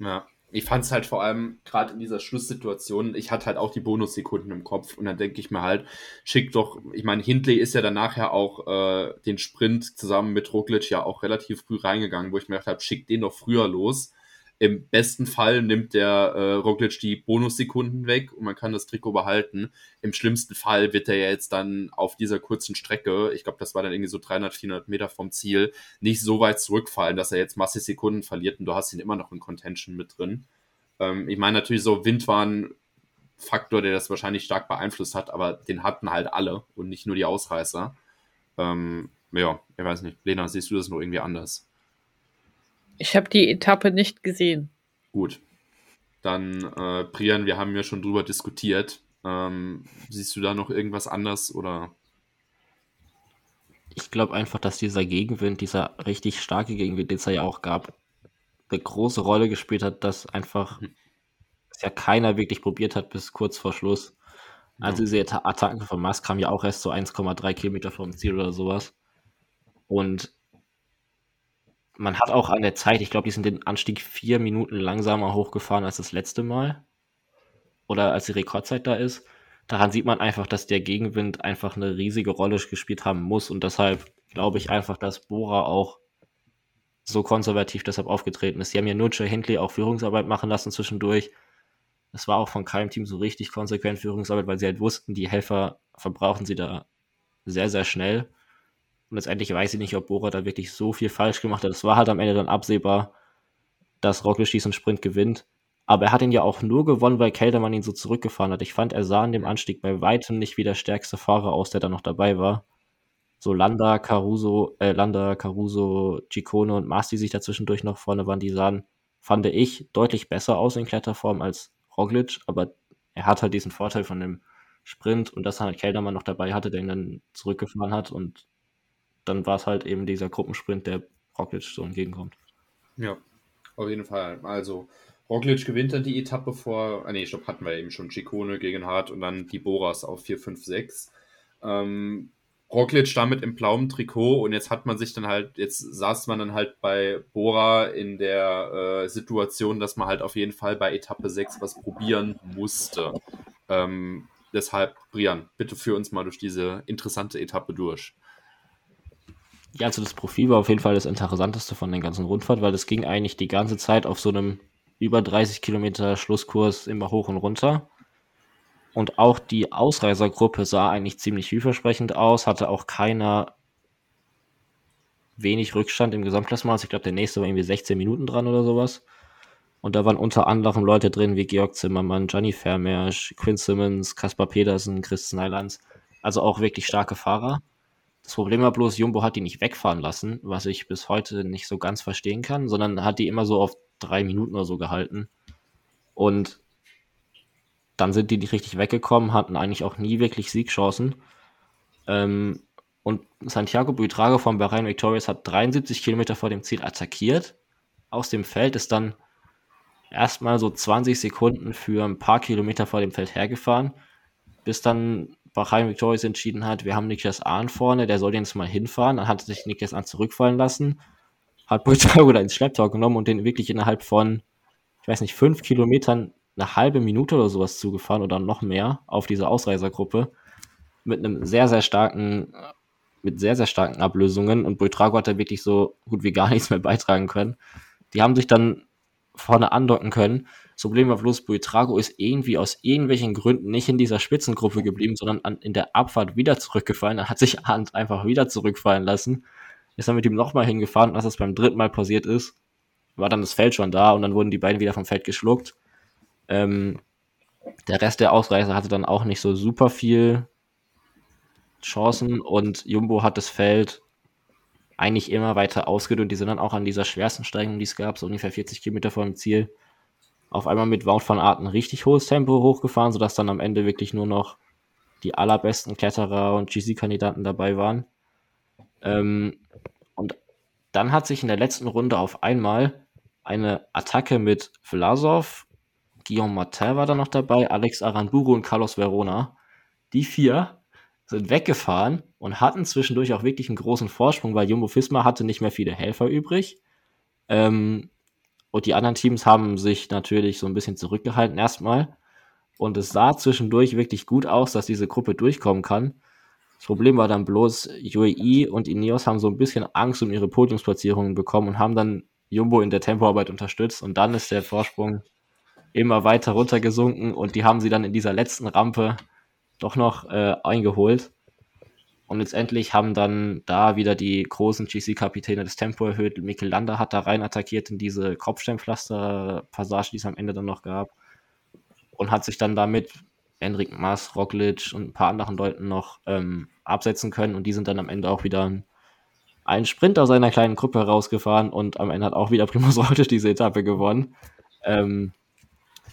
Ja, ich fand es halt vor allem gerade in dieser Schlusssituation, ich hatte halt auch die Bonussekunden im Kopf und dann denke ich mir halt, schick doch, ich meine, Hindley ist ja dann nachher ja auch äh, den Sprint zusammen mit Roglič ja auch relativ früh reingegangen, wo ich mir gedacht habe, schick den doch früher los. Im besten Fall nimmt der äh, Roglič die Bonussekunden weg und man kann das Trikot behalten. Im schlimmsten Fall wird er ja jetzt dann auf dieser kurzen Strecke, ich glaube, das war dann irgendwie so dreihundert, vierhundert Meter vom Ziel, nicht so weit zurückfallen, dass er jetzt massiv Sekunden verliert und du hast ihn immer noch in Contention mit drin. Ähm, ich meine natürlich so, Wind war ein Faktor, der das wahrscheinlich stark beeinflusst hat, aber den hatten halt alle und nicht nur die Ausreißer. Ähm, ja, ich weiß nicht. Lena, siehst du das nur irgendwie anders? Ich habe die Etappe nicht gesehen. Gut. Dann, äh, Brian, wir haben ja schon drüber diskutiert. Ähm, siehst du da noch irgendwas anders, oder? Ich glaube einfach, dass dieser Gegenwind, dieser richtig starke Gegenwind, den es ja auch gab, eine große Rolle gespielt hat, dass einfach hm. es ja keiner wirklich probiert hat bis kurz vor Schluss. Also ja. Diese Attacken von Mas kamen ja auch erst so eins Komma drei Kilometer vom Ziel oder sowas. Und Man hat auch an der Zeit, ich glaube, die sind den Anstieg vier Minuten langsamer hochgefahren als das letzte Mal. Oder als die Rekordzeit da ist. Daran sieht man einfach, dass der Gegenwind einfach eine riesige Rolle gespielt haben muss. Und deshalb glaube ich einfach, dass Bora auch so konservativ deshalb aufgetreten ist. Die haben ja nur Jay Hindley auch Führungsarbeit machen lassen zwischendurch. Es war auch von keinem Team so richtig konsequent Führungsarbeit, weil sie halt wussten, die Helfer verbrauchen sie da sehr, sehr schnell. Und letztendlich weiß ich nicht, ob Bora da wirklich so viel falsch gemacht hat. Es war halt am Ende dann absehbar, dass Roglič diesen Sprint gewinnt. Aber er hat ihn ja auch nur gewonnen, weil Kelderman ihn so zurückgefahren hat. Ich fand, er sah an dem Anstieg bei weitem nicht wie der stärkste Fahrer aus, der da noch dabei war. So Landa, Caruso, äh, Landa, Caruso, Ciccone und Mas, die sich dazwischendurch noch vorne waren, die sahen, fand ich, deutlich besser aus in Kletterform als Roglič. Aber er hat halt diesen Vorteil von dem Sprint und dass er halt Kelderman noch dabei hatte, der ihn dann zurückgefahren hat. Und dann war es halt eben dieser Gruppensprint, der Roglič so entgegenkommt. Ja, auf jeden Fall. Also Roglič gewinnt dann die Etappe vor, ah nee, stopp, hatten wir eben schon, Ciccone gegen Hart und dann die Boras auf vier, fünf, sechs. Ähm, Roglič damit im blauen Trikot und jetzt hat man sich dann halt, jetzt saß man dann halt bei Bora in der äh, Situation, dass man halt auf jeden Fall bei Etappe sechs was probieren musste. Ähm, deshalb, Brian, bitte führ uns mal durch diese interessante Etappe durch. Ja, also das Profil war auf jeden Fall das Interessanteste von den ganzen Rundfahrt, weil das ging eigentlich die ganze Zeit auf so einem über dreißig Kilometer Schlusskurs immer hoch und runter. Und auch die Ausreißergruppe sah eigentlich ziemlich vielversprechend aus, hatte auch keiner wenig Rückstand im Gesamtklassement. Also ich glaube, der nächste war irgendwie sechzehn Minuten dran oder sowas. Und da waren unter anderem Leute drin wie Georg Zimmermann, Gianni Vermeersch, Quinn Simmons, Kaspar Pedersen, Chris Neilands. Also auch wirklich starke Fahrer. Das Problem war bloß, Jumbo hat die nicht wegfahren lassen, was ich bis heute nicht so ganz verstehen kann, sondern hat die immer so auf drei Minuten oder so gehalten. Und dann sind die nicht richtig weggekommen, hatten eigentlich auch nie wirklich Siegchancen. Ähm, und Santiago Buitrago von Bahrain Victorious hat dreiundsiebzig Kilometer vor dem Ziel attackiert. Aus dem Feld ist dann erstmal so zwanzig Sekunden für ein paar Kilometer vor dem Feld hergefahren, bis dann Bahrain Victorious entschieden hat, wir haben Niklas Ahn vorne, der soll jetzt mal hinfahren. Dann hat sich Niklas Ahn zurückfallen lassen, hat Buitrago da ins Schlepptau genommen und den wirklich innerhalb von, ich weiß nicht, fünf Kilometern eine halbe Minute oder sowas zugefahren oder noch mehr auf diese Ausreißergruppe mit einem sehr, sehr starken, mit sehr, sehr starken Ablösungen und Buitrago hat da wirklich so gut wie gar nichts mehr beitragen können. Die haben sich dann vorne andocken können. Das Problem war bloß, Buitrago ist irgendwie aus irgendwelchen Gründen nicht in dieser Spitzengruppe geblieben, sondern an, in der Abfahrt wieder zurückgefallen. Dann hat sich Arndt einfach wieder zurückfallen lassen. Ist dann mit ihm nochmal hingefahren und als das beim dritten Mal passiert ist, war dann das Feld schon da und dann wurden die beiden wieder vom Feld geschluckt. Ähm, der Rest der Ausreißer hatte dann auch nicht so super viel Chancen und Jumbo hat das Feld eigentlich immer weiter ausgedünnt. Die sind dann auch an dieser schwersten Steigung, die es gab, so ungefähr vierzig Kilometer vor dem Ziel, auf einmal mit Wout van Aert ein richtig hohes Tempo hochgefahren, sodass dann am Ende wirklich nur noch die allerbesten Kletterer und G C-Kandidaten dabei waren. Ähm, und dann hat sich in der letzten Runde auf einmal eine Attacke mit Vlasov, Guillaume Martin war da noch dabei, Alex Aramburu und Carlos Verona. Die vier sind weggefahren und hatten zwischendurch auch wirklich einen großen Vorsprung, weil Jumbo-Visma hatte nicht mehr viele Helfer übrig. Ähm, und die anderen Teams haben sich natürlich so ein bisschen zurückgehalten erstmal. Und es sah zwischendurch wirklich gut aus, dass diese Gruppe durchkommen kann. Das Problem war dann bloß, U A E und Ineos haben so ein bisschen Angst um ihre Podiumsplatzierungen bekommen und haben dann Jumbo in der Tempoarbeit unterstützt. Und dann ist der Vorsprung immer weiter runtergesunken und die haben sie dann in dieser letzten Rampe doch noch äh, eingeholt. Und letztendlich haben dann da wieder die großen G C-Kapitäne das Tempo erhöht. Mikel Landa hat da rein attackiert in diese Kopfsteinpflaster-Passage, die es am Ende dann noch gab. Und hat sich dann damit Enric Mas, Roglič und ein paar anderen Leuten noch ähm, absetzen können. Und die sind dann am Ende auch wieder einen Sprint aus einer kleinen Gruppe herausgefahren. Und am Ende hat auch wieder Primož Roglič diese Etappe gewonnen. Ähm,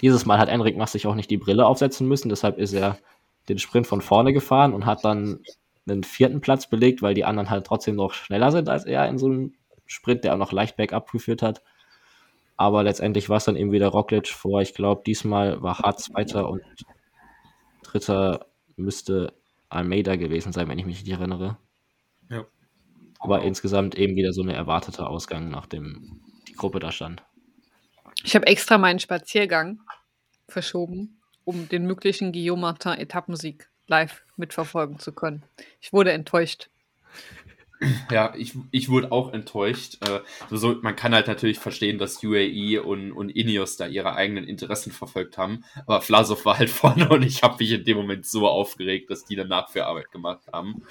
Dieses Mal hat Enric Mas sich auch nicht die Brille aufsetzen müssen, deshalb ist er den Sprint von vorne gefahren und hat dann einen vierten Platz belegt, weil die anderen halt trotzdem noch schneller sind als er in so einem Sprint, der auch noch leicht bergab geführt hat. Aber letztendlich war es dann eben wieder Roglič vor, ich glaube, diesmal war Hart Zweiter und Dritter müsste Almeida gewesen sein, wenn ich mich nicht erinnere. Ja. Aber insgesamt eben wieder so eine erwartete Ausgang, nachdem die Gruppe da stand. Ich habe extra meinen Spaziergang verschoben, um den möglichen Guillaume Martin-Etappensieg live mitverfolgen zu können. Ich wurde enttäuscht. Ja, ich, ich wurde auch enttäuscht. Also, man kann halt natürlich verstehen, dass U A E und, und Ineos da ihre eigenen Interessen verfolgt haben, aber Vlasov war halt vorne und ich habe mich in dem Moment so aufgeregt, dass die danach für Arbeit gemacht haben,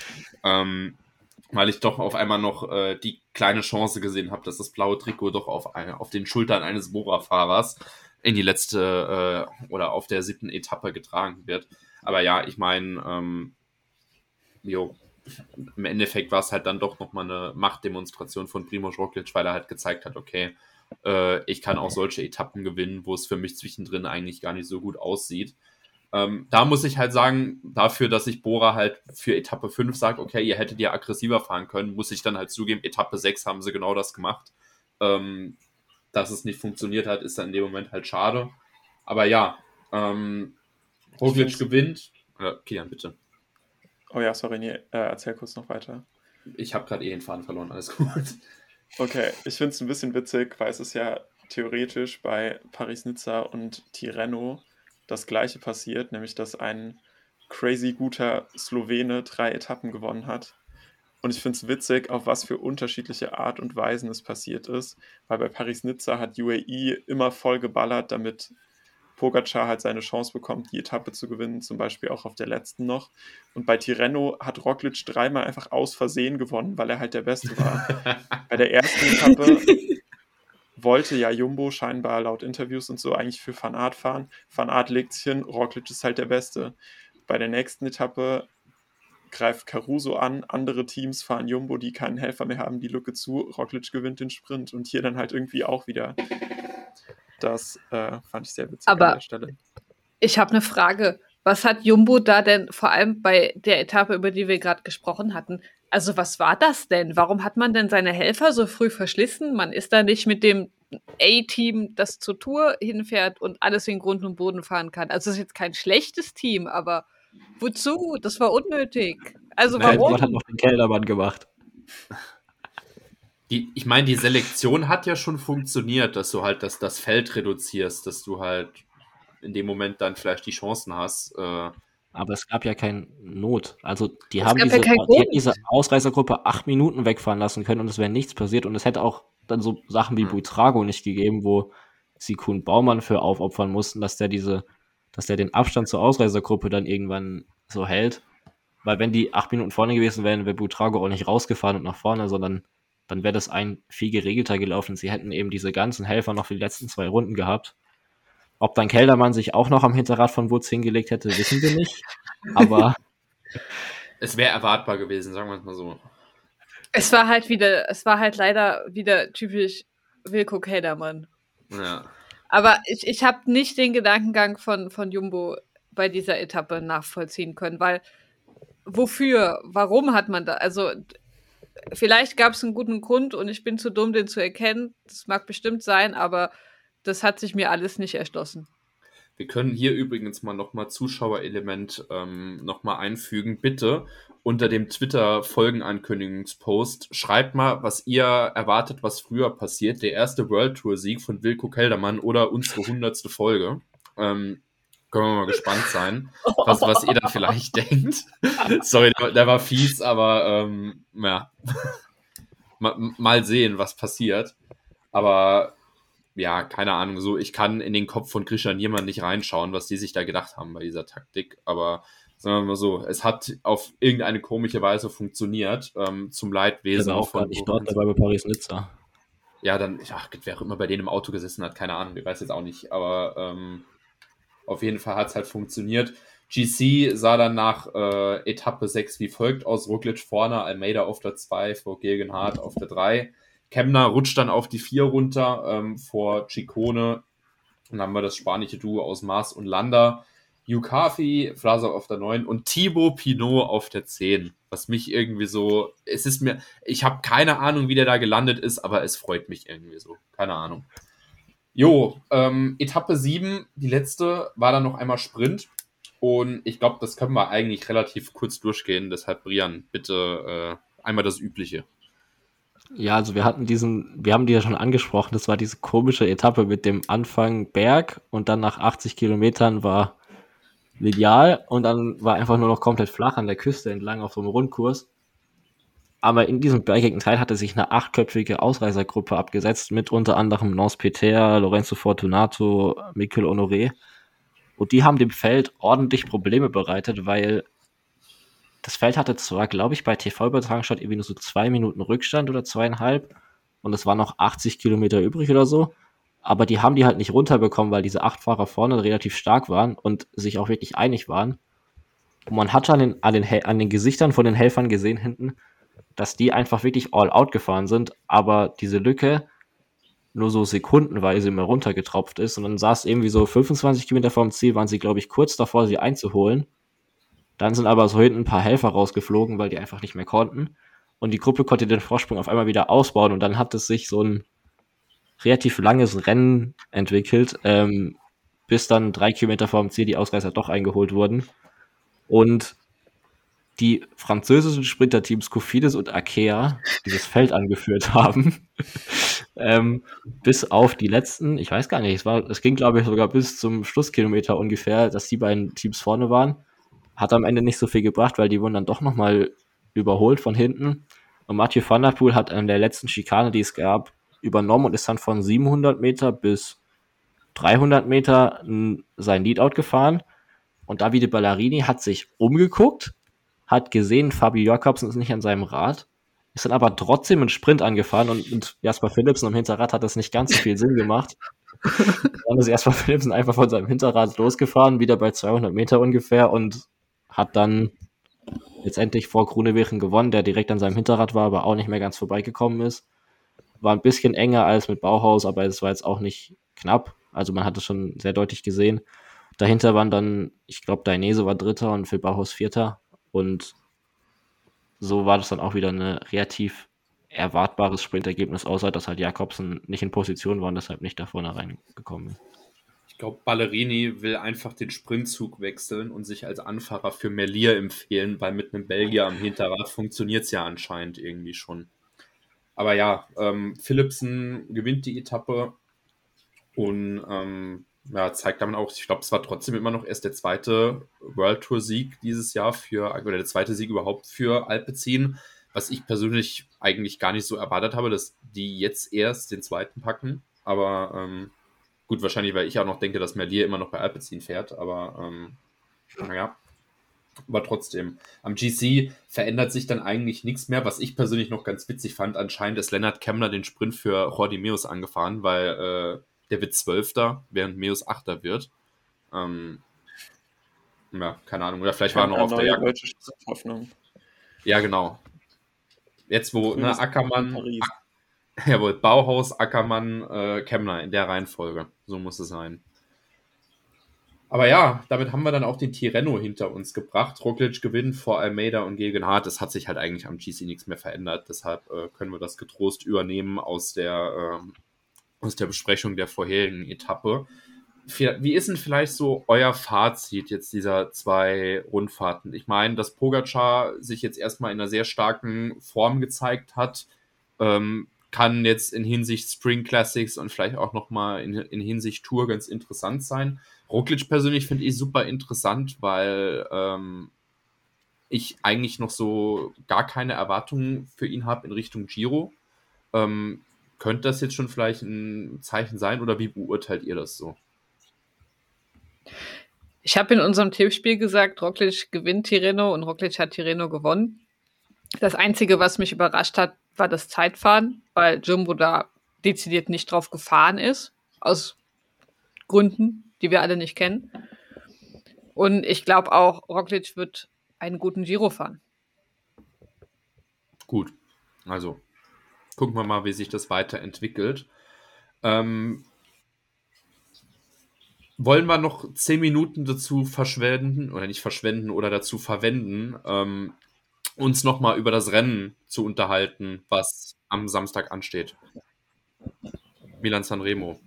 ähm, weil ich doch auf einmal noch äh, die kleine Chance gesehen habe, dass das blaue Trikot doch auf, eine, auf den Schultern eines Bora-Fahrers in die letzte äh, oder auf der siebten Etappe getragen wird. Aber ja, ich meine, ähm, jo, im Endeffekt war es halt dann doch nochmal eine Machtdemonstration von Primož Roglič, weil er halt gezeigt hat, okay, äh, ich kann auch solche Etappen gewinnen, wo es für mich zwischendrin eigentlich gar nicht so gut aussieht. Ähm, da muss ich halt sagen, dafür, dass ich Bora halt für Etappe fünf sage, okay, ihr hättet ja aggressiver fahren können, muss ich dann halt zugeben, Etappe sechs haben sie genau das gemacht. Ähm, dass es nicht funktioniert hat, ist dann in dem Moment halt schade. Aber ja, ähm, Roglič gewinnt. Äh, Kilian, bitte. Oh ja, sorry, nee, äh, erzähl kurz noch weiter. Ich habe gerade eh den Faden verloren, alles gut. Okay, ich finde es ein bisschen witzig, weil es ist ja theoretisch bei Paris-Nizza und Tireno das Gleiche passiert, nämlich dass ein crazy guter Slowene drei Etappen gewonnen hat. Und ich finde es witzig, auf was für unterschiedliche Art und Weisen es passiert ist, weil bei Paris-Nizza hat U A E immer voll geballert, damit Pogacar halt seine Chance bekommt, die Etappe zu gewinnen, zum Beispiel auch auf der letzten noch. Und bei Tireno hat Roglič dreimal einfach aus Versehen gewonnen, weil er halt der Beste war. Bei der ersten Etappe wollte ja Jumbo scheinbar laut Interviews und so eigentlich für Van Aert fahren. Van Aert legt sich hin, Roglič ist halt der Beste. Bei der nächsten Etappe greift Caruso an, andere Teams fahren Jumbo, die keinen Helfer mehr haben, die Lücke zu, Roglič gewinnt den Sprint und hier dann halt irgendwie auch wieder. Das äh, fand ich sehr witzig. Aber an der Stelle. Ich habe eine Frage. Was hat Jumbo da denn, vor allem bei der Etappe, über die wir gerade gesprochen hatten, also was war das denn? Warum hat man denn seine Helfer so früh verschlissen? Man ist da nicht mit dem A-Team, das zur Tour hinfährt und alles in Grund und Boden fahren kann. Also es ist jetzt kein schlechtes Team, aber wozu? Das war unnötig. Also naja, warum? Man hat noch den Kellermann gemacht. Die, ich meine, die Selektion hat ja schon funktioniert, dass du halt das, das Feld reduzierst, dass du halt in dem Moment dann vielleicht die Chancen hast. Äh. Aber es gab ja keine Not. Also die es haben diese, ja die hat diese Ausreißergruppe acht Minuten wegfahren lassen können und es wäre nichts passiert. Und es hätte auch dann so Sachen wie mhm. Buitrago nicht gegeben, wo sie Kuhn Baumann für aufopfern mussten, dass der diese, dass der den Abstand zur Ausreißergruppe dann irgendwann so hält. Weil wenn die acht Minuten vorne gewesen wären, wäre Buitrago auch nicht rausgefahren und nach vorne, sondern dann wäre das ein viel geregelter gelaufen. Sie hätten eben diese ganzen Helfer noch für die letzten zwei Runden gehabt. Ob dann Keldermann sich auch noch am Hinterrad von Wurz hingelegt hätte, wissen wir nicht. Aber es wäre erwartbar gewesen, sagen wir es mal so. Es war halt wieder, es war halt leider wieder typisch Wilko Keldermann. Ja. Aber ich, ich habe nicht den Gedankengang von, von Jumbo bei dieser Etappe nachvollziehen können, weil wofür, warum hat man da, also vielleicht gab es einen guten Grund und ich bin zu dumm, den zu erkennen. Das mag bestimmt sein, aber das hat sich mir alles nicht erschlossen. Wir können hier übrigens mal nochmal Zuschauerelement ähm, nochmal einfügen. Bitte unter dem Twitter-Folgenankündigungspost schreibt mal, was ihr erwartet, was früher passiert. Der erste World-Tour-Sieg von Wilko Keldermann oder unsere hundertste Folge. Ähm, Können wir mal gespannt sein, was, was ihr da vielleicht denkt. Sorry, der, der war fies, aber ähm, ja, mal, mal sehen, was passiert. Aber ja, keine Ahnung, so ich kann in den Kopf von Christian Niermann nicht reinschauen, was die sich da gedacht haben bei dieser Taktik. Aber sagen wir mal so, es hat auf irgendeine komische Weise funktioniert, ähm, zum Leidwesen. Auch gar nicht dort dabei bei Paris-Nizza. Ja, dann, ach, wer auch immer bei denen im Auto gesessen hat, keine Ahnung, ich weiß jetzt auch nicht, aber ähm, auf jeden Fall hat es halt funktioniert. G C sah dann nach äh, Etappe sechs wie folgt aus. Roglič vorne, Almeida auf der zwei, vor Gegenhardt auf der drei. Kemner rutscht dann auf die vier runter ähm, vor Ciccone. Dann haben wir das spanische Duo aus Maas und Landa. Yukafi, Vlasov auf der neun und Thibaut Pinot auf der zehn. Was mich irgendwie so, es ist mir, ich habe keine Ahnung, wie der da gelandet ist, aber es freut mich irgendwie so. Keine Ahnung. Jo, ähm, Etappe sieben, die letzte, war dann noch einmal Sprint und ich glaube, das können wir eigentlich relativ kurz durchgehen, deshalb Brian, bitte äh, einmal das Übliche. Ja, also wir hatten diesen, wir haben die ja schon angesprochen, das war diese komische Etappe mit dem Anfang Berg und dann nach achtzig Kilometern war lineal und dann war einfach nur noch komplett flach an der Küste entlang auf so einem Rundkurs. Aber in diesem bergigen Teil hatte sich eine achtköpfige Ausreißergruppe abgesetzt mit unter anderem Nance-Peter, Lorenzo Fortunato, Mikkel Honoré. Und die haben dem Feld ordentlich Probleme bereitet, weil das Feld hatte zwar, glaube ich, bei T V-Übertragung statt irgendwie nur so zwei Minuten Rückstand oder zweieinhalb und es waren noch achtzig Kilometer übrig oder so, aber die haben die halt nicht runterbekommen, weil diese acht Fahrer vorne relativ stark waren und sich auch wirklich einig waren. Und man hat an den, an den, an den Gesichtern von den Helfern gesehen hinten, dass die einfach wirklich all out gefahren sind, aber diese Lücke nur so sekundenweise immer runtergetropft ist und dann saß irgendwie so fünfundzwanzig Kilometer vorm Ziel, waren sie, glaube ich, kurz davor, sie einzuholen. Dann sind aber so hinten ein paar Helfer rausgeflogen, weil die einfach nicht mehr konnten und die Gruppe konnte den Vorsprung auf einmal wieder ausbauen und dann hat es sich so ein relativ langes Rennen entwickelt, ähm, bis dann drei Kilometer vorm Ziel die Ausreißer doch eingeholt wurden und die französischen Sprinterteams Cofidis und Arkea dieses Feld angeführt haben, ähm, bis auf die letzten, ich weiß gar nicht, es war, es ging, glaube ich, sogar bis zum Schlusskilometer ungefähr, dass die beiden Teams vorne waren. Hat am Ende nicht so viel gebracht, weil die wurden dann doch nochmal überholt von hinten. Und Mathieu van der Poel hat an der letzten Schikane, die es gab, übernommen und ist dann von siebenhundert Meter bis dreihundert Meter sein Leadout gefahren. Und Davide Ballerini hat sich umgeguckt, hat gesehen, Fabio Jakobsen ist nicht an seinem Rad, ist dann aber trotzdem einen Sprint angefahren und, und Jasper Philipsen am Hinterrad hat das nicht ganz so viel Sinn gemacht. Dann ist Jasper Philipsen einfach von seinem Hinterrad losgefahren, wieder bei zweihundert Meter ungefähr und hat dann letztendlich vor Groenewegen gewonnen, der direkt an seinem Hinterrad war, aber auch nicht mehr ganz vorbeigekommen ist. War ein bisschen enger als mit Bauhaus, aber es war jetzt auch nicht knapp. Also man hat es schon sehr deutlich gesehen. Dahinter waren dann, ich glaube, Dainese war Dritter und Phil Bauhaus Vierter. Und so war das dann auch wieder ein relativ erwartbares Sprintergebnis, außer dass halt Jakobsen nicht in Position war und deshalb nicht da vorne reingekommen ist. Ich glaube, Ballerini will einfach den Sprintzug wechseln und sich als Anfahrer für Merlier empfehlen, weil mit einem Belgier am Hinterrad funktioniert es ja anscheinend irgendwie schon. Aber ja, ähm, Philipsen gewinnt die Etappe und ähm, ja, zeigt damit auch, ich glaube, es war trotzdem immer noch erst der zweite World Tour Sieg dieses Jahr für, oder der zweite Sieg überhaupt für Alpecin, was ich persönlich eigentlich gar nicht so erwartet habe, dass die jetzt erst den zweiten packen, aber ähm, gut, wahrscheinlich, weil ich auch noch denke, dass Merlier immer noch bei Alpecin fährt, aber ähm, naja, aber trotzdem. Am G C verändert sich dann eigentlich nichts mehr, was ich persönlich noch ganz witzig fand. Anscheinend ist Lennart Kemner den Sprint für Jordi Meus angefahren, weil äh, der wird Zwölfter, während Meus Achter wird. Ähm, ja, keine Ahnung. Oder vielleicht war er noch auf der Jagd. Ja, genau. Jetzt, wo ne, Ackermann, Ak- jawohl, Bauhaus, Ackermann, äh, Kemner in der Reihenfolge. So muss es sein. Aber ja, damit haben wir dann auch den Tireno hinter uns gebracht. Roglic gewinnt vor Almeida und gegen Hart. Das hat sich halt eigentlich am G C nichts mehr verändert. Deshalb äh, können wir das getrost übernehmen aus der, äh, aus der Besprechung der vorherigen Etappe. Wie ist denn vielleicht so euer Fazit jetzt dieser zwei Rundfahrten? Ich meine, dass Pogacar sich jetzt erstmal in einer sehr starken Form gezeigt hat, ähm, kann jetzt in Hinsicht Spring Classics und vielleicht auch nochmal in, in Hinsicht Tour ganz interessant sein. Roglic persönlich finde ich super interessant, weil ähm, ich eigentlich noch so gar keine Erwartungen für ihn habe in Richtung Giro. Ähm, könnte das jetzt schon vielleicht ein Zeichen sein oder wie beurteilt ihr das so? Ich habe in unserem Tippspiel gesagt, Roglic gewinnt Tireno und Roglic hat Tireno gewonnen. Das Einzige, was mich überrascht hat, war das Zeitfahren, weil Jumbo da dezidiert nicht drauf gefahren ist, aus Gründen, die wir alle nicht kennen. Und ich glaube auch, Roglic wird einen guten Giro fahren. Gut, also gucken wir mal, wie sich das weiterentwickelt. Ähm, wollen wir noch zehn Minuten dazu verschwenden, oder nicht verschwenden, oder dazu verwenden, ähm, uns nochmal über das Rennen zu unterhalten, was am Samstag ansteht. Milano Sanremo.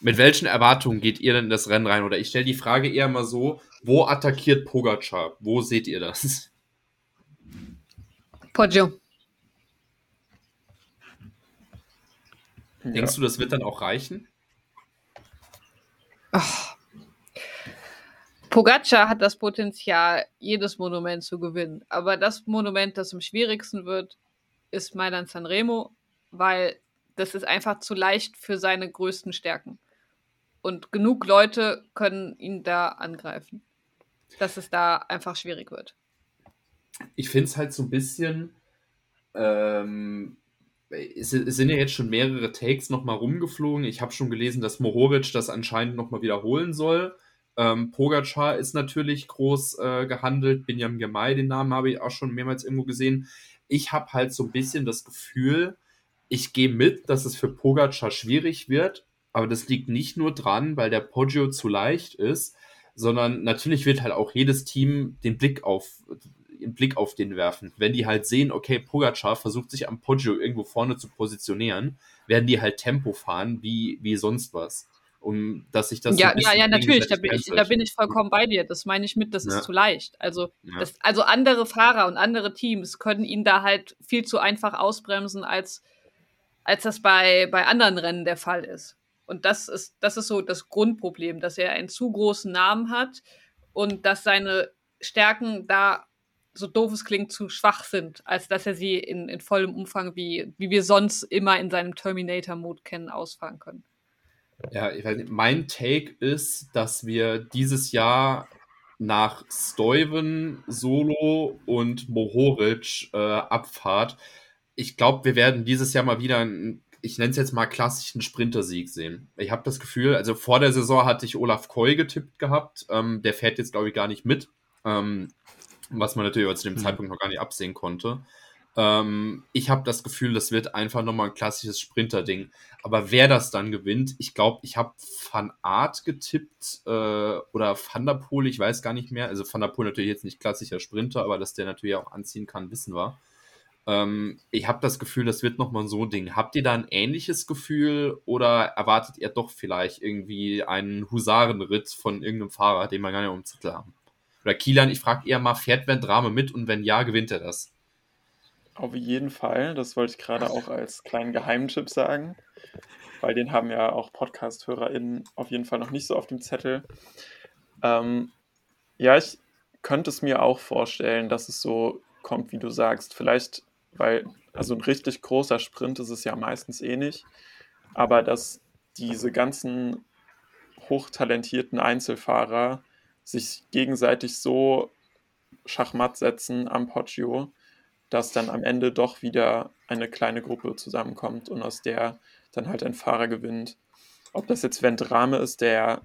Mit welchen Erwartungen geht ihr denn in das Rennen rein? Oder ich stelle die Frage eher mal so, wo attackiert Pogacar? Wo seht ihr das? Poggio. Ja. Denkst du, das wird dann auch reichen? Ach. Pogacar hat das Potenzial, jedes Monument zu gewinnen. Aber das Monument, das am schwierigsten wird, ist Milano Sanremo, weil das ist einfach zu leicht für seine größten Stärken. Und genug Leute können ihn da angreifen, dass es da einfach schwierig wird. Ich finde es halt so ein bisschen... Ähm, es sind ja jetzt schon mehrere Takes nochmal rumgeflogen. Ich habe schon gelesen, dass Mohoric das anscheinend nochmal wiederholen soll. Ähm, Pogacar ist natürlich groß äh, gehandelt. Binjam Girmay, den Namen habe ich auch schon mehrmals irgendwo gesehen. Ich habe halt so ein bisschen das Gefühl, ich gehe mit, dass es für Pogacar schwierig wird, aber das liegt nicht nur dran, weil der Poggio zu leicht ist, sondern natürlich wird halt auch jedes Team den Blick auf einen Blick auf den werfen. Wenn die halt sehen, okay, Pogacar versucht sich am Poggio irgendwo vorne zu positionieren, werden die halt Tempo fahren, wie, wie sonst was. Um, dass ich das ja, ja, ja, natürlich, da bin, ich, da bin ich vollkommen bei dir. Das meine ich mit, das ja. ist zu leicht. Also, ja. das, also andere Fahrer und andere Teams können ihn da halt viel zu einfach ausbremsen, als, als das bei, bei anderen Rennen der Fall ist. Und das ist, das ist so das Grundproblem, dass er einen zu großen Namen hat und dass seine Stärken da, so doof es klingt, zu schwach sind, als dass er sie in, in vollem Umfang, wie, wie wir sonst immer in seinem Terminator-Mode kennen, ausfahren können. Ja, ich weiß nicht, mein Take ist, dass wir dieses Jahr nach Stuyven, Solo und Mohoric äh, Abfahrt, ich glaube, wir werden dieses Jahr mal wieder einen, ich nenne es jetzt mal klassischen Sprintersieg sehen. Ich habe das Gefühl, also vor der Saison hatte ich Olaf Koy getippt gehabt, ähm, der fährt jetzt, glaube ich, gar nicht mit. Ähm, was man natürlich aber zu dem mhm. Zeitpunkt noch gar nicht absehen konnte. Ähm, ich habe das Gefühl, das wird einfach nochmal ein klassisches Sprinter-Ding. Aber wer das dann gewinnt, ich glaube, ich habe Van Aert getippt äh, oder Van der Poel, ich weiß gar nicht mehr. Also Van der Poel natürlich jetzt nicht klassischer Sprinter, aber dass der natürlich auch anziehen kann, wissen wir. Ähm, ich habe das Gefühl, das wird nochmal so ein Ding. Habt ihr da ein ähnliches Gefühl oder erwartet ihr doch vielleicht irgendwie einen Husarenritt von irgendeinem Fahrer, den wir gar nicht auf dem Zettel haben? Oder Kilian, ich frage eher mal, fährt Vendrame mit und wenn ja, gewinnt er das? Auf jeden Fall, das wollte ich gerade auch als kleinen Geheimtipp sagen, weil den haben ja auch Podcast-HörerInnen auf jeden Fall noch nicht so auf dem Zettel. Ähm, ja, ich könnte es mir auch vorstellen, dass es so kommt, wie du sagst. Vielleicht, weil, also ein richtig großer Sprint ist es ja meistens eh nicht, aber dass diese ganzen hochtalentierten Einzelfahrer sich gegenseitig so schachmatt setzen am Poggio, dass dann am Ende doch wieder eine kleine Gruppe zusammenkommt und aus der dann halt ein Fahrer gewinnt. Ob das jetzt Vendrame ist, der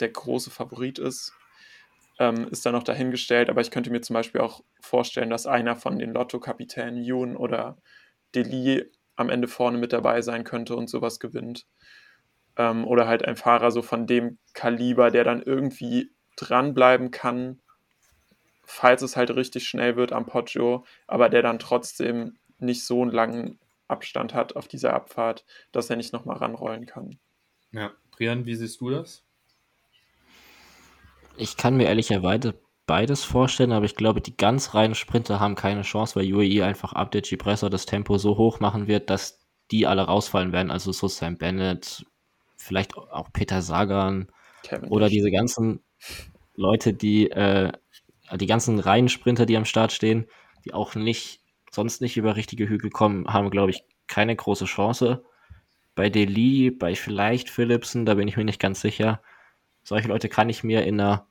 der große Favorit ist, ähm, ist dann noch dahingestellt. Aber ich könnte mir zum Beispiel auch vorstellen, dass einer von den Lotto-Kapitänen, Youn oder Dely, am Ende vorne mit dabei sein könnte und sowas gewinnt. Ähm, oder halt ein Fahrer so von dem Kaliber, der dann irgendwie dranbleiben kann, falls es halt richtig schnell wird am Poggio, aber der dann trotzdem nicht so einen langen Abstand hat auf dieser Abfahrt, dass er nicht nochmal ranrollen kann. Ja, Brian, wie siehst du das? Ich kann mir ehrlicherweise beides vorstellen, aber ich glaube, die ganz reinen Sprinter haben keine Chance, weil U A E einfach ab der Cipressa das Tempo so hoch machen wird, dass die alle rausfallen werden, also so Sam Bennett, vielleicht auch Peter Sagan, Kevin oder diese ganzen Leute, die äh, die ganzen reinen Sprinter, die am Start stehen, die auch nicht, sonst nicht über richtige Hügel kommen, haben, glaube ich, keine große Chance. Bei Dely, bei vielleicht Philipsen, da bin ich mir nicht ganz sicher. Solche Leute kann ich mir in einer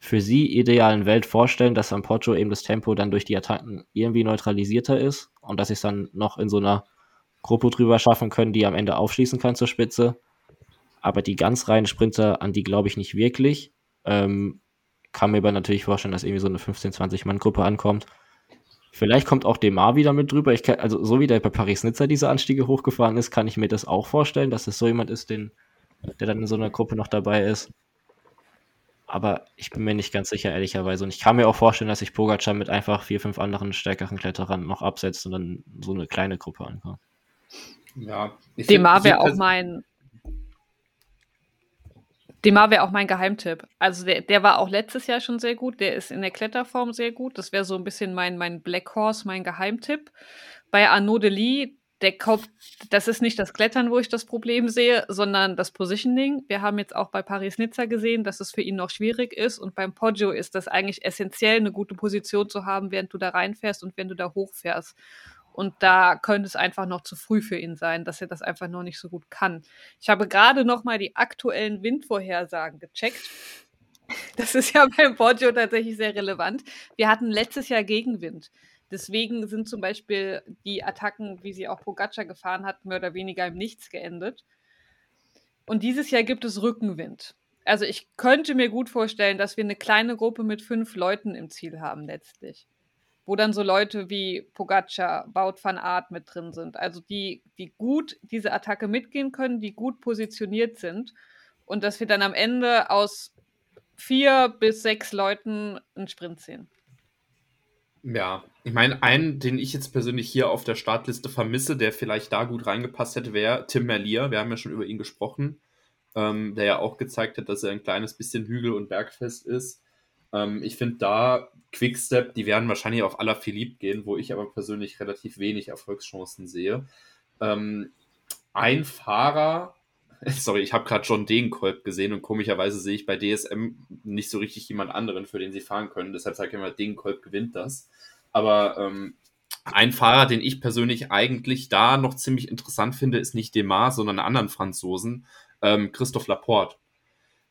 für sie idealen Welt vorstellen, dass am Poggio eben das Tempo dann durch die Attacken irgendwie neutralisierter ist und dass sie es dann noch in so einer Gruppe drüber schaffen können, die am Ende aufschließen kann zur Spitze. Aber die ganz reinen Sprinter, an die glaube ich nicht wirklich. Ähm, kann mir aber natürlich vorstellen, dass irgendwie so eine fünfzehn-, zwanzig-Mann-Gruppe ankommt. Vielleicht kommt auch Demar wieder mit drüber. Ich kann, also so wie der bei Paris-Nizza diese Anstiege hochgefahren ist, kann ich mir das auch vorstellen, dass es so jemand ist, den, der dann in so einer Gruppe noch dabei ist. Aber ich bin mir nicht ganz sicher, ehrlicherweise. Und ich kann mir auch vorstellen, dass sich Pogacar mit einfach vier, fünf anderen stärkeren Kletterern noch absetzt und dann so eine kleine Gruppe ankommt. Ja, Demar wäre auch mein... Demar wäre auch mein Geheimtipp. Also der, der war auch letztes Jahr schon sehr gut. Der ist in der Kletterform sehr gut. Das wäre so ein bisschen mein, mein Black Horse, mein Geheimtipp. Bei Arno Demar, der Kopf, das ist nicht das Klettern, wo ich das Problem sehe, sondern das Positioning. Wir haben jetzt auch bei Paris-Nizza gesehen, dass es für ihn noch schwierig ist. Und beim Poggio ist das eigentlich essentiell, eine gute Position zu haben, während du da reinfährst und während du da hochfährst. Und da könnte es einfach noch zu früh für ihn sein, dass er das einfach noch nicht so gut kann. Ich habe gerade noch mal die aktuellen Windvorhersagen gecheckt. Das ist ja beim Poggio tatsächlich sehr relevant. Wir hatten letztes Jahr Gegenwind. Deswegen sind zum Beispiel die Attacken, wie sie auch Pogacar gefahren hat, mehr oder weniger im Nichts geendet. Und dieses Jahr gibt es Rückenwind. Also ich könnte mir gut vorstellen, dass wir eine kleine Gruppe mit fünf Leuten im Ziel haben letztlich. Wo dann so Leute wie Pogacar, Wout van Aert mit drin sind. Also die, die gut diese Attacke mitgehen können, die gut positioniert sind. Und dass wir dann am Ende aus vier bis sechs Leuten einen Sprint sehen. Ja, ich meine, einen, den ich jetzt persönlich hier auf der Startliste vermisse, der vielleicht da gut reingepasst hätte, wäre Tim Merlier. Wir haben ja schon über ihn gesprochen, ähm, der ja auch gezeigt hat, dass er ein kleines bisschen hügel- und bergfest ist. Ähm, ich finde da Quick-Step, die werden wahrscheinlich auf Alaphilippe gehen, wo ich aber persönlich relativ wenig Erfolgschancen sehe. Ähm, ein Fahrer, sorry, ich habe gerade John Degenkolb gesehen und komischerweise sehe ich bei D S M nicht so richtig jemand anderen, für den sie fahren können. Deshalb sage ich immer, Degenkolb gewinnt das. Aber ähm, ein Fahrer, den ich persönlich eigentlich da noch ziemlich interessant finde, ist nicht Demar, sondern einen anderen Franzosen, ähm, Christophe Laporte.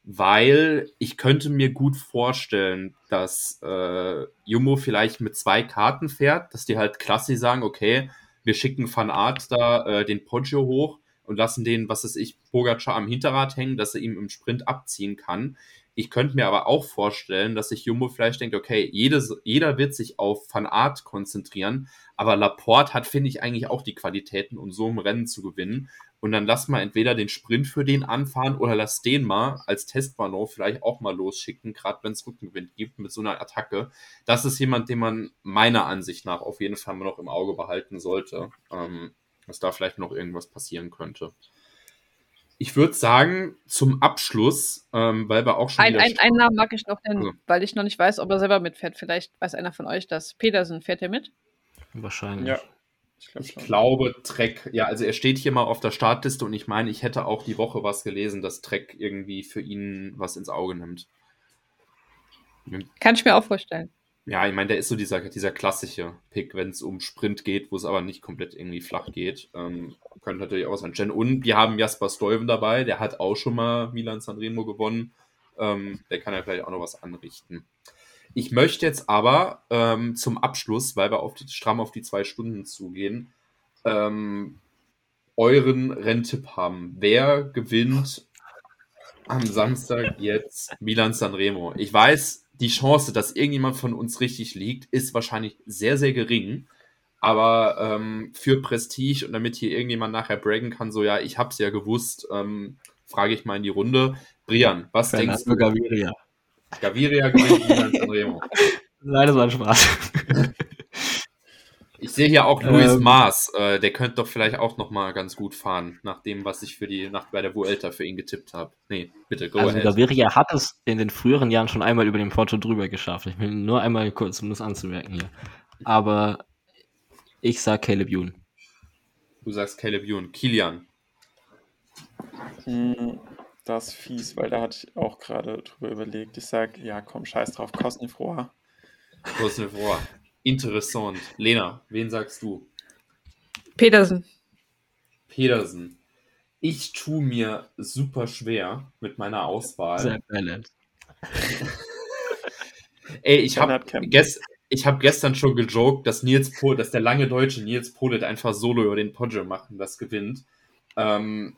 Weil ich könnte mir gut vorstellen, dass äh, Jumbo vielleicht mit zwei Karten fährt, dass die halt klassisch sagen, okay, wir schicken Van Aert da äh, den Poggio hoch, und lassen den, was weiß ich, Pogacar am Hinterrad hängen, dass er ihm im Sprint abziehen kann. Ich könnte mir aber auch vorstellen, dass sich Jumbo vielleicht denkt, okay, jedes, jeder wird sich auf Van Aert konzentrieren, aber Laporte hat, finde ich, eigentlich auch die Qualitäten, um so im Rennen zu gewinnen. Und dann lass mal entweder den Sprint für den anfahren oder lass den mal als Testmanöver vielleicht auch mal losschicken, gerade wenn es Rückenwind gibt mit so einer Attacke. Das ist jemand, den man meiner Ansicht nach auf jeden Fall mal noch im Auge behalten sollte. Ähm, dass da vielleicht noch irgendwas passieren könnte. Ich würde sagen, zum Abschluss, ähm, weil wir auch schon... Ein, ein, einen Namen mag ich noch, denn, also. weil ich noch nicht weiß, ob er selber mitfährt. Vielleicht weiß einer von euch das. Pedersen, fährt er mit? Wahrscheinlich. Ja, ich, glaub ich glaube, Trek... Ja, also er steht hier mal auf der Startliste und ich meine, ich hätte auch die Woche was gelesen, dass Trek irgendwie für ihn was ins Auge nimmt. Kann ich mir auch vorstellen. Ja, ich meine, der ist so dieser, dieser klassische Pick, wenn es um Sprint geht, wo es aber nicht komplett irgendwie flach geht. Ähm, könnte natürlich auch sein. Jen und wir haben Jasper Stuyven dabei, der hat auch schon mal Milan Sanremo gewonnen. Ähm, der kann ja vielleicht auch noch was anrichten. Ich möchte jetzt aber ähm, zum Abschluss, weil wir auf die, stramm auf die zwei Stunden zugehen, ähm, euren Renntipp haben. Wer gewinnt am Samstag jetzt Milan Sanremo? Ich weiß... Die Chance, dass irgendjemand von uns richtig liegt, ist wahrscheinlich sehr, sehr gering. Aber ähm, für Prestige und damit hier irgendjemand nachher braggen kann, so ja, ich hab's ja gewusst, ähm, frage ich mal in die Runde. Brian, was Fernando denkst du? Gaviria. Gaviria gewinnt Milan Sanremo. Nein, das war ein Spaß. Ich sehe hier auch Luis ähm, Maas. Äh, der könnte doch vielleicht auch nochmal ganz gut fahren, nach dem, was ich für die Nacht bei der Vuelta für ihn getippt habe. Nee, bitte, go also ahead. Also Gaviria hat es in den früheren Jahren schon einmal über den Porto drüber geschafft. Ich will nur einmal kurz, um das anzumerken hier. Aber ich sag Caleb Ewan. Du sagst Caleb Ewan. Kilian. Das ist fies, weil da hatte ich auch gerade drüber überlegt. Ich sag, ja komm, scheiß drauf, Cosnefroa. Cosnefroa. Interessant. Lena, wen sagst du? Pedersen. Pedersen. Ich tue mir super schwer mit meiner Auswahl. Sam Bennett. Ey, ich habe gest, hab gestern schon gejoked, dass, Niels Pol, dass der lange Deutsche Niels Polit einfach solo über den Poggio macht und das gewinnt. Ähm,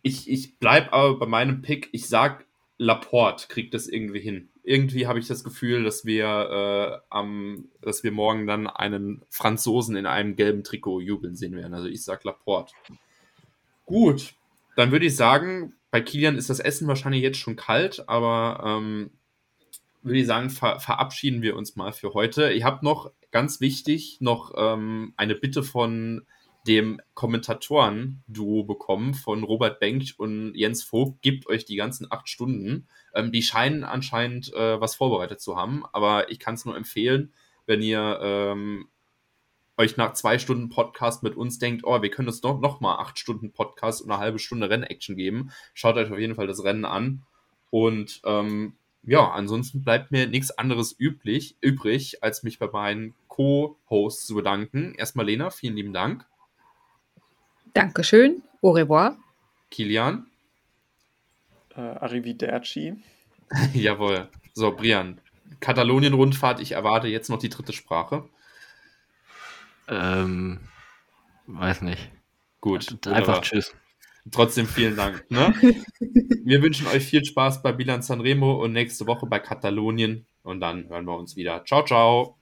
ich, ich bleibe aber bei meinem Pick. Ich sag, Laporte kriegt das irgendwie hin. Irgendwie habe ich das Gefühl, dass wir, äh, am, dass wir morgen dann einen Franzosen in einem gelben Trikot jubeln sehen werden. Also ich sage Laporte. Gut, dann würde ich sagen, bei Kilian ist das Essen wahrscheinlich jetzt schon kalt, aber ähm, würde ich sagen, ver- verabschieden wir uns mal für heute. Ich habe noch, ganz wichtig, noch ähm, eine Bitte von dem Kommentatoren-Duo bekommen von Robert Benk und Jens Vogt, gibt euch die ganzen acht Stunden. Ähm, die scheinen anscheinend äh, was vorbereitet zu haben, aber ich kann es nur empfehlen, wenn ihr ähm, euch nach zwei Stunden Podcast mit uns denkt, oh, wir können uns doch nochmal acht Stunden Podcast und eine halbe Stunde Rennaction geben. Schaut euch auf jeden Fall das Rennen an. Und ähm, ja, ansonsten bleibt mir nichts anderes üblich, übrig, als mich bei meinen Co-Hosts zu bedanken. Erstmal Lena, vielen lieben Dank. Dankeschön, au revoir. Kilian. Äh, Arrivederci. Jawohl. So, Brian. Katalonien-Rundfahrt, ich erwarte jetzt noch die dritte Sprache. Ähm, weiß nicht. Gut. Einfach wunderbar. Tschüss. Trotzdem vielen Dank. Ne? Wir wünschen euch viel Spaß bei Milano Sanremo und nächste Woche bei Katalonien. Und dann hören wir uns wieder. Ciao, ciao.